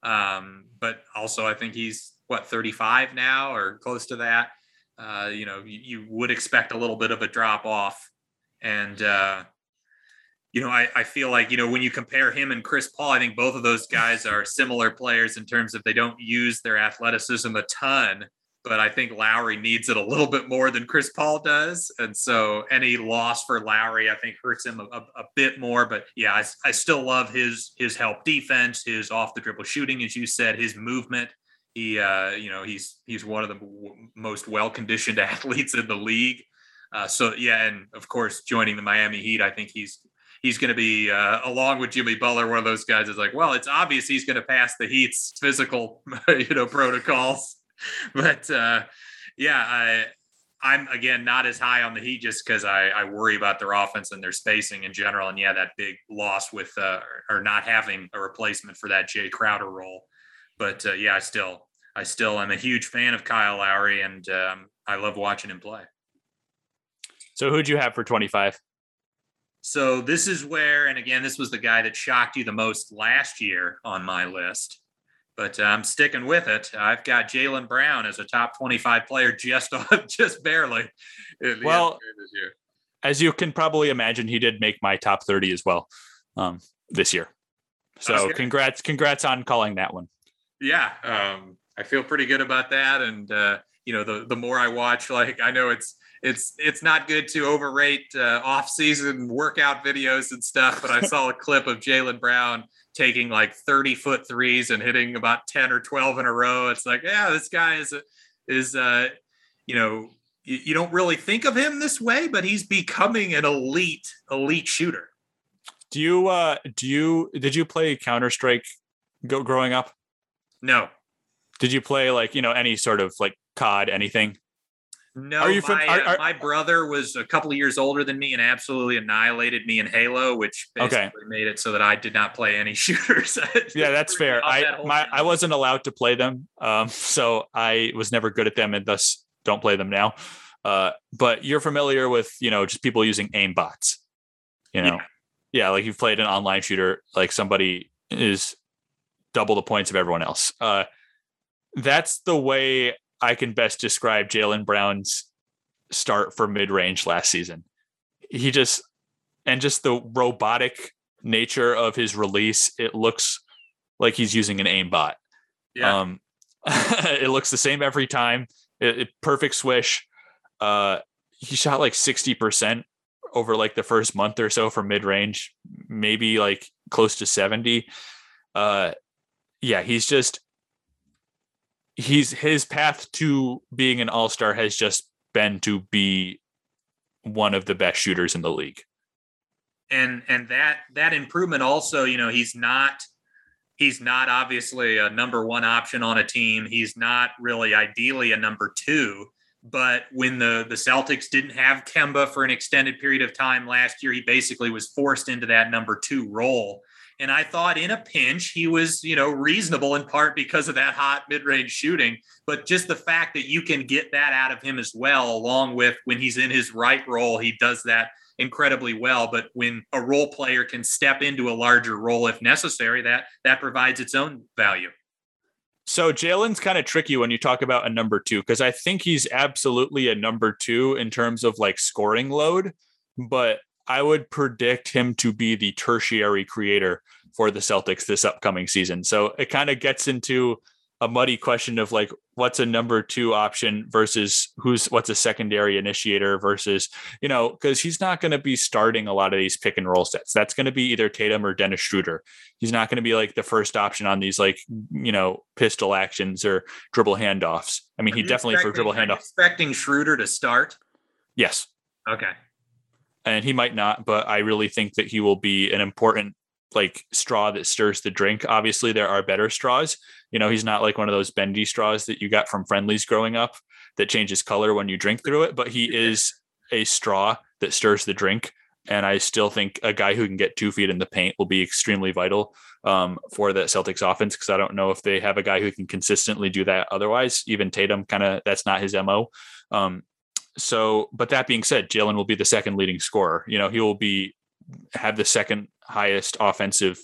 Um, but also, I think he's what thirty-five now or close to that. Uh, you know, you, you would expect a little bit of a drop off, and. Uh, You know, I, I feel like, you know, when you compare him and Chris Paul, I think both of those guys are similar players in terms of they don't use their athleticism a ton, but I think Lowry needs it a little bit more than Chris Paul does. And so any loss for Lowry, I think hurts him a, a, a bit more. But yeah, I, I still love his his help defense, his off the dribble shooting, as you said, his movement. He, uh, you know, he's he's one of the w- most well-conditioned athletes in the league. Uh, so, yeah, and of course, joining the Miami Heat, I think he's He's going to be, uh, along with Jimmy Butler, one of those guys is like, well, it's obvious he's going to pass the Heat's physical, you know, protocols. But uh, yeah, I, I'm again not as high on the Heat just because I, I worry about their offense and their spacing in general. And yeah, that big loss with uh, or not having a replacement for that Jay Crowder role. But uh, yeah, I still, I still am a huge fan of Kyle Lowry, and um, I love watching him play. So who'd you have for twenty-five? So this is where, and again, this was the guy that shocked you the most last year on my list, but I'm sticking with it. I've got Jaylen Brown as a top twenty-five player, just on, just barely. Well, this year. As you can probably imagine, he did make my top thirty as well um, this year. So congrats, congrats on calling that one. Yeah, um, I feel pretty good about that. And, uh, you know, the the more I watch, like, I know it's, It's it's not good to overrate uh, off-season workout videos and stuff, but I saw a clip of Jaylen Brown taking like thirty-foot threes and hitting about ten or twelve in a row. It's like, yeah, this guy is, is uh, you know, you, you don't really think of him this way, but he's becoming an elite, elite shooter. Do you, uh, do you, did you play Counter-Strike go, growing up? No. Did you play like, you know, any sort of like C O D, anything? No, are you my, from, are, are, my brother was a couple of years older than me and absolutely annihilated me in Halo, which basically okay. made it so that I did not play any shooters. Yeah, that's fair. I that my, I wasn't allowed to play them, um, so I was never good at them, and thus don't play them now. Uh, but you're familiar with, you know, just people using aim bots, you know, yeah. yeah, like you've played an online shooter, like somebody is double the points of everyone else. Uh, that's the way I can best describe Jaylen Brown's start for mid-range last season. He just, and just the robotic nature of his release, it looks like he's using an aimbot. Yeah. Um, it looks the same every time. It, it, perfect swish. Uh, he shot like sixty percent over like the first month or so for mid-range, maybe like close to seventy. Uh, yeah, he's just, He's his path to being an all-star has just been to be one of the best shooters in the league. And and that that improvement also, you know, he's not he's not obviously a number one option on a team. He's not really ideally a number two, but when the the Celtics didn't have Kemba for an extended period of time last year, he basically was forced into that number two role. And I thought in a pinch, he was, you know, reasonable in part because of that hot mid-range shooting. But just the fact that you can get that out of him as well, along with when he's in his right role, he does that incredibly well. But when a role player can step into a larger role, if necessary, that that provides its own value. So Jaylen's kind of tricky when you talk about a number two, because I think he's absolutely a number two in terms of like scoring load. But I would predict him to be the tertiary creator for the Celtics this upcoming season. So it kind of gets into a muddy question of like, what's a number two option versus who's what's a secondary initiator versus, you know, because he's not going to be starting a lot of these pick and roll sets. That's going to be either Tatum or Dennis Schroeder. He's not going to be like the first option on these, like, you know, pistol actions or dribble handoffs. I mean, he definitely for dribble handoffs. Expecting Schroeder to start. Yes. Okay. And he might not, but I really think that he will be an important like straw that stirs the drink. Obviously, there are better straws. You know, he's not like one of those bendy straws that you got from friendlies growing up that changes color when you drink through it. But he is a straw that stirs the drink And I still think a guy who can get two feet in the paint will be extremely vital um, for the Celtics offense, because I don't know if they have a guy who can consistently do that. Otherwise, even Tatum, kind of, that's not his M O. Um, so, but that being said, Jalen will be the second leading scorer. You know, he will be, have the second highest offensive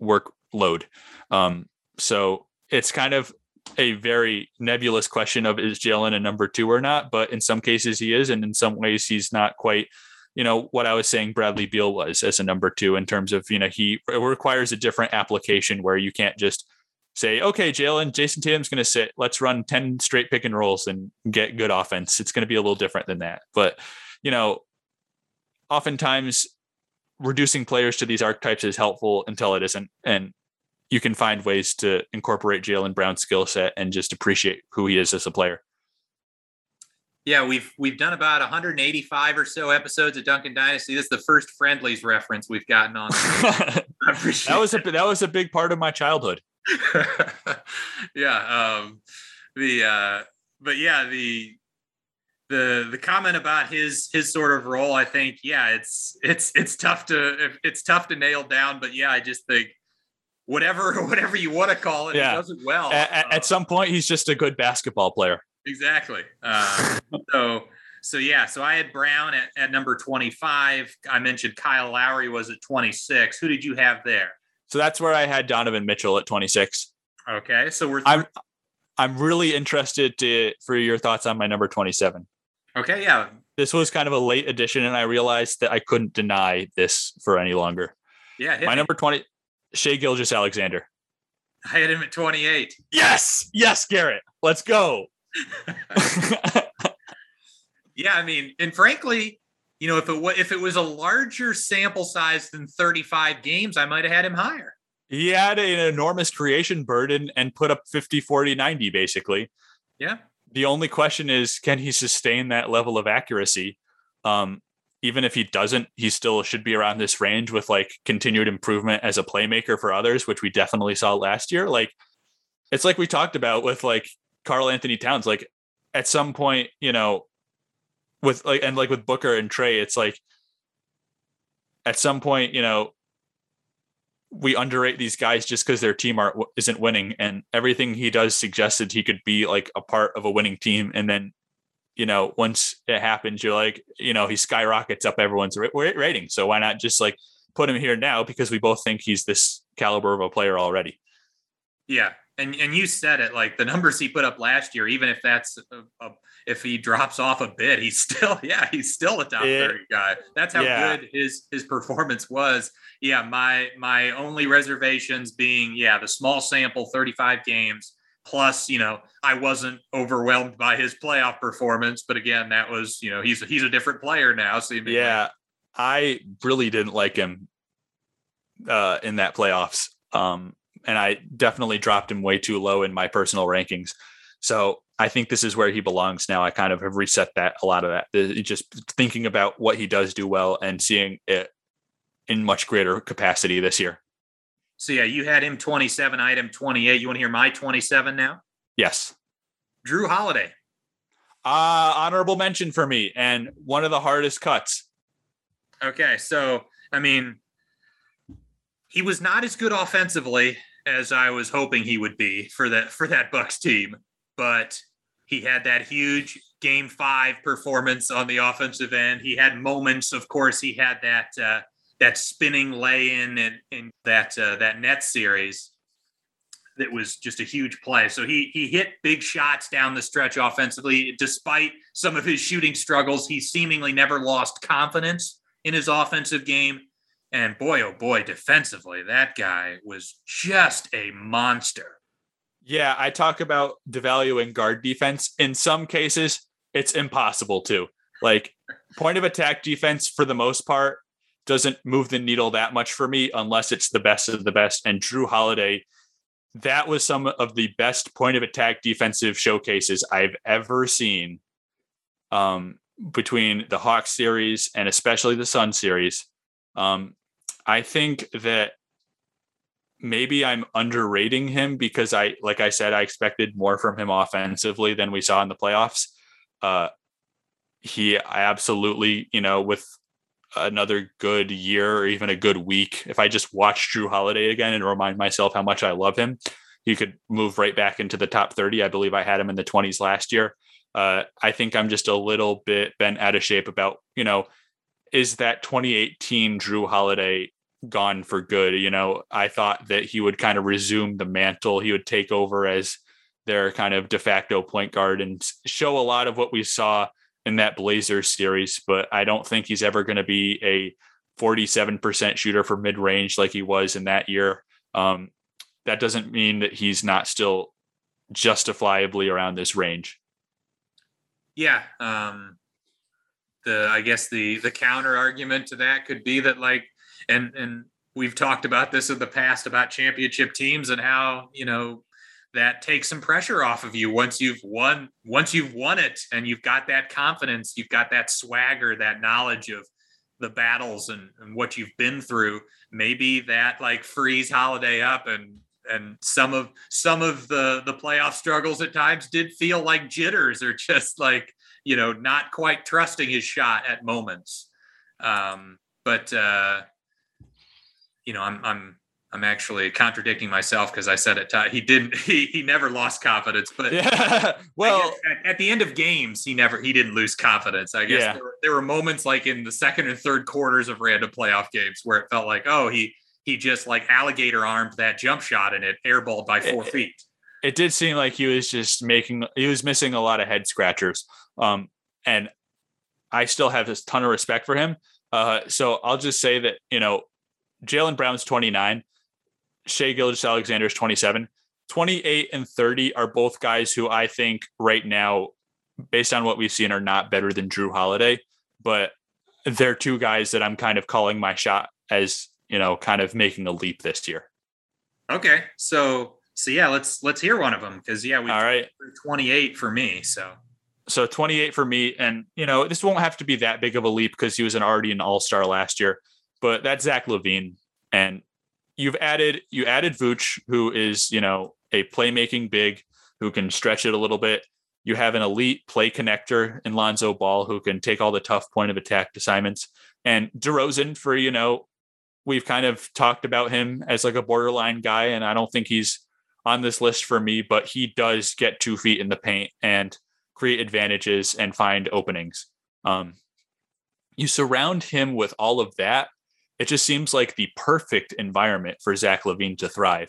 workload. Um, so it's kind of a very nebulous question of, is Jalen a number two or not? But in some cases he is, and in some ways he's not quite. You know, what I was saying Bradley Beal was as a number two in terms of, you know, he it requires a different application where you can't just say, okay, Jalen, Jason Tatum's going to sit, let's run ten straight pick and rolls and get good offense. It's going to be a little different than that. But, you know, oftentimes reducing players to these archetypes is helpful until it isn't. And you can find ways to incorporate Jalen Brown's skill set and just appreciate who he is as a player. Yeah, we've we've done about one hundred eighty-five or so episodes of Dunkin' Dynasty. This is the first Friendlies reference we've gotten on. I appreciate that was a that was a big part of my childhood. yeah, um, the uh, but yeah the the the comment about his his sort of role, I think, yeah, it's it's it's tough to it's tough to nail down. But yeah, I just think whatever whatever you want to call it, yeah. He does it well. At, at, um, at some point, he's just a good basketball player. Exactly. Uh, so, so yeah, so I had Brown at, at number twenty-five. I mentioned Kyle Lowry was at twenty-six. Who did you have there? So that's where I had Donovan Mitchell at twenty-six. Okay. So we're, th- I'm, I'm really interested to, for your thoughts on my number twenty-seven. Okay. Yeah. This was kind of a late addition, and I realized that I couldn't deny this for any longer. Yeah. My me. number twenty, Shai Gilgeous-Alexander. I had him at twenty-eight. Yes. Yes. Garrett, let's go. Yeah, I mean, and frankly, you know, if it w- if it was a larger sample size than thirty-five games, I might have had him higher. He had an enormous creation burden and put up fifty, forty, ninety, basically. Yeah. The only question is, can he sustain that level of accuracy? Um, even if he doesn't, he still should be around this range with like continued improvement as a playmaker for others, which we definitely saw last year. Like, it's like we talked about with like Karl Anthony Towns, like at some point, you know, with like, and like with Booker and Trae, it's like at some point, you know, we underrate these guys just because their team are, isn't winning, and everything he does suggested he could be like a part of a winning team. And then, you know, once it happens, you're like, you know, he skyrockets up everyone's ra- rating. So why not just like put him here now, because we both think he's this caliber of a player already. Yeah. And and you said it, like the numbers he put up last year, even if that's a, a, if he drops off a bit, he's still, yeah, he's still a top it, thirty guy. That's how yeah. good his his performance was. Yeah, my my only reservations being, yeah, the small sample, thirty-five games. Plus, you know, I wasn't overwhelmed by his playoff performance, but again, that was, you know, he's he's a different player now. So yeah, like, I really didn't like him uh, in that playoffs. Um, And I definitely dropped him way too low in my personal rankings. So I think this is where he belongs now. I kind of have reset that, a lot of that. It's just thinking about what he does do well and seeing it in much greater capacity this year. So yeah, you had him twenty-seven, I had him twenty-eight. You want to hear my twenty-seven now? Yes. Drew Holiday. Uh, honorable mention for me, and one of the hardest cuts. Okay. So, I mean, he was not as good offensively as I was hoping he would be for that, for that Bucks team, but he had that huge game five performance on the offensive end. He had moments, of course, he had that, uh, that spinning lay in and in that, uh, that Nets series that was just a huge play. So he, he hit big shots down the stretch offensively. Despite some of his shooting struggles, he seemingly never lost confidence in his offensive game. And boy, oh boy, defensively, that guy was just a monster. Yeah, I talk about devaluing guard defense. In some cases, it's impossible to. Like, point of attack defense, for the most part, doesn't move the needle that much for me unless it's the best of the best. And Drew Holiday, that was some of the best point of attack defensive showcases I've ever seen, um, between the Hawks series and especially the Sun series. Um, I think that maybe I'm underrating him because I, like I said, I expected more from him offensively than we saw in the playoffs. Uh, he absolutely, you know, with another good year or even a good week, if I just watch Drew Holiday again and remind myself how much I love him, he could move right back into the top thirty. I believe I had him in the twenties last year. Uh, I think I'm just a little bit bent out of shape about, you know, is that twenty eighteen Drew Holiday gone for good? You know, I thought that he would kind of resume the mantle. He would take over as their kind of de facto point guard and show a lot of what we saw in that Blazers series, but I don't think he's ever going to be a forty-seven percent shooter for mid-range like he was in that year. Um, that doesn't mean that he's not still justifiably around this range. Yeah. Um, the, I guess the, the counter argument to that could be that, like, and, and we've talked about this in the past about championship teams and how, you know, that takes some pressure off of you once you've won, once you've won it and you've got that confidence, you've got that swagger, that knowledge of the battles and, and what you've been through. Maybe that like frees Holiday up and, and some of, some of the, the playoff struggles at times did feel like jitters or just like, you know, not quite trusting his shot at moments. Um, but, uh, you know, I'm, I'm, I'm actually contradicting myself because I said it. He didn't. He he never lost confidence. But yeah, well, at, at the end of games, he never he didn't lose confidence. I guess yeah. there, were, there were moments like in the second and third quarters of random playoff games where it felt like, oh, he he just like alligator armed that jump shot and it airballed by four it, feet. It, it did seem like he was just making he was missing a lot of head scratchers. Um, and I still have this ton of respect for him. Uh, so I'll just say that, you know, Jaylen Brown's twenty-nine. Shai Gilgeous-Alexander is twenty-seven. twenty-eight and thirty are both guys who I think right now, based on what we've seen, are not better than Drew Holiday, but they're two guys that I'm kind of calling my shot as, you know, kind of making a leap this year. Okay. So, so yeah, let's, let's hear one of them. Cause yeah, we all right. twenty-eight for me. So, so twenty-eight for me. And, you know, this won't have to be that big of a leap because he was an already an all-star last year, but that's Zach LaVine. And You've added you added Vooch, who is, you know, a playmaking big who can stretch it a little bit. You have an elite play connector in Lonzo Ball who can take all the tough point of attack assignments. And DeRozan, for, you know, we've kind of talked about him as like a borderline guy, and I don't think he's on this list for me, but he does get two feet in the paint and create advantages and find openings. Um, you surround him with all of that. It just seems like the perfect environment for Zach LaVine to thrive.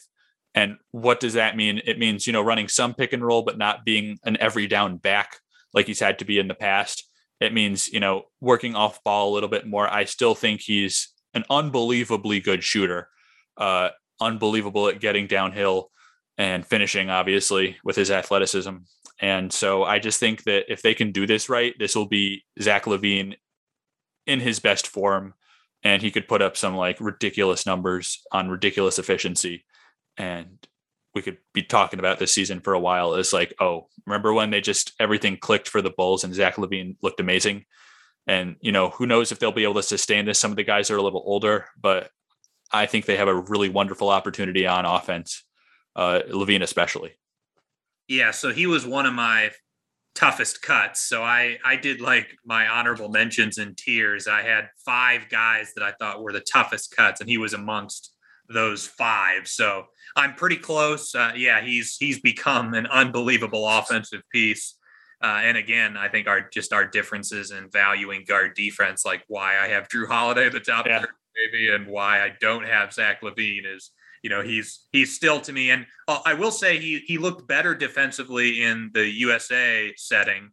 And what does that mean? It means, you know, running some pick and roll, but not being an every down back like he's had to be in the past. It means, you know, working off ball a little bit more. I still think he's an unbelievably good shooter, uh, unbelievable at getting downhill and finishing, obviously, with his athleticism. And so I just think that if they can do this right, this will be Zach LaVine in his best form. And he could put up some like ridiculous numbers on ridiculous efficiency. And we could be talking about this season for a while. It's like, oh, remember when they just, everything clicked for the Bulls and Zach LaVine looked amazing. And, you know, who knows if they'll be able to sustain this. Some of the guys are a little older, but I think they have a really wonderful opportunity on offense. Uh, LaVine especially. Yeah. So he was one of my toughest cuts. So I, I did like my honorable mentions in tiers. I had five guys that I thought were the toughest cuts, and he was amongst those five. So I'm pretty close. Uh, yeah, he's he's become an unbelievable offensive piece. Uh, and again, I think our just our differences in valuing guard defense, like why I have Drew Holiday at the top yeah. thirty, maybe, and why I don't have Zach LaVine is, you know, he's he's still to me. And I will say he he looked better defensively in the U S A setting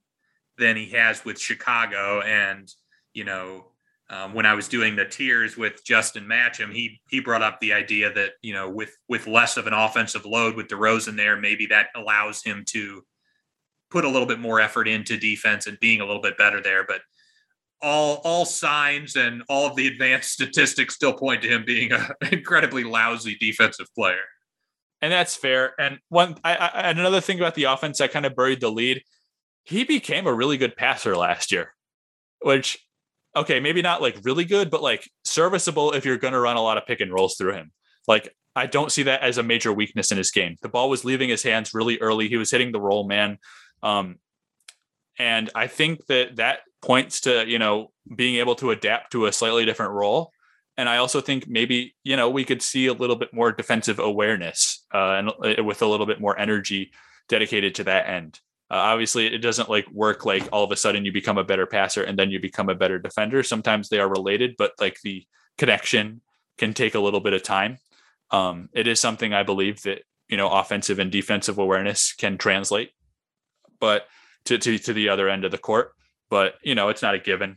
than he has with Chicago. And, you know, um, when I was doing the tiers with Justin Matcham, he he brought up the idea that, you know, with with less of an offensive load with DeRozan there, maybe that allows him to put a little bit more effort into defense and being a little bit better there. But All all signs and all of the advanced statistics still point to him being an incredibly lousy defensive player. And that's fair. And one I, I, and another thing about the offense, I kind of buried the lead. He became a really good passer last year, which, okay, maybe not like really good, but like serviceable if you're going to run a lot of pick and rolls through him. Like, I don't see that as a major weakness in his game. The ball was leaving his hands really early. He was hitting the roll man. Um, and I think that that points to, you know, being able to adapt to a slightly different role. And I also think maybe, you know, we could see a little bit more defensive awareness uh, and uh, with a little bit more energy dedicated to that end. Uh, obviously, it doesn't like work like all of a sudden you become a better passer and then you become a better defender. Sometimes they are related, but like the connection can take a little bit of time. Um, it is something I believe that, you know, offensive and defensive awareness can translate, but to, to, to the other end of the court. But, you know, it's not a given.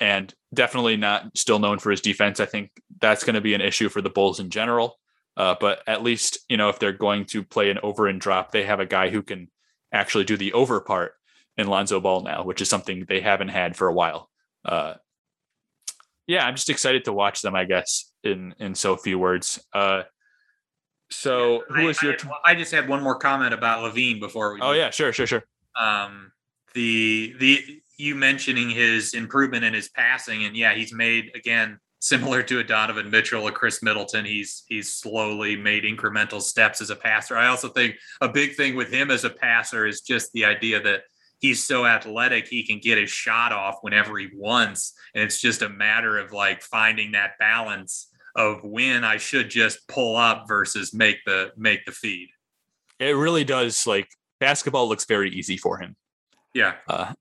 And definitely not still known for his defense. I think that's going to be an issue for the Bulls in general. Uh, but at least, you know, if they're going to play an over and drop, they have a guy who can actually do the over part in Lonzo Ball now, which is something they haven't had for a while. Uh, yeah, I'm just excited to watch them, I guess, in, in so few words. Uh, so yeah, who I, is your... I, t- I just had one more comment about Levine before we... Oh, yeah, sure, sure, sure. Um, the the... you mentioning his improvement in his passing, and yeah, he's made, again, similar to a Donovan Mitchell, a Chris Middleton, he's, he's slowly made incremental steps as a passer. I also think a big thing with him as a passer is just the idea that he's so athletic, he can get his shot off whenever he wants. And it's just a matter of like finding that balance of when I should just pull up versus make the, make the feed. It really does. Like basketball looks very easy for him. Yeah. Uh,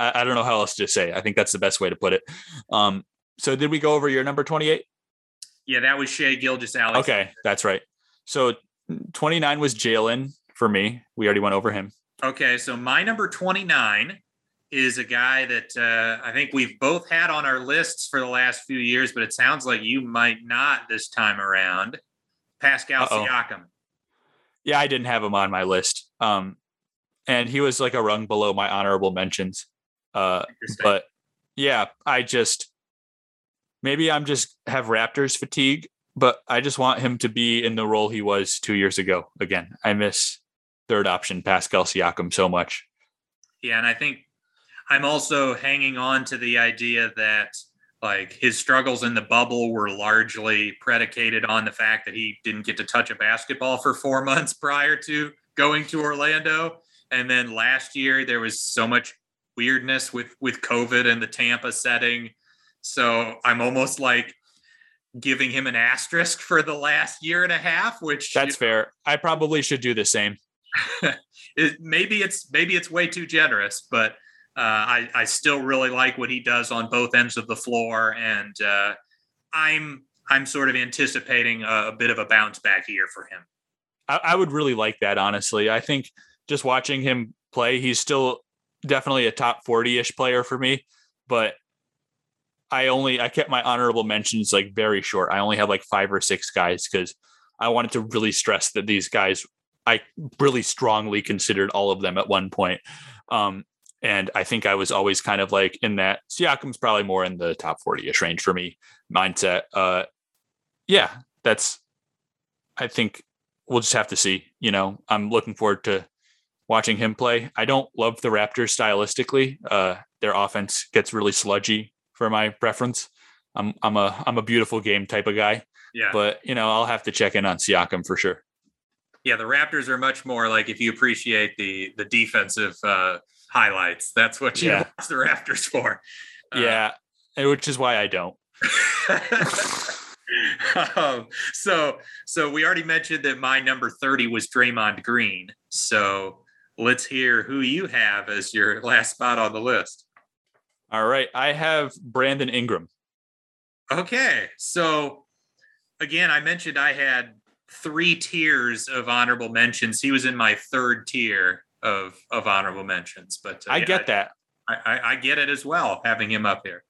I don't know how else to say. I think that's the best way to put it. Um, so did we go over your number twenty-eight? Yeah, that was Shai Gilgeous-Alexander. Okay, that's right. So twenty-nine was Jalen for me. We already went over him. Okay, so my number twenty-nine is a guy that uh, I think we've both had on our lists for the last few years, but it sounds like you might not this time around. Pascal Uh-oh. Siakam. Yeah, I didn't have him on my list. Um, and he was like a rung below my honorable mentions. Uh, but yeah, I just, maybe I'm just have Raptors fatigue, but I just want him to be in the role he was two years ago. Again, I miss third option Pascal Siakam so much. Yeah. And I think I'm also hanging on to the idea that like his struggles in the bubble were largely predicated on the fact that he didn't get to touch a basketball for four months prior to going to Orlando. And then last year there was so much weirdness with with COVID and the Tampa setting, so I'm almost like giving him an asterisk for the last year and a half, which that's fair. I probably should do the same. it, maybe it's maybe it's way too generous, but uh, I I still really like what he does on both ends of the floor, and uh, I'm I'm sort of anticipating a, a bit of a bounce back year for him. I, I would really like that, honestly. I think just watching him play, he's still definitely a top forty-ish player for me, but I only, I kept my honorable mentions like very short. I only had like five or six guys because I wanted to really stress that these guys, I really strongly considered all of them at one point. Um, and I think I was always kind of like in that Siakam's probably more in the top forty-ish range for me mindset. Uh, yeah, that's, I think we'll just have to see, you know, I'm looking forward to watching him play. I don't love the Raptors stylistically. Uh, their offense gets really sludgy for my preference. I'm I'm a I'm a beautiful game type of guy. Yeah. But you know, I'll have to check in on Siakam for sure. Yeah, the Raptors are much more like if you appreciate the the defensive uh, highlights, that's what you yeah. watch the Raptors for. Uh, yeah, which is why I don't. um, so so we already mentioned that my number thirty was Draymond Green. So let's hear who you have as your last spot on the list. All right. I have Brandon Ingram. Okay. So again, I mentioned I had three tiers of honorable mentions. He was in my third tier of, of honorable mentions, but uh, I yeah, get I, that. I, I, I get it as well. Having him up here.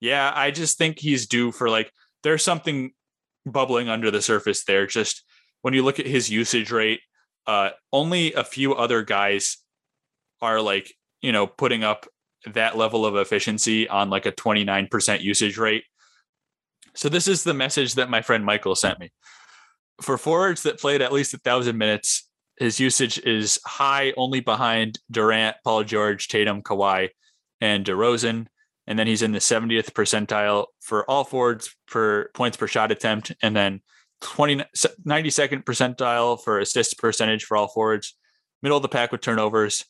Yeah. I just think he's due for like, there's something bubbling under the surface there. Just when you look at his usage rate, Uh, only a few other guys are like, you know, putting up that level of efficiency on like a twenty-nine percent usage rate. So this is the message that my friend Michael sent me. For forwards that played at least a thousand minutes, his usage is high, only behind Durant, Paul George, Tatum, Kawhi, and DeRozan. And then he's in the seventieth percentile for all forwards per points per shot attempt. And then ninety-second percentile for assist percentage for all forwards, middle of the pack with turnovers,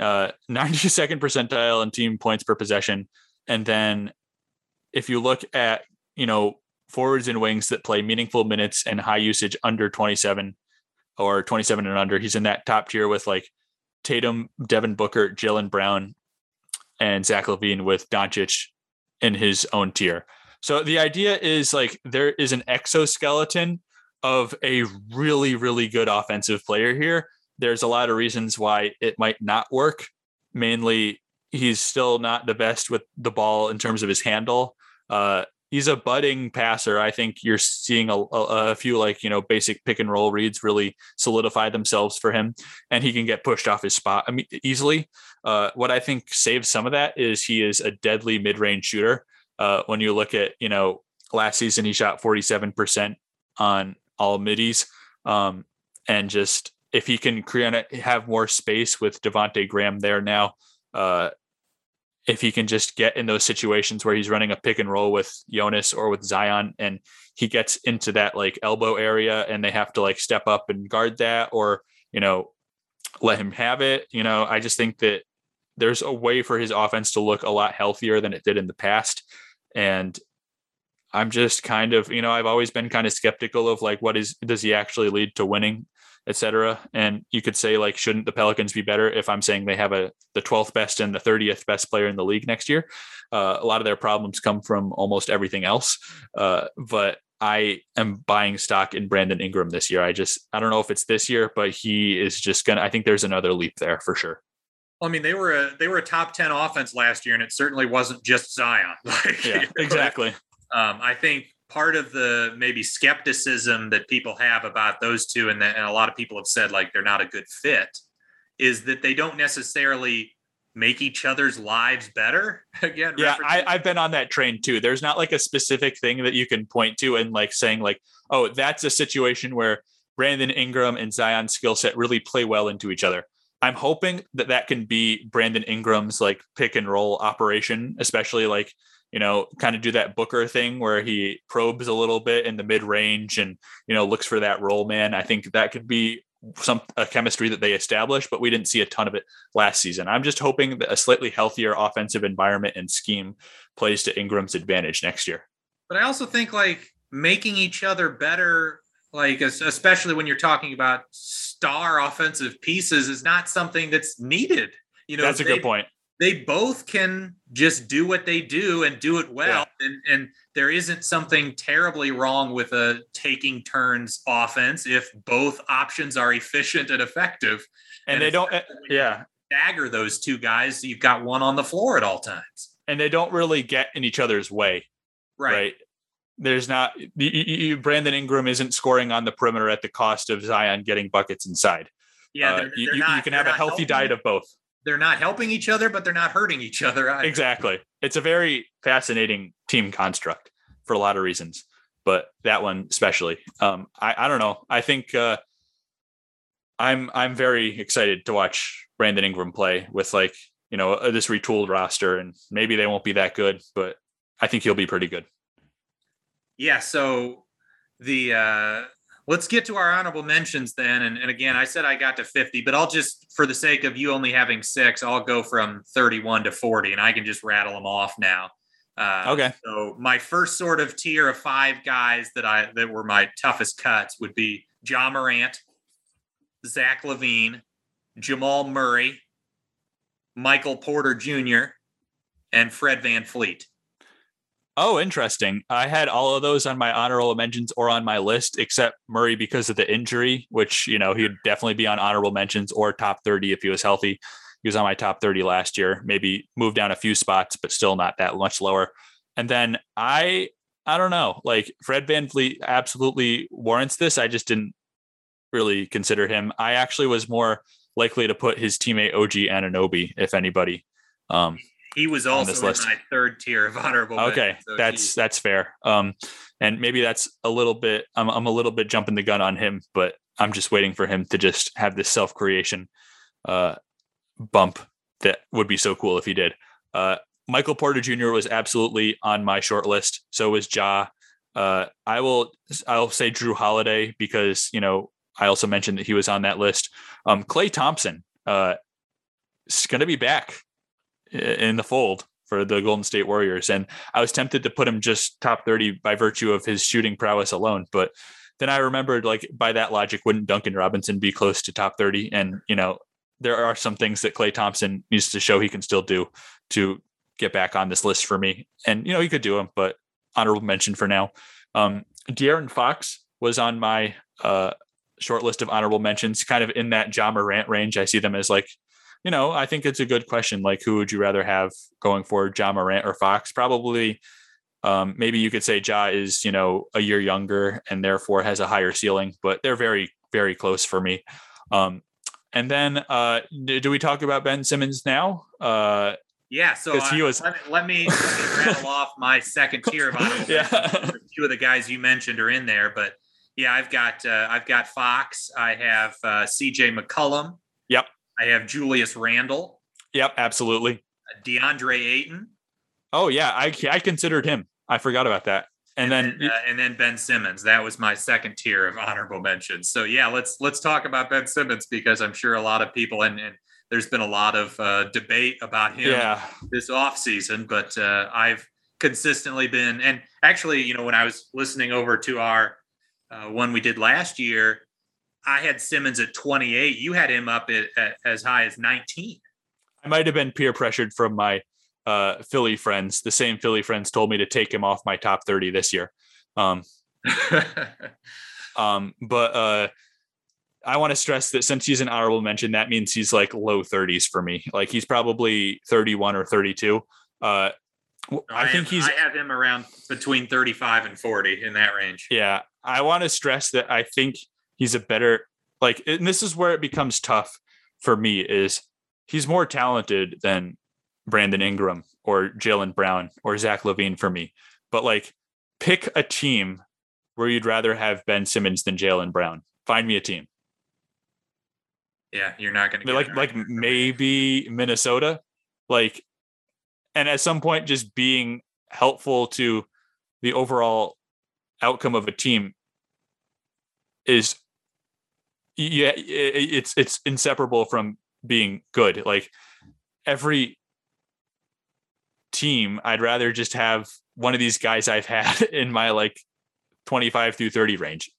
uh, ninety-second percentile in team points per possession. And then if you look at, you know, forwards and wings that play meaningful minutes and high usage under twenty-seven or twenty-seven and under, he's in that top tier with like Tatum, Devin Booker, Jaylen Brown, and Zach Levine, with Doncic in his own tier. So the idea is like there is an exoskeleton of a really, really good offensive player here. There's a lot of reasons why it might not work. Mainly, he's still not the best with the ball in terms of his handle. Uh, he's a budding passer. I think you're seeing a, a, a few like, you know, basic pick and roll reads really solidify themselves for him, and he can get pushed off his spot I mean, easily. Uh, what I think saves some of that is he is a deadly mid-range shooter. Uh, when you look at, you know, last season, he shot forty-seven percent on all middies. Um, and just if he can create, have more space with Devontae Graham there now, uh, if he can just get in those situations where he's running a pick and roll with Jonas or with Zion, and he gets into that like elbow area and they have to like step up and guard that, or, you know, let him have it. You know, I just think that there's a way for his offense to look a lot healthier than it did in the past. And I'm just kind of, you know, I've always been kind of skeptical of like, what is, does he actually lead to winning, et cetera. And you could say like, shouldn't the Pelicans be better if I'm saying they have a, the twelfth best and the thirtieth best player in the league next year? Uh, a lot of their problems come from almost everything else. Uh, but I am buying stock in Brandon Ingram this year. I just, I don't know if it's this year, but he is just going to, I think there's another leap there for sure. Well, I mean, they were a, they were a top ten offense last year, and it certainly wasn't just Zion. Like, yeah, you know, exactly. Um, I think part of the maybe skepticism that people have about those two, and, that, and a lot of people have said like they're not a good fit, is that they don't necessarily make each other's lives better. Again, yeah, I, I've been on that train too. There's not like a specific thing that you can point to and like saying like, oh, that's a situation where Brandon Ingram and Zion's skill set really play well into each other. I'm hoping that that can be Brandon Ingram's like pick and roll operation, especially like, you know, kind of do that Booker thing where he probes a little bit in the mid range and, you know, looks for that roll man. I think that could be some a chemistry that they establish, but we didn't see a ton of it last season. I'm just hoping that a slightly healthier offensive environment and scheme plays to Ingram's advantage next year. But I also think like making each other better, like especially when you're talking about star offensive pieces, is not something that's needed. You know, that's a they, good point. They both can just do what they do and do it well. Yeah. And, and there isn't something terribly wrong with a taking turns offense if both options are efficient and effective. And, and they don't, yeah, dagger those two guys. So you've got one on the floor at all times. And they don't really get in each other's way. Right. Right? There's not you, you, Brandon Ingram isn't scoring on the perimeter at the cost of Zion getting buckets inside. Yeah, they're, uh, you, they're not, you can have a healthy helping. diet of both. They're not helping each other, but they're not hurting each other either. Exactly. It's a very fascinating team construct for a lot of reasons, but that one especially. Um, I, I don't know. I think uh, I'm I'm very excited to watch Brandon Ingram play with like you know this retooled roster, and maybe they won't be that good, but I think he'll be pretty good. Yeah, so the uh, let's get to our honorable mentions then. And, and again, I said I got to fifty, but I'll just, for the sake of you only having six, I'll go from thirty-one to forty, and I can just rattle them off now. Uh, okay. So my first sort of tier of five guys that I that were my toughest cuts would be Ja Morant, Zach Levine, Jamal Murray, Michael Porter Junior, and Fred VanVleet. Oh, interesting. I had all of those on my honorable mentions or on my list, except Murray because of the injury, which, you know, he'd definitely be on honorable mentions or top thirty if he was healthy. He was on my top thirty last year, maybe moved down a few spots, but still not that much lower. And then I, I don't know, like Fred VanVleet absolutely warrants this. I just didn't really consider him. I actually was more likely to put his teammate O G Anunoby, if anybody, um, he was also in list. My third tier of honorable. Okay, men, so that's geez. that's fair. Um, and maybe that's a little bit. I'm I'm a little bit jumping the gun on him, but I'm just waiting for him to just have this self creation uh, bump that would be so cool if he did. Uh, Michael Porter Junior was absolutely on my short list. So was Ja. Uh, I will I'll say Drew Holiday because you know I also mentioned that he was on that list. Um, Klay Thompson. Uh, is going to be back in the fold for the Golden State Warriors. And I was tempted to put him just top thirty by virtue of his shooting prowess alone. But then I remembered, like, by that logic, wouldn't Duncan Robinson be close to top thirty? And, you know, there are some things that Klay Thompson needs to show he can still do to get back on this list for me. And, you know, he could do them, but honorable mention for now. Um, De'Aaron Fox was on my uh, short list of honorable mentions, kind of in that Ja Morant range. I see them as, like, you know, I think it's a good question. Like, who would you rather have going forward, Ja Morant or Fox? Probably, um, maybe you could say Ja is, you know, a year younger and therefore has a higher ceiling, but they're very, very close for me. Um, and then uh, do, do we talk about Ben Simmons now? Uh, yeah. So uh, he was... let me, let me, let me rattle off my second tier of honorable yeah. mentions. A few of the guys you mentioned are in there, but yeah, I've got, uh, I've got Fox. I have uh, C J McCollum. Yep. I have Julius Randle. Yep, absolutely. DeAndre Ayton. Oh yeah, I I considered him. I forgot about that. And, and then uh, and then Ben Simmons. That was my second tier of honorable mentions. So yeah, let's let's talk about Ben Simmons, because I'm sure a lot of people, and, and there's been a lot of uh, debate about him yeah. this offseason, but uh, I've consistently been, and actually, you know, when I was listening over to our uh, one we did last year, I had Simmons at twenty-eight. You had him up at, at as high as nineteen. I might have been peer pressured from my uh, Philly friends. The same Philly friends told me to take him off my top thirty this year. Um, um, but uh, I want to stress that since he's an honorable mention, that means he's like low thirties for me. Like, he's probably thirty-one or thirty-two. Uh, I, I think am, he's. I have him around between thirty-five and forty in that range. Yeah, I want to stress that I think he's a better, like, and this is where it becomes tough for me, is he's more talented than Brandon Ingram or Jaylen Brown or Zach LaVine for me. But, like, pick a team where you'd rather have Ben Simmons than Jaylen Brown. Find me a team. Yeah, you're not going to like, like maybe Minnesota, like, and at some point just being helpful to the overall outcome of a team is, yeah, it's it's inseparable from being good. Like, every team, I'd rather just have one of these guys I've had in my, like, twenty-five through thirty range.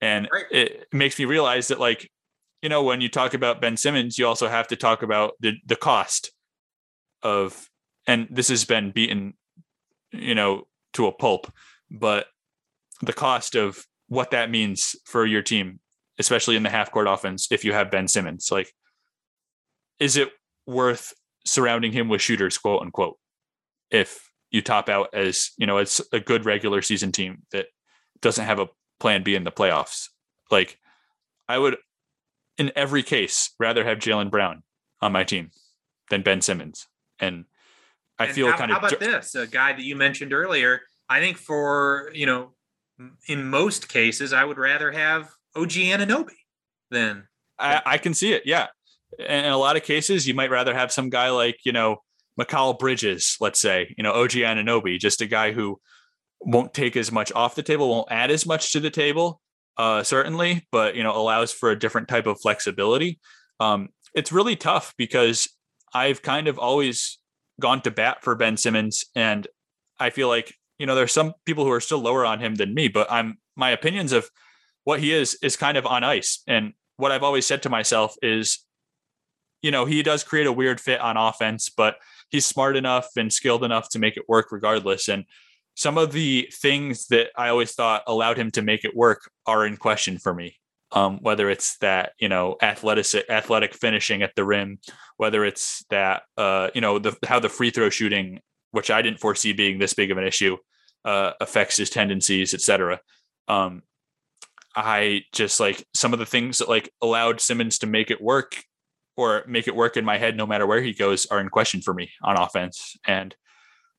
And right. it makes me realize that, like, you know, when you talk about Ben Simmons, you also have to talk about the, the cost of, and this has been beaten, you know, to a pulp, but the cost of what that means for your team, especially in the half court offense. If you have Ben Simmons, like, is it worth surrounding him with shooters, quote unquote, if you top out as, you know, it's a good regular season team that doesn't have a plan B in the playoffs? Like, I would in every case rather have Jaylen Brown on my team than Ben Simmons. And I and feel how, kind of, how about this, a guy that you mentioned earlier, I think for, you know, in most cases, I would rather have O G Anunoby than I, I can see it. Yeah. And in a lot of cases, you might rather have some guy like, you know, Mikal Bridges, let's say, you know, O G Anunoby, just a guy who won't take as much off the table, won't add as much to the table, uh, certainly, but, you know, allows for a different type of flexibility. Um, it's really tough because I've kind of always gone to bat for Ben Simmons. And I feel like, you know, there's some people who are still lower on him than me, but I'm, my opinions of what he is, is kind of on ice. And what I've always said to myself is, you know, he does create a weird fit on offense, but he's smart enough and skilled enough to make it work regardless. And some of the things that I always thought allowed him to make it work are in question for me. Um, whether it's that, you know, athletic, athletic finishing at the rim, whether it's that, uh, you know, the, how the free throw shooting, which I didn't foresee being this big of an issue, uh, affects his tendencies, et cetera. Um, I just like some of the things that like allowed Simmons to make it work or make it work in my head, no matter where he goes, are in question for me on offense. And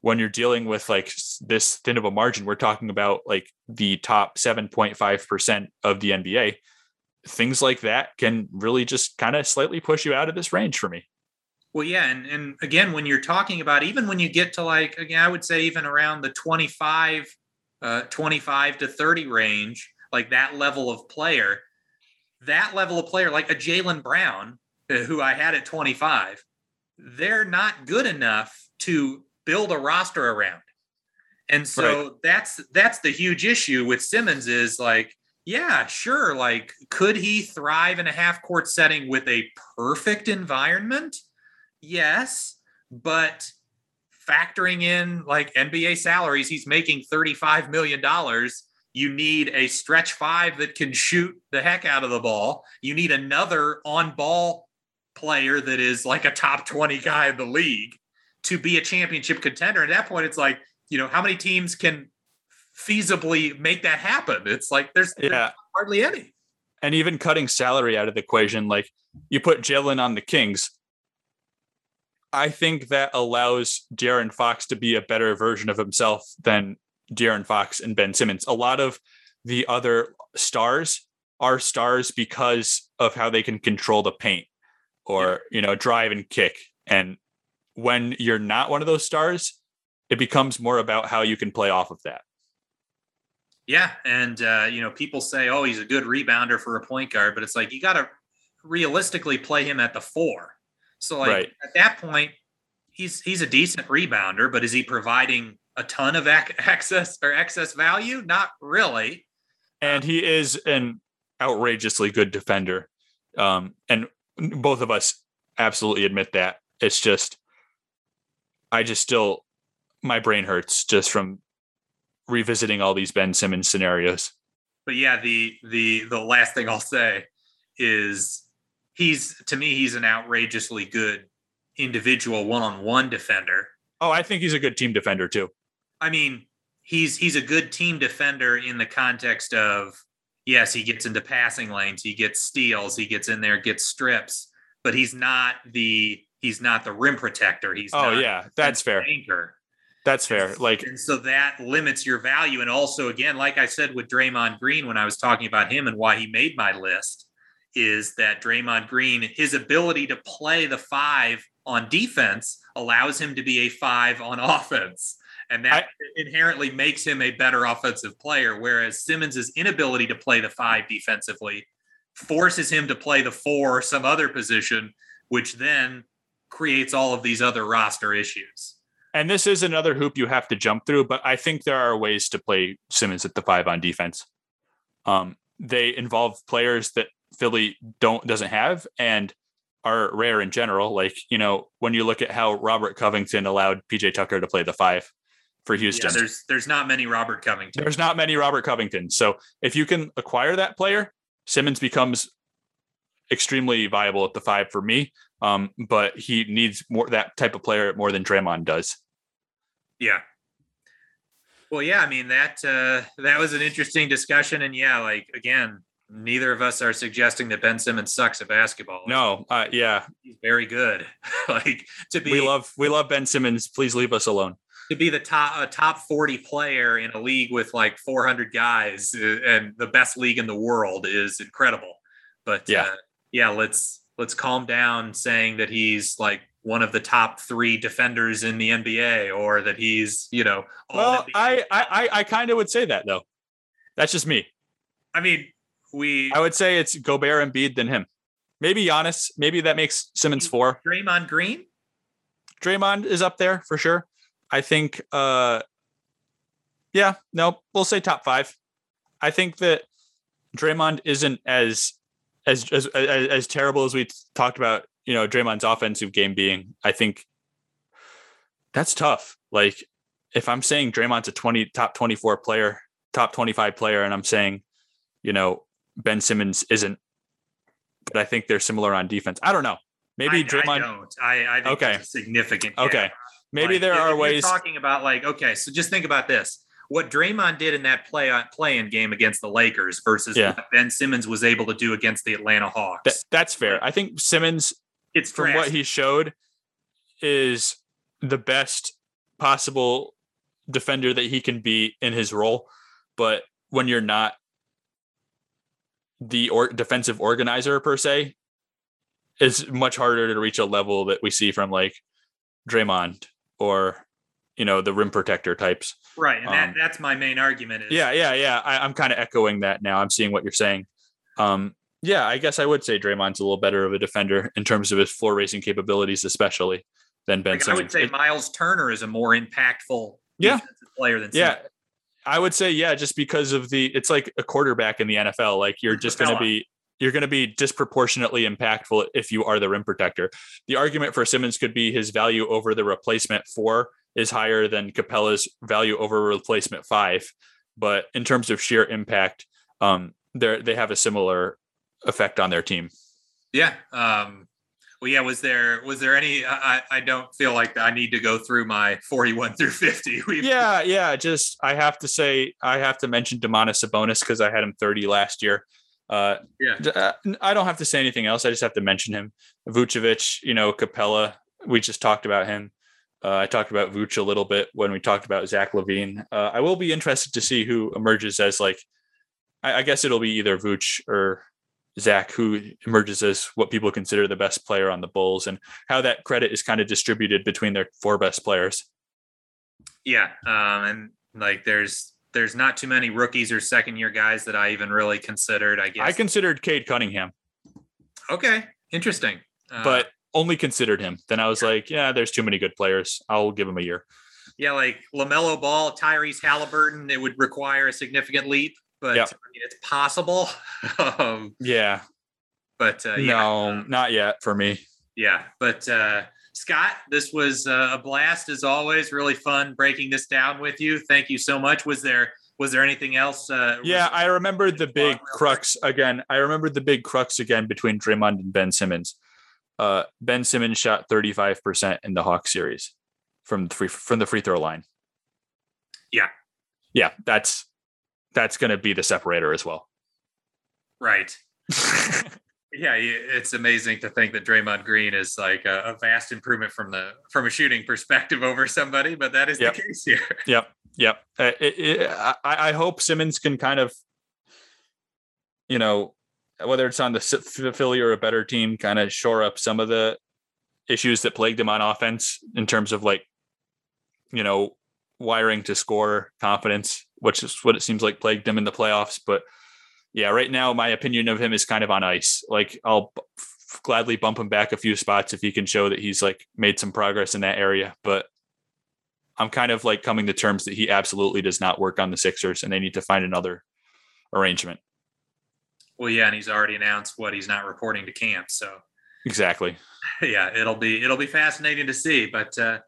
when you're dealing with like this thin of a margin, we're talking about like the top seven point five percent of the N B A, things like that can really just kind of slightly push you out of this range for me. Well, yeah. And, and again, when you're talking about, even when you get to like, again, I would say even around the twenty-five, uh, twenty-five to thirty range, like that level of player, that level of player, like a Jaylen Brown who I had at twenty-five, they're not good enough to build a roster around. And so right. that's, that's the huge issue with Simmons is like, yeah, sure. Like, could he thrive in a half court setting with a perfect environment? Yes. But factoring in like N B A salaries, he's making thirty-five million dollars. You need a stretch five that can shoot the heck out of the ball. You need another on ball player that is like a top twenty guy in the league to be a championship contender. At that point, it's like, you know, how many teams can feasibly make that happen? It's like there's, yeah. there's hardly any. And even cutting salary out of the equation, like you put Jalen on the Kings. I think that allows De'Aaron Fox to be a better version of himself than De'Aaron Fox and Ben Simmons. A lot of the other stars are stars because of how they can control the paint or, yeah. you know, drive and kick. And when you're not one of those stars, it becomes more about how you can play off of that. Yeah. And, uh, you know, people say, oh, he's a good rebounder for a point guard, but it's like, you got to realistically play him at the four. So like right. at that point, he's, he's a decent rebounder, but is he providing a ton of ac- access or excess value? Not really. And um, he is an outrageously good defender. Um, and both of us absolutely admit that. It's just, I just still, my brain hurts just from revisiting all these Ben Simmons scenarios. But yeah, the, the, the last thing I'll say is he's, to me, he's an outrageously good individual one-on-one defender. Oh, I think he's a good team defender too. I mean, he's, he's a good team defender in the context of, yes, he gets into passing lanes, he gets steals, he gets in there, gets strips, but he's not the, he's not the rim protector. He's Oh not yeah, that's fair. Anchor. That's fair. Like, and so that limits your value. And also, again, like I said with Draymond Green, when I was talking about him and why he made my list, is that Draymond Green, his ability to play the five on defense allows him to be a five on offense. And that I, inherently makes him a better offensive player. Whereas Simmons's inability to play the five defensively forces him to play the four or some other position, which then creates all of these other roster issues. And this is another hoop you have to jump through, but I think there are ways to play Simmons at the five on defense. Um, they involve players that Philly don't doesn't have and are rare in general. Like, you know, when you look at how Robert Covington allowed P J Tucker to play the five for Houston. Yeah, there's there's not many Robert Covington. There's not many Robert Covington. So if you can acquire that player, Simmons becomes extremely viable at the five for me. Um, but he needs more that type of player more than Draymond does. Yeah. Well, yeah, I mean, that, uh, that was an interesting discussion. And yeah, like, again, neither of us are suggesting that Ben Simmons sucks at basketball. No. Uh, yeah. He's very good. like to be, we love, we love Ben Simmons. Please leave us alone. To be the top, a top forty player in a league with like four hundred guys and the best league in the world is incredible. But yeah, uh, yeah, let's, let's calm down saying that he's like, one of the top three defenders in the N B A, or that he's, you know, well, I, I, I kind of would say that though. That's just me. I mean, we, I would say it's Gobert, Embiid, than him. Maybe Giannis, maybe that makes Simmons four. Draymond Green. Draymond is up there for sure. I think, uh, yeah, no, we'll say top five. I think that Draymond isn't as, as, as, as, as terrible as we talked about, you know, Draymond's offensive game being, I think that's tough. Like if I'm saying Draymond's a twenty top twenty-four player, top twenty-five player, and I'm saying, you know, Ben Simmons isn't, but I think they're similar on defense. I don't know. Maybe I, Draymond. I don't. I, I think okay. That's a significant. Gap. Okay. Maybe like, there are ways talking about like, okay, so just think about this. What Draymond did in that play play-in game against the Lakers versus yeah. what Ben Simmons was able to do against the Atlanta Hawks. That, that's fair. I think Simmons, It's from drastic. What he showed is the best possible defender that he can be in his role. But when you're not the or defensive organizer per se, it's much harder to reach a level that we see from like Draymond or, you know, the rim protector types. Right. And that, um, that's my main argument. Is- yeah. Yeah. Yeah. I, I'm kind of echoing that now. I'm seeing what you're saying. Um, Yeah, I guess I would say Draymond's a little better of a defender in terms of his floor racing capabilities, especially than Ben like Simmons. I would say Miles Turner is a more impactful yeah. player than Simmons. Yeah, I would say, yeah, just because of the, it's like a quarterback in the N F L. Like you're just going to be, you're going to be disproportionately impactful if you are the rim protector. The argument for Simmons could be his value over the replacement four is higher than Capella's value over replacement five. But in terms of sheer impact, um, they they have a similar effect on their team. Yeah. Um, well, yeah. Was there, was there any, I, I don't feel like I need to go through my forty-one through fifty. We've, yeah. Yeah. Just, I have to say, I have to mention Domantas Sabonis, cause I had him thirty last year. Uh, yeah. I don't have to say anything else. I just have to mention him. Vucevic, you know, Capella, we just talked about him. Uh, I talked about Vooch a little bit when we talked about Zach LaVine. Uh, I will be interested to see who emerges as like, I, I guess it'll be either Vooch or Zach, who emerges as what people consider the best player on the Bulls, and how that credit is kind of distributed between their four best players. Yeah. Um, and like, there's, there's not too many rookies or second year guys that I even really considered, I guess. I considered Cade Cunningham. Okay. Interesting. Uh, but only considered him. Then I was like, yeah, there's too many good players. I'll give him a year. Yeah. Like LaMelo Ball, Tyrese Halliburton, it would require a significant leap, but yep. I mean, it's possible. um, yeah. But uh, yeah. No, um, not yet for me. Yeah. But uh, Scott, this was uh, a blast as always, really fun breaking this down with you. Thank you so much. Was there, was there anything else? Uh, yeah. I remembered the big crux again. I remembered the big crux again between Draymond and Ben Simmons. Uh, Ben Simmons shot thirty-five percent in the Hawks series from the free, from the free throw line. Yeah. Yeah. That's, that's going to be the separator as well. Right. Yeah. It's amazing to think that Draymond Green is like a, a vast improvement from the, from a shooting perspective over somebody, but that is yep. the case here. Yep. Yep. Uh, it, it, I, I hope Simmons can kind of, you know, whether it's on the Philly or a better team, kind of shore up some of the issues that plagued him on offense in terms of like, you know, wiring to score, confidence, which is what it seems like plagued him in the playoffs. But yeah, right now, my opinion of him is kind of on ice. Like I'll f- gladly bump him back a few spots if he can show that he's like made some progress in that area. But I'm kind of like coming to terms that he absolutely does not work on the Sixers and they need to find another arrangement. Well, yeah, and he's already announced what he's not reporting to camp. So exactly. Yeah, it'll be it'll be fascinating to see. But uh,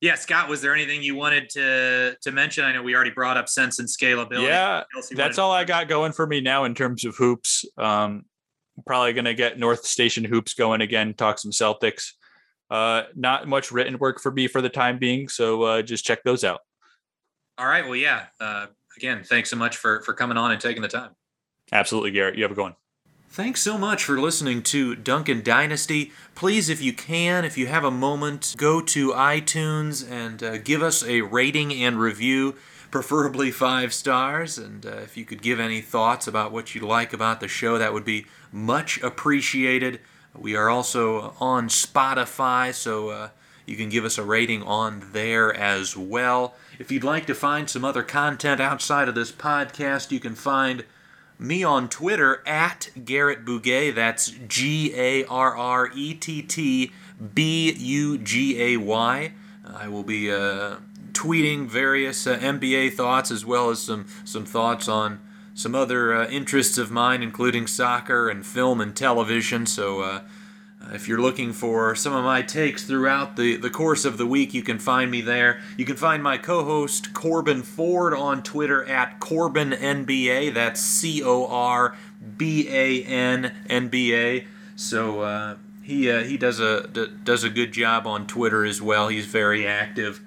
yeah, Scott, was there anything you wanted to to mention? I know we already brought up sense and scalability. Yeah, that's all I got going for me now in terms of hoops. Um, probably going to get North Station hoops going again. Talk some Celtics. Uh, not much written work for me for the time being. So uh, just check those out. All right. Well, yeah. Uh, again, thanks so much for for coming on and taking the time. Absolutely, Garrett. You have a good one. Thanks so much for listening to Dunkin' Dynasty. Please, if you can, if you have a moment, go to iTunes and uh, give us a rating and review, preferably five stars. And uh, if you could give any thoughts about what you like about the show, that would be much appreciated. We are also on Spotify, so uh, you can give us a rating on there as well. If you'd like to find some other content outside of this podcast, you can find me on Twitter, at Garrett Bugay. That's G A R R E T T B U G A Y. I will be uh, tweeting various uh, N B A thoughts as well as some, some thoughts on some other uh, interests of mine, including soccer and film and television. So uh, if you're looking for some of my takes throughout the, the course of the week, you can find me there. You can find my co-host Corbin Ford on Twitter at Corbin N B A. That's C O R B A N N B A. So uh, he uh, he does a d- does a good job on Twitter as well. He's very active.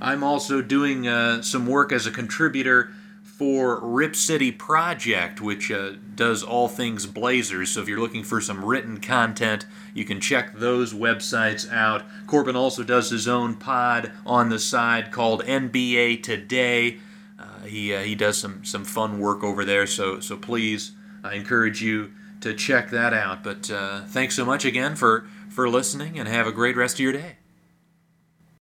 I'm also doing uh, some work as a contributor for Rip City Project, which uh, does all things Blazers. So if you're looking for some written content, you can check those websites out. Corbin also does his own pod on the side called N B A Today. Uh, he uh, he does some some fun work over there. So so please, I encourage you to check that out. But uh, thanks so much again for for listening, and have a great rest of your day.